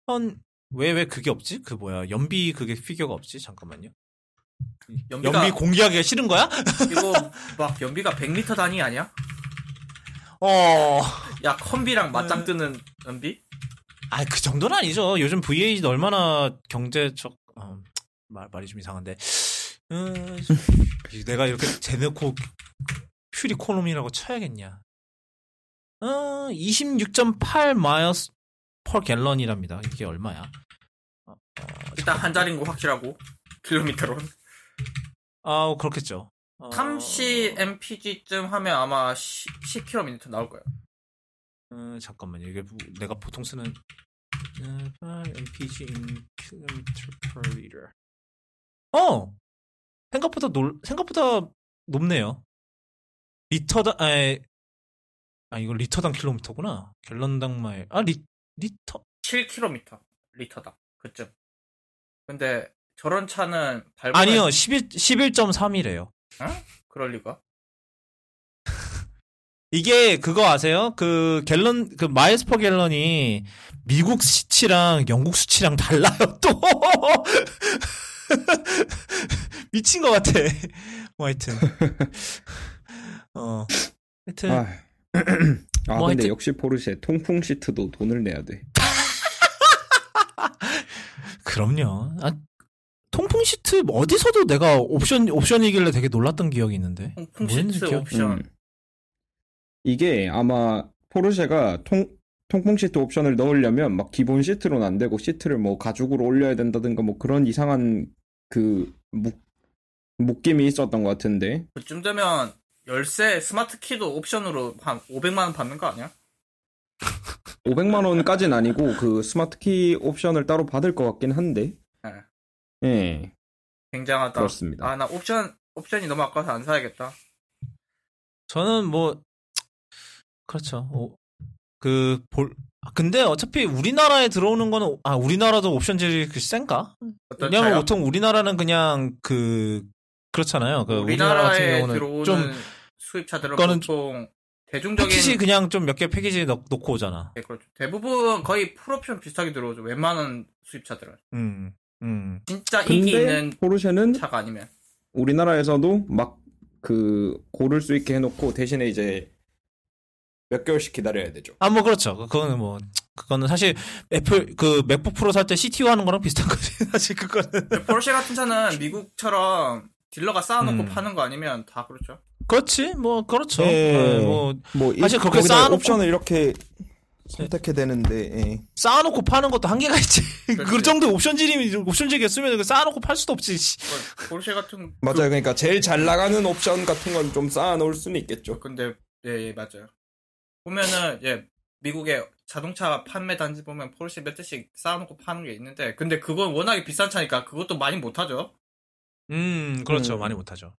현 왜 왜 그게 없지? 그 뭐야 연비 그게 피규어가 없지? 잠깐만요. 연비가, 연비 공개하기가 싫은 거야? 이거 막 연비가 백 미터 단위 아니야? 어. 야 컨비랑 맞짱 뜨는 연비? 아 그 정도는 아니죠. 요즘 브이에이는 얼마나 경제적 어, 말 말이 좀 이상한데. 음, 내가 이렇게 재놓고 퓨리코놈이라고 쳐야겠냐? 어, 이십육 점 팔 마일스 퍼 갤런이랍니다. 이게 얼마야? 어, 어, 일단 한 자리인 거 확실하고 킬로미터론. 아 그렇겠죠. 어... 삼십 엠피지쯤 하면 아마 십 킬로미터 나올 거야. 음, 잠깐만요. 이게 내가 보통 쓰는 엠피지 in 킬로미터 퍼 리터. 어. 생각보다 놀 생각보다 높네요. 리터당 아이 아 이거 리터당 킬로미터구나. 갤런당 마일. 아 리 리터 칠 킬로미터 리터당. 그쯤. 근데 저런 차는 밟으면 아니요. 십일 십일 점 삼이래요. 응? 어? 그럴 리가? 이게 그거 아세요? 그 갤런 그 마일스 퍼 갤런이 미국 수치랑 영국 수치랑 달라요. 또. 미친 것 같아. 뭐 하여튼. 어. 하여튼. 아, 아 뭐 근데 하여튼. 역시 포르쉐 통풍 시트도 돈을 내야 돼. 그럼요. 아, 통풍 시트 어디서도 내가 옵션 옵션이길래 되게 놀랐던 기억이 있는데. 통풍 시트 기억? 옵션. 음. 이게 아마 포르쉐가 통 통풍 시트 옵션을 넣으려면 막 기본 시트로는 안 되고 시트를 뭐 가죽으로 올려야 된다든가 뭐 그런 이상한 그 묶 묶임이 있었던 것 같은데. 그쯤 되면 열쇠 스마트 키도 옵션으로 한 오백만 원 받는 거 아니야? 오백만 원까지는 아니고 그 스마트 키 옵션을 따로 받을 것 같긴 한데. 예. 네. 네. 굉장하다. 그렇습니다. 아 나 옵션 옵션이 너무 아까워서 안 사야겠다. 저는 뭐 그렇죠. 오. 그 볼 근데 어차피 우리나라에 들어오는 거는 아 우리나라도 옵션질이 그 센가? 왜냐면 차요? 보통 우리나라는 그냥 그 그렇잖아요. 그 우리나라 우리나라에 같은 경우는 좀 수입차들은 보통 대중적인 패키지 그냥 좀 몇 개 패키지 넣, 넣고 오잖아. 네, 그렇죠. 대부분 거의 풀옵션 비슷하게 들어오죠. 웬만한 수입차들은. 음, 음. 진짜 인기 있는 포르쉐는 차가 아니면 우리나라에서도 막 그 고를 수 있게 해놓고 대신에 이제 몇 개월씩 기다려야 되죠. 아, 뭐 그렇죠. 그거는 뭐 그거는 사실 애플 그 맥북 프로 살 때 씨티유 하는 거랑 비슷한 거지. 사실 그거는. 포르쉐 같은 차는 미국처럼 딜러가 쌓아놓고 음. 파는 거 아니면 다 그렇죠. 그렇지, 뭐 그렇죠. 네. 네, 뭐, 뭐 사실 그렇게 쌓아놓고 옵션을 이렇게 선택해야 되는데 네. 쌓아놓고 파는 것도 한계가 있지. 그 정도 옵션질이 옵션질이 쓰면 쌓아놓고 팔 수도 없지. 포르쉐 같은 맞아요. 그... 그러니까 제일 잘 나가는 옵션 같은 건 좀 쌓아놓을 수는 있겠죠. 근데 예, 예 맞아요. 보면은 예 미국의 자동차 판매 단지 보면 포르쉐 몇 대씩 쌓아놓고 파는 게 있는데 근데 그건 워낙에 비싼 차니까 그것도 많이 못하죠. 음 그렇죠. 음. 많이 못하죠.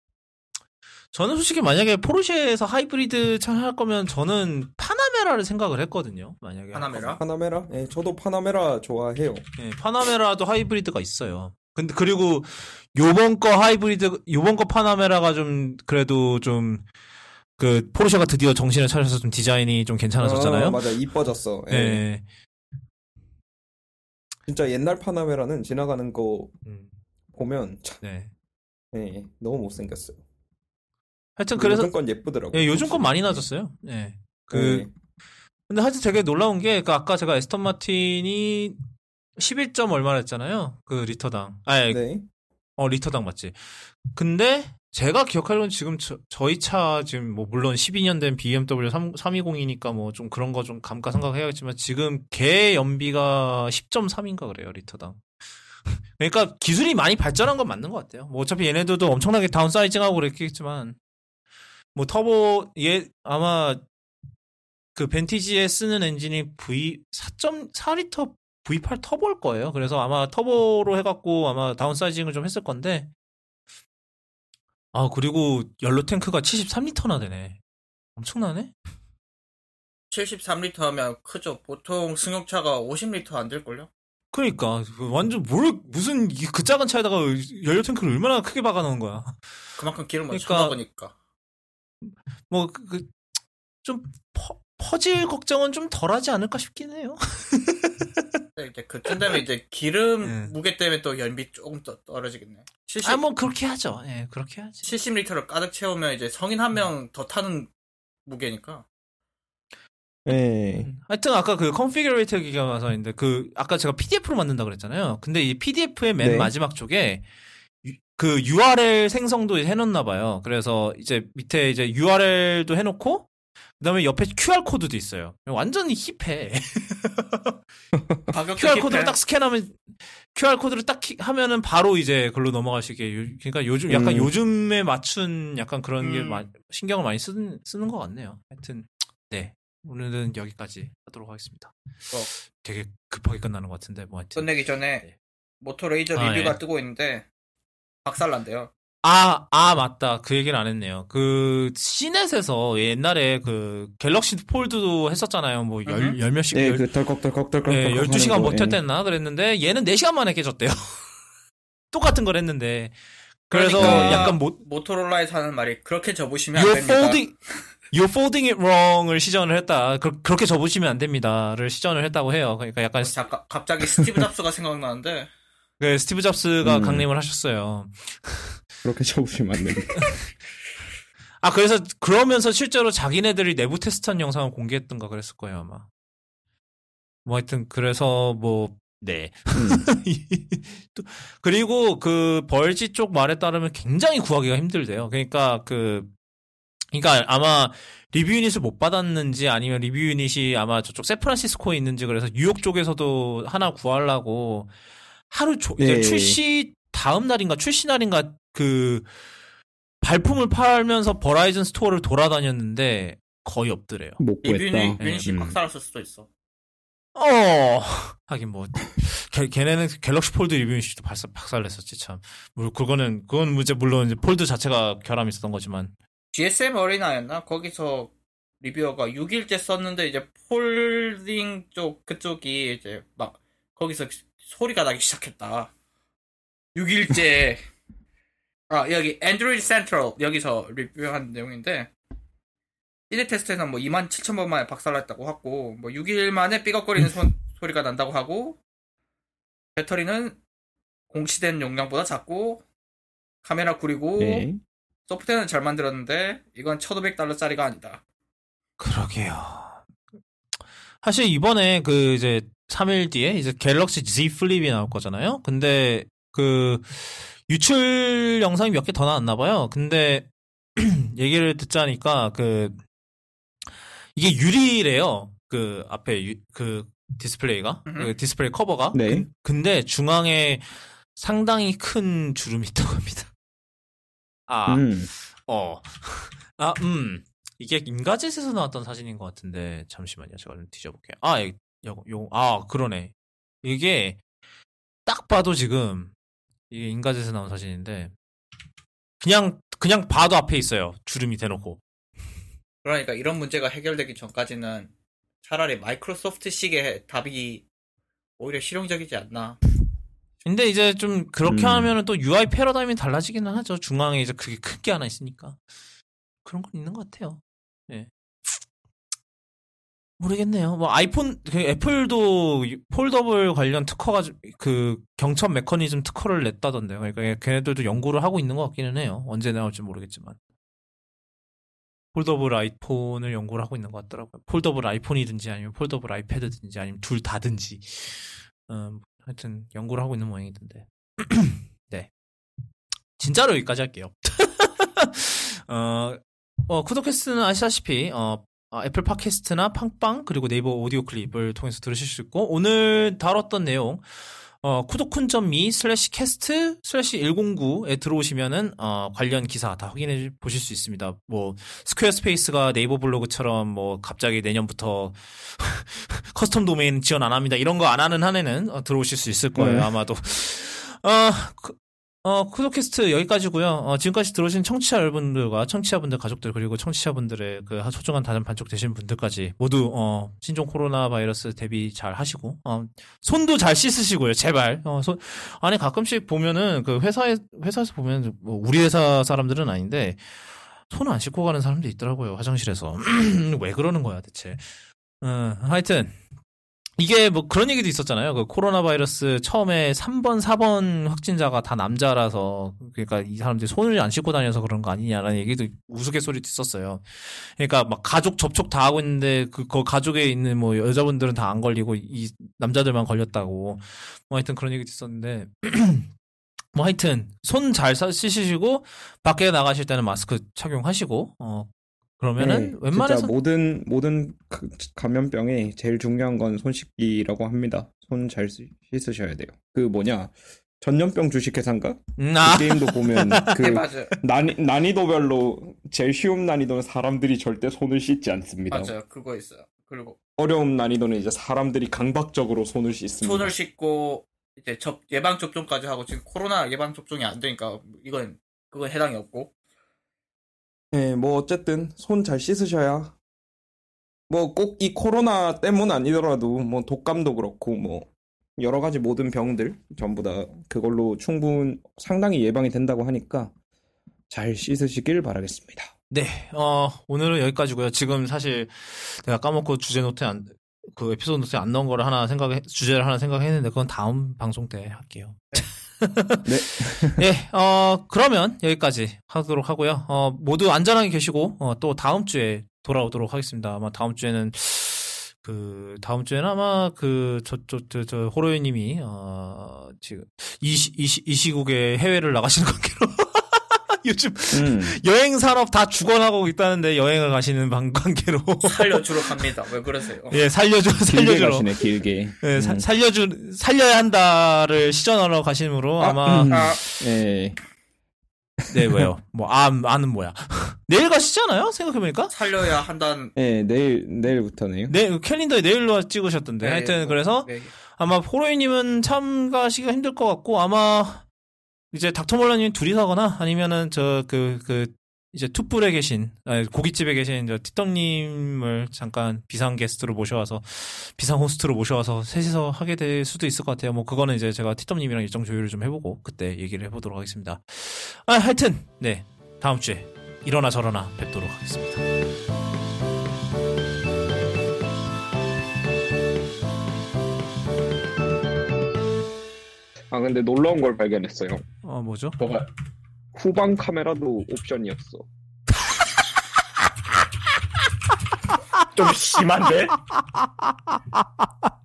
저는 솔직히 만약에 포르쉐에서 하이브리드 차 할 거면 저는 파나메라를 생각을 했거든요. 만약에 파나메라? 파나메라? 예, 저도 파나메라 좋아해요. 예, 파나메라도 하이브리드가 있어요. 근데 그리고 요번 거 하이브리드 요번 거 파나메라가 좀 그래도 좀 그 포르쉐가 드디어 정신을 차려서 좀 디자인이 좀 괜찮아졌잖아요. 아, 맞아, 이뻐졌어. 예. 예. 진짜 옛날 파나메라는 지나가는 거 음. 보면 참, 네, 예, 너무 못생겼어요. 하여튼 그래서 요즘 건 예쁘더라고요. 예, 요즘 건 많이 나아졌어요. 예. 그 네. 근데 하여튼 되게 놀라운 게 그 아까 제가 에스턴 마틴이 십일 점 얼마라 했잖아요. 그 리터당. 아, 네. 어 리터당 맞지. 근데 제가 기억하기로는 지금 저, 저희 차 지금 뭐 물론 십이 년 된 비엠더블유 삼백이십이니까 뭐 좀 그런 거 좀 감가 생각해야겠지만 지금 개 연비가 십 점 삼인가 그래요 리터당. 그러니까 기술이 많이 발전한 건 맞는 것 같아요. 뭐 어차피 얘네들도 엄청나게 다운사이징하고 그랬겠지만 뭐 터보 얘 아마 그 벤티지에 쓰는 엔진이 V 사 점 사 리터 브이 에이트 터보일 거예요. 그래서 아마 터보로 해갖고 아마 다운사이징을 좀 했을 건데. 아 그리고 연료 탱크가 칠십삼 리터나 되네. 엄청나네. 칠십삼 리터 하면 크죠. 보통 승용차가 오십 리터 안 될걸요? 그러니까 완전 뭘 무슨 그 작은 차에다가 연료 탱크를 얼마나 크게 박아놓은 거야. 그만큼 기름을 쳐다보니까. 뭐 그 좀 퍼질 걱정은 좀 덜하지 않을까 싶긴 해요. 이제 그쯤 되면 이제 기름 네. 무게 때문에 또 연비 조금 더 떨어지겠네. 칠십... 아, 뭐 그렇게 하죠. 예, 네, 그렇게 하지. 칠십 리터를 가득 채우면 이제 성인 한 명 더 타는 무게니까. 예. 하여튼 아까 그 컨피규레이터 기가와서 있는데 그 아까 제가 피디에프로 만든다 그랬잖아요. 근데 이 피디에프의 맨 네. 마지막 쪽에 유, 그 유알엘 생성도 해놓나 봐요. 그래서 이제 밑에 이제 유알엘도 해놓고. 그다음에 옆에 큐알 코드도 있어요. 완전히 힙해. 큐알 코드를 딱 스캔하면 큐알 코드를 딱 하면은 바로 이제 글로 넘어갈 수 있게. 요, 그러니까 요즘 약간 음. 요즘에 맞춘 약간 그런 음. 게 마, 신경을 많이 쓰는 쓰는 것 같네요. 하여튼 네 오늘은 여기까지 하도록 하겠습니다. 어. 되게 급하게 끝나는 것 같은데 뭐 하여튼. 끝내기 전에 네. 모토레이저 아, 리뷰가 네. 뜨고 있는데 박살난대요. 아, 아, 맞다. 그 얘기를 안 했네요. 그, 씨넷에서 옛날에 그, 갤럭시 폴드도 했었잖아요. 뭐, 열, uh-huh. 열 몇씩. 네, 열, 그, 덜컥덜컥덜컥. 네, 열두 시간 버텼댔나? 그랬는데, 얘는 네 시간 만에 깨졌대요. 똑같은 걸 했는데. 그래서 그러니까 약간 모, 모토로라에서 하는 말이, 그렇게 접으시면 안 됩니다. Folding, you're folding it wrong을 시전을 했다. 그, 그렇게 접으시면 안 됩니다.를 시전을 했다고 해요. 그러니까 약간. 어, 잠깐, 갑자기 스티브 잡스가 생각나는데. 네, 스티브 잡스가 음. 강림을 하셨어요. 그렇게 접으시면 안 됩니다. 아, 그래서 그러면서 실제로 자기네들이 내부 테스트한 영상을 공개했던가 그랬을 거예요, 아마. 뭐 하여튼 그래서 뭐 네. 또 그리고 그 벌지 쪽 말에 따르면 굉장히 구하기가 힘들대요. 그러니까 그 그러니까 아마 리뷰 유닛을 못 받았는지 아니면 리뷰 유닛이 아마 저쪽 샌프란시스코에 있는지 그래서 뉴욕 쪽에서도 하나 구하려고 하루 조, 네. 출시 다음 날인가 출시 날인가 그 발품을 팔면서 버라이즌 스토어를 돌아다녔는데 거의 없더래요. 못 구했다. 유닛이 박살났을 수도 있어. 어 하긴 뭐 걔, 걔네는 갤럭시 폴드 리뷰 유닛도 박살 박살냈었지 참. 물론 그거는 그건 문제 물론 이제 폴드 자체가 결함이 있었던 거지만. 지에스엠 어린아였나 거기서 리뷰어가 육 일째 썼는데 이제 폴딩 쪽 그쪽이 이제 막 거기서 소리가 나기 시작했다. 육 일째 아 여기 안드로이드 센트럴 여기서 리뷰한 내용인데 일 회 테스트에서는 뭐 이만 칠천 번 만에 박살났다고 하고 뭐 육 일 만에 삐걱거리는 소, 소리가 난다고 하고 배터리는 공시된 용량보다 작고 카메라 구리고 네. 소프트웨어는 잘 만들었는데 이건 천오백 달러짜리가 아니다. 그러게요. 사실 이번에 그 이제 삼 일 뒤에 이제 갤럭시 Z 플립이 나올 거잖아요. 근데 그 유출 영상이 몇 개 더 나왔나 봐요. 근데 얘기를 듣자니까 그 이게 유리래요. 그 앞에 유, 그 디스플레이가 그 디스플레이 커버가. 네. 그, 근데 중앙에 상당히 큰 주름이 있다고 합니다. 아, 음. 어, 아, 음, 이게 인가짓에서 나왔던 사진인 것 같은데 잠시만요. 제가 좀 뒤져볼게요. 아, 이, 요, 요, 아, 그러네. 이게 딱 봐도 지금. 이게 인가짓에서 나온 사진인데 그냥 그냥 봐도 앞에 있어요. 주름이 대놓고. 그러니까 이런 문제가 해결되기 전까지는 차라리 마이크로소프트식의 답이 오히려 실용적이지 않나. 근데 이제 좀 그렇게 음. 하면은 또 유아이 패러다임이 달라지기는 하죠. 중앙에 이제 그게 큰 게 하나 있으니까 그런 건 있는 것 같아요. 네. 모르겠네요. 뭐 아이폰, 그 애플도 폴더블 관련 특허가 그 경첩 메커니즘 특허를 냈다던데요. 그러니까 걔네들도 연구를 하고 있는 것 같기는 해요. 언제 나올지 모르겠지만 폴더블 아이폰을 연구를 하고 있는 것 같더라고요. 폴더블 아이폰이든지 아니면 폴더블 아이패드든지 아니면 둘 다든지. 음, 하여튼 연구를 하고 있는 모양이던데. 네, 진짜로 여기까지 할게요. 어, 어 쿠도캐스트는 아시다시피 어. 애플 팟캐스트나 팡팡 그리고 네이버 오디오 클립을 통해서 들으실 수 있고 오늘 다뤘던 내용 어, 쿠도쿤.me 슬래시 캐스트 슬래시 일공구에 들어오시면은 어, 관련 기사 다 확인해 보실 수 있습니다. 뭐 스퀘어스페이스가 네이버 블로그처럼 뭐 갑자기 내년부터 커스텀 도메인 지원 안 합니다. 이런 거 안 하는 한에는 어, 들어오실 수 있을 거예요. 네. 아마도 어, 그, 어, 쿠도캐스트 여기까지고요. 어, 지금까지 들어오신 청취자 여러분들과 청취자분들 가족들 그리고 청취자분들의 그 소중한 다른 반쪽 되신 분들까지 모두 어, 신종 코로나 바이러스 대비 잘 하시고 어, 손도 잘 씻으시고요. 제발. 어, 손, 아니 가끔씩 보면은 그 회사에 회사에서 보면 뭐 우리 회사 사람들은 아닌데 손 안 씻고 가는 사람도 있더라고요. 화장실에서. 왜 그러는 거야 대체. 어, 하여튼 이게 뭐 그런 얘기도 있었잖아요. 그 코로나 바이러스 처음에 삼 번, 사 번 확진자가 다 남자라서, 그러니까 이 사람들이 손을 안 씻고 다녀서 그런 거 아니냐라는 얘기도 우스갯소리도 있었어요. 그러니까 막 가족 접촉 다 하고 있는데 그, 그 가족에 있는 뭐 여자분들은 다 안 걸리고 이 남자들만 걸렸다고. 뭐 하여튼 그런 얘기도 있었는데. 뭐 하여튼 손 잘 씻으시고 밖에 나가실 때는 마스크 착용하시고, 어 그러면은 네, 웬만해서 진짜 모든 모든 감염병에 제일 중요한 건 손 씻기라고 합니다. 손 잘 씻으셔야 돼요. 그 뭐냐 전염병 주식회사인가? 아. 그 게임도 보면 그 네, 난이, 난이도별로 제일 쉬운 난이도는 사람들이 절대 손을 씻지 않습니다. 맞아요, 그거 있어요. 그리고 어려운 난이도는 이제 사람들이 강박적으로 손을 씻습니다. 손을 씻고 이제 접 예방 접종까지 하고, 지금 코로나 예방 접종이 안 되니까 이건 그건 해당이 없고. 네, 뭐 어쨌든 손 잘 씻으셔야, 뭐 꼭 이 코로나 때문 아니더라도 뭐 독감도 그렇고 뭐 여러 가지 모든 병들 전부 다 그걸로 충분 상당히 예방이 된다고 하니까 잘 씻으시길 바라겠습니다. 네, 어 오늘은 여기까지고요. 지금 사실 내가 까먹고 주제 노트에 안 그 에피소드 노트에 안 넣은 거를 하나 생각해 주제를 하나 생각했는데 그건 다음 방송 때 할게요. 네. 예, 어, 그러면 여기까지 하도록 하고요. 어, 모두 안전하게 계시고, 어, 또 다음 주에 돌아오도록 하겠습니다. 아마 다음 주에는, 그, 다음 주에는 아마 그, 저, 저, 저, 저 호로이 님이, 어, 지금, 이, 이, 이 시국에 해외를 나가시는 관계로. 요즘 음. 여행 산업 다 죽어나가고 있다는데 여행을 가시는 관계로 살려주러 갑니다. 왜 그러세요? 예, 살려주 살려주러 가시네, 길게. 예, 음. 사, 살려주 살려야 한다를 시전하러 가심으로 아, 아마 음. 아. 예. 네, 뭐요? 뭐 암, 암은 뭐야? 내일 가시잖아요. 생각해보니까 살려야 한다는. 예, 내일 내일부터네요. 네, 캘린더에 내일로 찍으셨던데. 네, 하여튼 네, 그래서 네. 아마 포로이님은 참가하시기가 힘들 것 같고 아마. 이제 닥터몰라님 둘이서 하거나 아니면은 저 그 그 이제 툭불에 계신 아니, 고깃집에 계신 저 티떡님을 잠깐 비상 게스트로 모셔와서 비상 호스트로 모셔와서 셋이서 하게 될 수도 있을 것 같아요. 뭐 그거는 이제 제가 티떡님이랑 일정 조율을 좀 해보고 그때 얘기를 해보도록 하겠습니다. 아 하여튼 네 다음 주에 일어나 저러나 뵙도록 하겠습니다. 아 근데 놀라운 걸 발견했어요. 어 뭐죠? 뭐가? 후방 카메라도 옵션이었어. 좀 심한데?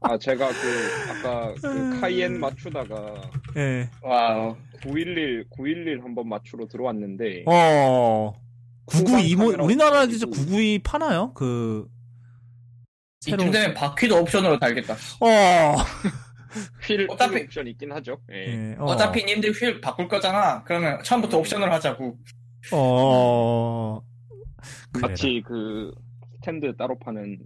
아 제가 그 아까 그 카이엔 맞추다가 네. 와 구일일 한번 맞추러 들어왔는데. 어. 구구이 뭐 우리나라에 진짜 구구이 파나요? 그 새로 이쯤 바퀴도 옵션으로 달겠다. 어. 휠 어차피 옵션 있긴 하죠. 예. 예, 어. 어차피 님들 휠 바꿀 거잖아. 그러면 처음부터 옵션으로 하자고. 어. 같이 그 스탠드 따로 파는.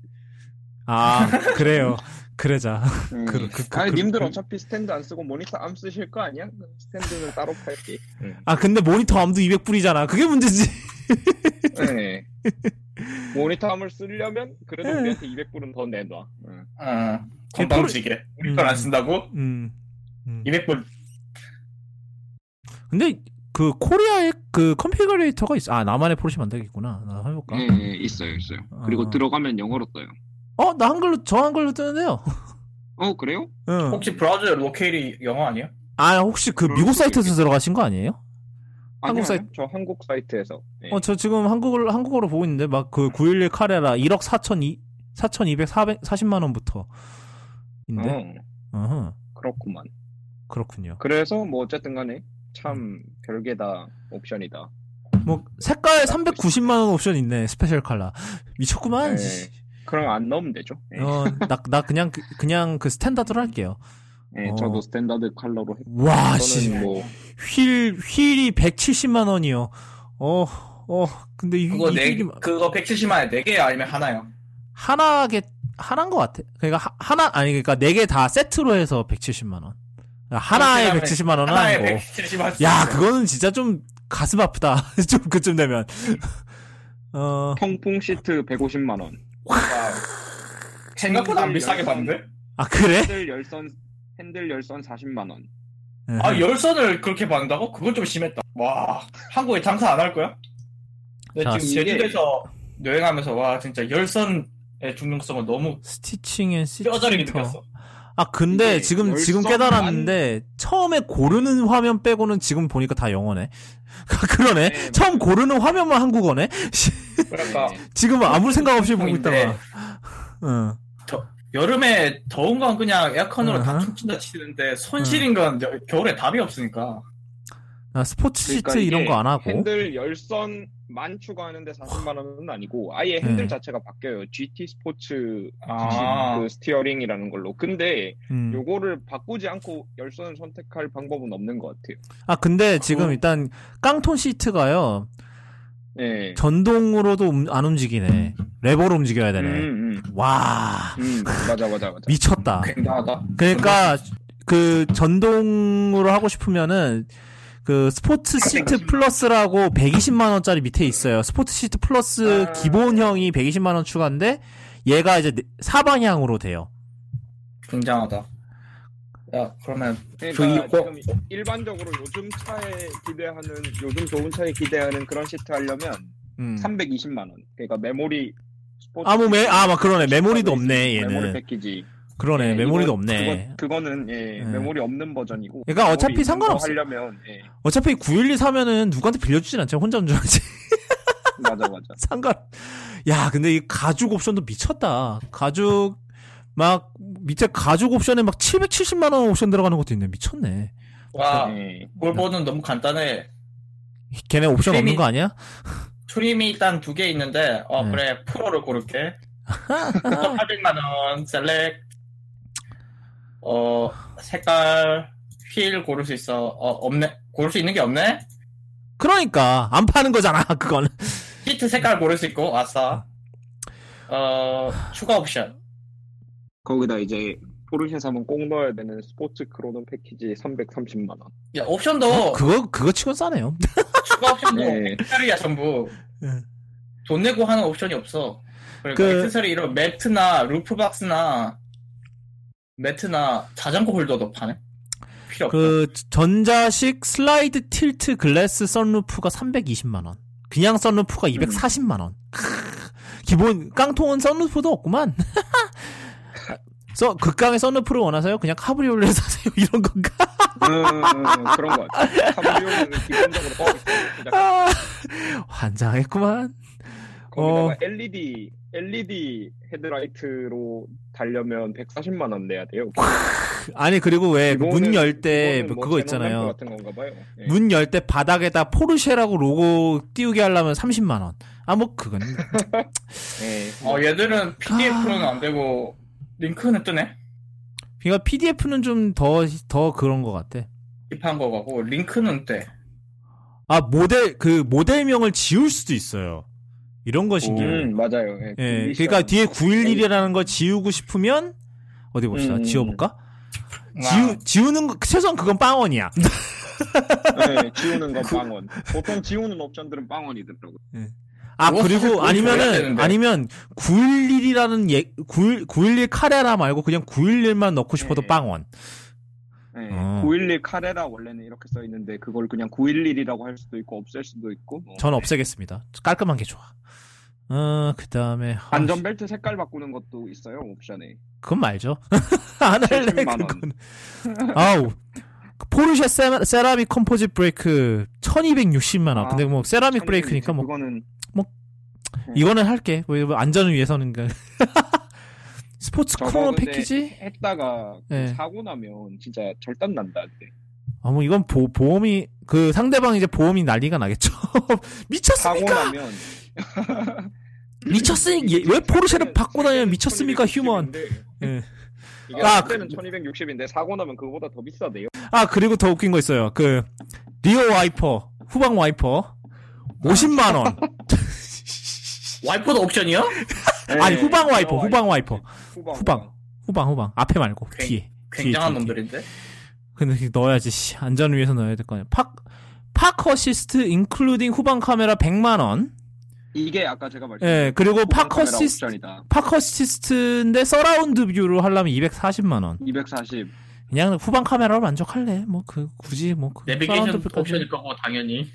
아 그래요. 그러자. 음. 그, 그, 그, 아니 그, 님들 그, 어차피 스탠드 안 쓰고 모니터 암 쓰실 거 아니야? 스탠드는 따로 팔게. 음. 아 근데 모니터 암도 이백 불이잖아. 그게 문제지. 네. 모니터 암을 쓰려면 그래도 네. 우리한테 이백 불은 더 내놔. 응. 아. 건방지게 우리 걸 안 쓴다고? 음, 음. 이백 불. 근데 그 코리아에 그 컨피그레이터가 있어. 아 나만의 포르쉐 만들겠구나. 나 해볼까? 예, 예 있어요, 있어요. 아. 그리고 들어가면 영어로 떠요. 어, 나 한글로 저 한글로 뜨는데요. 어, 그래요? 응. 혹시 브라우저 로케일이 영어 아니에요? 아, 혹시 그 미국 사이트에서 들어가신 거 아니에요? 한국 아니요, 사이트, 저 한국 사이트에서. 네. 어, 저 지금 한국을 한국어로 보고 있는데 막 그 구일일 카레라 일억 사천이백사십만 원부터. 인데? 어, uh-huh. 그렇구만. 그렇군요. 그래서 뭐 어쨌든 간에 참 별개다 옵션이다. 뭐 색깔 삼백구십만 원 옵션 있네. 스페셜 컬러. 미쳤구만. 네. 그럼 안 넣으면 되죠. 네. 어, 나, 나 그냥 그냥 그 스탠다드로 할게요. 네, 어. 저도 스탠다드 컬러로 했고. 와, 씨. 뭐... 휠 휠이 백칠십만 원이요. 어, 어. 근데 이 그거 네 휠이... 그거 백칠십만 원에 네 개 아니면 하나요? 하나게 하나인 것 같아. 그러니까 하, 하나 아니 그러니까 네 개 다 세트로 해서 백칠십만 원. 하나에 백칠십만 원은 아니고. 야 그거는 진짜 좀 가슴 아프다. 좀 그쯤 되면. 어. 통풍 시트 백오십만 원. 생각보다 안 비싸게 봤는데? 아 그래? 핸들 열선 핸들 열선 사십만 원. 네. 아 열선을 그렇게 받는다고? 그건 좀 심했다. 와 한국에 장사 안 할 거야? 근데 자, 지금 제주도에서 여행하면서 와 진짜 열선의 중요성을 너무 스티칭 앤 스티칭 뼈저리게 느꼈어. 아 근데 지금 지금 깨달았는데 안... 처음에 고르는 화면 빼고는 지금 보니까 다 영어네. 그러네. 네, 처음 맞아요. 고르는 화면만 한국어네. 그러니까 지금 아무 생각 없이 보고 있다가. 응. 더, 여름에 더운 건 그냥 에어컨으로 uh-huh. 다 춤춘다 치는데 손실인 건 uh-huh. 겨울에 답이 없으니까. 아, 스포츠 시트 그러니까 이런 거 안 하고. 핸들 열선만 추가하는데 사십만 원은 아니고 아예 핸들 네. 자체가 바뀌어요. 지티 스포츠 아. 그 스티어링이라는 걸로. 근데 음. 요거를 바꾸지 않고 열선을 선택할 방법은 없는 것 같아요. 아 근데 지금 어. 일단 깡통 시트가요. 네. 전동으로도 음, 안 움직이네. 레버로 움직여야 되네. 음, 음. 와. 음, 맞아 맞아 맞아. 미쳤다. 굉장하다. 그러니까 그 전동으로 하고 싶으면은. 그 스포츠 시트 플러스라고 백이십만 원짜리 밑에 있어요. 스포츠 시트 플러스 기본형이 백이십만 원 추가인데 얘가 이제 사방향으로 돼요. 굉장하다. 야, 그러면 그러니까 지금 일반적으로 요즘 차에 기대하는 요즘 좋은 차에 기대하는 그런 시트 하려면 음. 삼백이십만 원. 그러니까 메모리 스포츠 아, 뭐 메, 아, 막 그러네. 메모리도 없네, 얘는. 메모리 패키지. 그러네. 예, 메모리도 이건, 없네. 그거, 그거는 예, 예. 메모리 없는 버전이고. 그러니까 어차피 상관없어. 하려면, 예. 어차피 구일이 사면은 누구한테 빌려주진 않잖아. 혼자 운전하지. 맞아 맞아. 상관. 야 근데 이 가죽 옵션도 미쳤다. 가죽 막 밑에 가죽 옵션에 막 칠백칠십만 원 옵션 들어가는 것도 있네. 미쳤네. 와 예. 볼보는 너무 간단해. 걔네 옵션 트림이, 없는 거 아니야? 트림이 일단 두 개 있는데 어 예. 그래 프로를 고를게. 팔백만 원 슬랙. 어, 색깔, 휠 고를 수 있어. 어, 없네. 고를 수 있는 게 없네? 그러니까. 안 파는 거잖아, 그건. 시트 색깔 고를 수 있고, 아싸. 어, 추가 옵션. 거기다 이제, 포르쉐 사면 꼭 넣어야 되는 스포츠 크로노 패키지 삼백삼십만 원. 야, 옵션도. 어, 그거, 그거 치곤 싸네요. 추가 옵션도. 액세서리야, 네. 전부. 돈 내고 하는 옵션이 없어. 그러니까 그... 액세서리 이런 매트나, 루프박스나, 매트나 자전거 홀더도 파네? 필요 없다. 그 전자식 슬라이드 틸트 글래스 선루프가 삼백이십만 원. 그냥 선루프가 이백사십만 원. 음. 기본 깡통은 선루프도 없구만. 서, 극강의 선루프를 원하세요? 그냥 카브리올레 사세요. 이런 건가? 음, 그런 거 같아. 카브리올레는 기본적으로 꺼 아, 환장했구만. 거기다가 어... 엘이디 엘이디 헤드라이트로 달려면 백사십만 원 내야 돼요. 아니 그리고 왜 문 열 때 그거 뭐 있잖아요. 같은 건가 봐요. 예. 문 열 때 바닥에다 포르쉐라고 로고 띄우게 하려면 삼십만 원. 아 뭐 그건. 예. 어 얘들은 피디에프는 안 되고 링크는 뜨네. 그러니까 피디에프는 좀 더 더 그런 것 같아. 힙한 거 같고 링크는 떼. 아 모델 그 모델명을 지울 수도 있어요. 이런 거 신기해요. 음, 맞아요. 예, 예, 그러니까 뒤에 구일일이라는 걸 지우고 싶으면 어디 봅시다. 음. 지워볼까? 지우, 지우는 거 최소한 그건 빵원이야. 네, 지우는 건 그... 빵원. 보통 지우는 옵션들은 빵원이더라고요. 예. 아 그리고 아니면은 아니면 구일일이라는 예, 구일일 카레라 말고 그냥 구일일만 넣고 싶어도 예. 빵원. 네, 어. 구일일 카레라 원래는 이렇게 써 있는데 그걸 그냥 구일일이라고 할 수도 있고 없앨 수도 있고. 뭐. 전 없애겠습니다. 깔끔한 게 좋아. 어, 그다음에 안전벨트 색깔 바꾸는 것도 있어요 옵션에. 그건 말죠. 안 할래 그건. 아우 포르쉐 세, 세라믹 컴포짓 브레이크 천이백육십만 원. 아, 근데 뭐 세라믹 브레이크니까 뭐. 그거는 뭐 네. 이거는 할게. 뭐 안전을 위해서는. 스포츠 크로노 패키지? 했다가 네. 사고 나면 진짜 절단 난다. 근데. 아, 뭐 이건 보, 보험이 그 상대방 이제 보험이 난리가 나겠죠. 미쳤습니까? 사고 나면 미쳤으니 왜 포르쉐를 받고 다니면 미쳤습니까? 휴먼. 예. 이게 그때는 천이백육십인데 사고 나면 그거보다 더 비싸대요. 아 그리고 더 웃긴 거 있어요. 그 리어 와이퍼, 후방 와이퍼 오십만 원. 와이퍼도 옵션이요? 네, 아니 후방 와이퍼, 후방 와이퍼, 후방, 후방, 후방, 후방. 앞에 말고 굉, 뒤에. 굉장한 뒤에, 놈들인데. 뒤에. 근데 넣어야지. 씨, 안전을 위해서 넣어야 될 거 아니야. 팍, 파크 어시스트 인클루딩 후방 카메라 백만 원. 이게 아까 제가 말했죠. 예, 그리고 파크 어시스트, 파크 어시스트인데 서라운드 뷰로 하려면 이백사십만 원. 이백사십. 그냥 후방 카메라로 만족할래. 뭐 그 굳이 뭐 그. 내비게이션 옵션일 거고 당연히.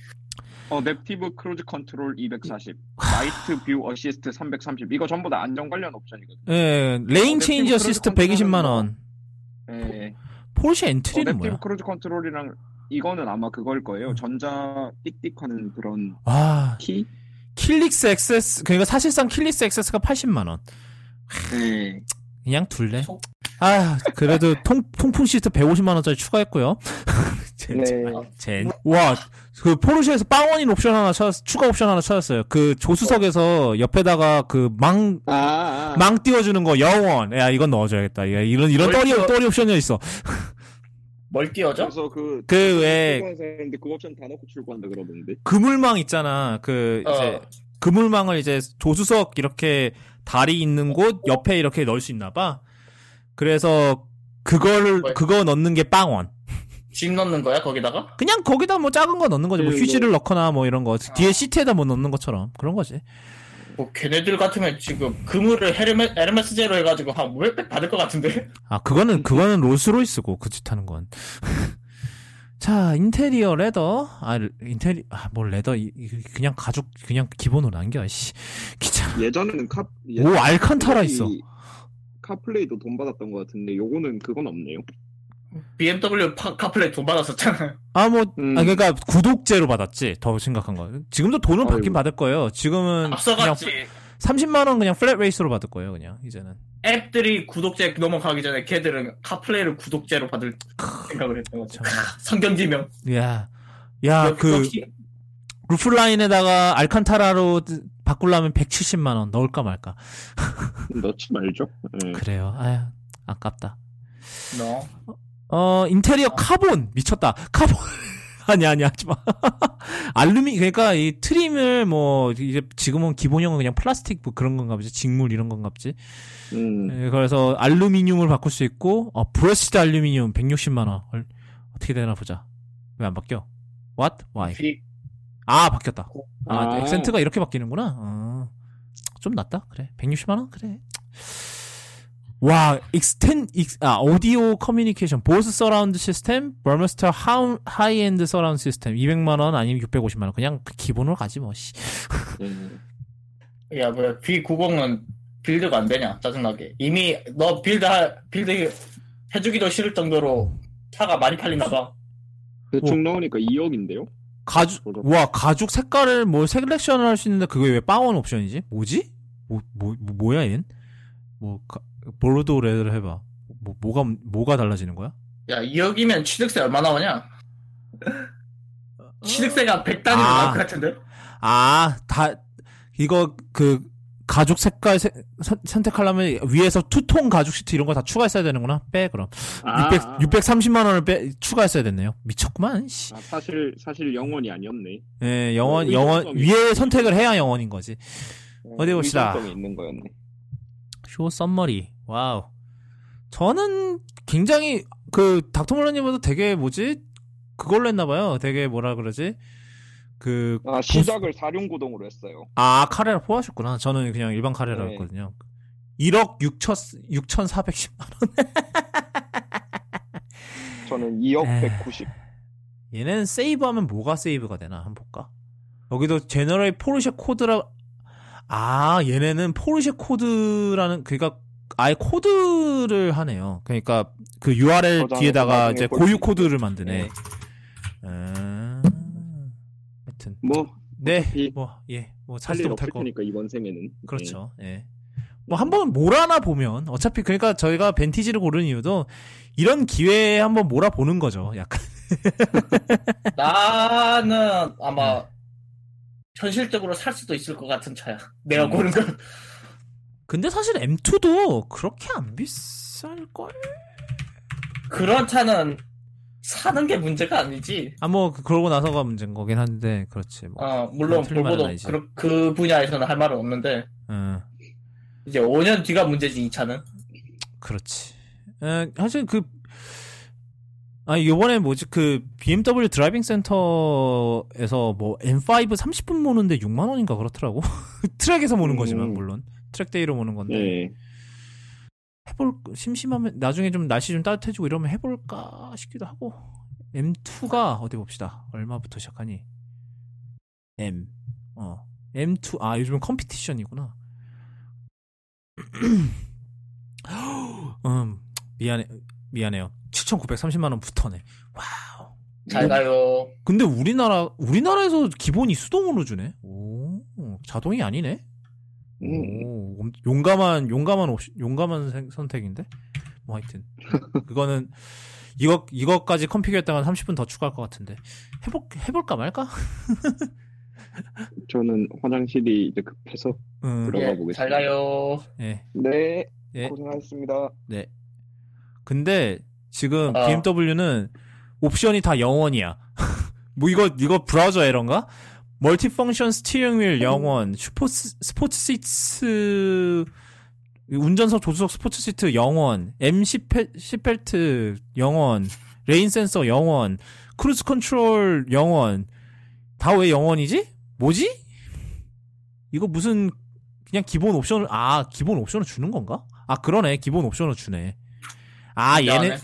어, 넵티브 크루즈 컨트롤 이백사십, 나이트 뷰 어시스트 삼백삼십. 이거 전부 다 안전 관련 옵션이거든요. 예, 레인 어, 체인지 어시스트 백이십만 원. 예. 포르쉐 엔트리는 어, 뭐야? 넵티브 크루즈 컨트롤이랑 이거는 아마 그걸 거예요. 전자 띡띡하는 그런 아, 키. 킬릭스 액세스. 그러니까 사실상 킬릭스 액세스가 팔십만 원. 네. 그냥 둘래. 아, 그래도 통, 통풍 시트 백오십만 원짜리 추가했고요. 제, 네. 제, 와, 그 포르쉐에서 빵원인 옵션 하나 찾았, 추가 옵션 하나 찾았어요. 그 조수석에서 옆에다가 그 망, 아, 아. 망 띄워주는 거 영원. 야, 이건 넣어줘야겠다. 야, 이런, 이런 떠리, 띄워... 떠리 옵션이 있어. 뭘 띄워줘? 그래서 그, 그 왜, 그 옵션 다 넣고 출고한다 그러던데. 그물망 있잖아. 그, 어. 이제, 그물망을 이제 조수석 이렇게 다리 있는 곳 옆에 이렇게 넣을 수 있나봐. 그래서 그거를 뭐야? 그거 넣는 게 빵원. 짐 넣는 거야 거기다가? 그냥 거기다 뭐 작은 거 넣는 거지. 뭐 휴지를 넣거나 뭐 이런 거. 아. 뒤에 시트에다 뭐 넣는 것처럼 그런 거지. 뭐 걔네들 같으면 지금 그물을 헤르메, 에르메스 제로 해가지고 한 오백백 받을 것 같은데. 아 그거는 그거는 롤스로이스고 그 짓 하는 건. 자, 인테리어 레더. 아, 인테리 아, 뭘 레더. 이, 그냥 가죽 그냥 기본으로 남겨. 씨. 귀찮아. 예전에는 카 예전... 오, 알칸타라 있어. 카플레이도 돈 받았던 것 같은데 요거는 그건 없네요. 비엠더블유 파, 카플레이 돈 받았었잖아요. 아, 뭐 음. 아, 그러니까 구독제로 받았지. 더 심각한 거. 지금도 돈은 아이고. 받긴 받을 거예요. 지금은 앞서갔지. 그냥 삼십만 원 그냥 플랫 레이스로 받을 거예요, 그냥. 이제는. 앱들이 구독제 넘어가기 전에 걔들은 카플레이를 구독제로 받을 생각을 했던 거죠. 성견지명. 야. 야, 그 루프라인에다가 알칸타라로 바꾸려면 백칠십만 원 넣을까 말까. 넣지 말죠. 네. 그래요. 아유, 아깝다. 너. No. 어, 인테리어 어. 카본 미쳤다. 카본. 아니 아니 하지 마. 알루미 그러니까 이 트림을 뭐 이제 지금은 기본형은 그냥 플라스틱 뭐 그런 건가 보지. 직물 이런 건가 보지. 음. 그래서 알루미늄을 바꿀 수 있고 어, 브러시드 알루미늄 백육십만 원. 어떻게 되나 보자. 왜 안 바뀌어? What? Why? 아, 바뀌었다. 아, 액센트가 이렇게 바뀌는구나. 아, 좀 낫다. 그래. 백육십만 원? 그래. 와, 익스텐, 익, 아, 오디오 커뮤니케이션, 보스 서라운드 시스템, 버머스터 하운, 하이엔드 서라운드 시스템, 이백만 원 아니면 육백오십만 원. 그냥 기본으로 가지, 뭐, 씨. 야, 뭐야. 비 구십은 빌드가 안 되냐, 짜증나게. 이미 너 빌드, 빌드 해주기도 싫을 정도로 차가 많이 팔리나봐. 대충 나오니까 이억인데요? 가죽, 와, 가죽 색깔을 뭐 셀렉션을 할 수 있는데 그게 왜 빵원 옵션이지? 뭐지? 뭐, 뭐, 뭐 뭐야, 얜? 뭐, 가, 보르도 레드를 해봐. 뭐, 뭐가, 뭐가 달라지는 거야? 야, 이억이면 취득세 얼마 나오냐? 취득세가 백 단위로 아, 나올 것 같은데? 아, 다, 이거, 그, 가죽 색깔 세, 선, 선택하려면 위에서 투톤 가죽 시트 이런 거 다 추가했어야 되는구나. 빼 그럼. 아, 육백, 아. 육백삼십만 원을 빼 추가했어야 됐네요. 미쳤구만. 씨. 아, 사실 사실 영원이 아니었네. 예, 네, 영원 어, 영원 위에 선택을 해야 영원인 거지. 어, 어디 봅시다. 있는 거였네. 쇼 썸머리. 와우. 저는 굉장히 그 닥터몰러 님도 되게 뭐지? 그걸로 했나 봐요. 되게 뭐라 그러지? 그 아, 시작을 보수... 사륜구동으로 했어요. 아, 카레라 포하셨구나. 저는 그냥 일반 카레라 네. 했거든요. 일억 육천사백십만 원. 저는 이억 백구십. 얘는 세이브하면 뭐가 세이브가 되나 한번 볼까? 여기도 제너럴 포르쉐 코드라. 아, 얘네는 포르쉐 코드라는 그러니까 아예 코드를 하네요. 그러니까 그 유알엘 뒤에다가 이제 고유 코드를 만드네. 네. 음... 뭐, 네, 뭐, 예, 뭐, 살지 못할 거니까, 이번 생에는. 그렇죠, 네. 예. 뭐, 한번 몰아나 보면, 어차피, 그러니까 저희가 벤티지를 고른 이유도, 이런 기회에 한번 몰아보는 거죠, 약간. 나는 아마, 현실적으로 살 수도 있을 것 같은 차야. 내가 음. 고른 건. 근데 사실 엠투도 그렇게 안 비쌀걸? 그런 차는, 사는 게 문제가 아니지. 아, 뭐, 그러고 나서가 문제인 거긴 한데, 그렇지. 뭐. 어, 물론, 볼보도 그, 그 분야에서는 할 말은 없는데, 어. 이제 오 년 뒤가 문제지, 이 차는. 그렇지. 에, 사실 그, 아니, 요번에 뭐지, 그, 비엠더블유 드라이빙 센터에서 뭐, 엠 파이브 삼십 분 모는데 육만 원인가 그렇더라고. 트랙에서 모는 거지만, 음. 물론. 트랙데이로 모는 건데. 네. 해볼 심심하면 나중에 좀 날씨 좀 따뜻해지고 이러면 해볼까 싶기도 하고. 엠투가 어디 봅시다. 얼마부터 시작하니? M. 어. 엠 투. 아, 요즘은 컴피티션이구나. 음, 미안해. 미안해요. 칠천구백삼십만 원 부터네. 와우. 잘 가요. 근데 우리나라 우리나라에서 기본이 수동으로 주네. 오. 자동이 아니네. 오, 용감한 용감한 옵시, 용감한 생, 선택인데. 뭐 하여튼 그거는 이거 이거까지 컨피규했다면 삼십 분 더 추가할 것 같은데. 해볼 해볼까 말까? 저는 화장실이 이제 급해서 음. 들어가 보겠습니다. 잘 가요. 네. 네. 네. 고생하셨습니다. 네. 근데 지금 어. 비엠더블유는 옵션이 다 영원이야. 뭐 이거 이거 브라우저 에러인가? 멀티펑션 스티어링 휠 영원, 슈포스, 스포츠 시트, 운전석 조수석 스포츠 시트 영원, 엠 십 시트벨트 영원, 레인 센서 영원, 크루즈 컨트롤 영원. 다 왜 영원이지? 뭐지? 이거 무슨 그냥 기본 옵션을 아 기본 옵션을 주는 건가? 아 그러네 기본 옵션을 주네. 아 얘는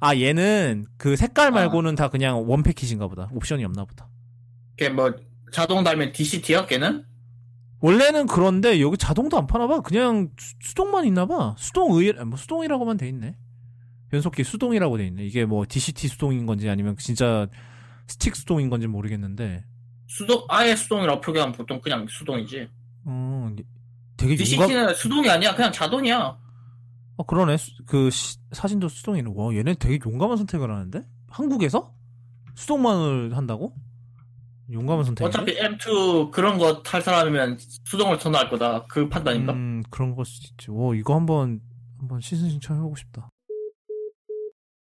아 얘는 그 색깔 말고는 다 그냥 원 패키지인가 보다. 옵션이 없나 보다. 걔 뭐 자동 달면 디씨티야 걔는? 원래는 그런데 여기 자동도 안 파나봐. 그냥 수, 수동만 있나봐. 수동의 뭐 수동이라고만 돼 있네. 변속기 수동이라고 돼 있네. 이게 뭐 디씨티 수동인 건지 아니면 진짜 스틱 수동인 건지 모르겠는데. 수동 아예 수동이라고 표기하면 보통 그냥 수동이지. 어, 되게 디씨티는 용감... 수동이 아니야. 그냥 자동이야. 아 그러네. 수, 그 시, 사진도 수동이네. 와 얘네 되게 용감한 선택을 하는데? 한국에서 수동만을 한다고? 용감한 선택. 어차피 엠 투 그런 거 탈 사람이면 수동을 전화할 거다. 그 판단인가? 음, 그런 걸 수도 있지. 오, 이거 한번 한번 시승 신청해보고 싶다.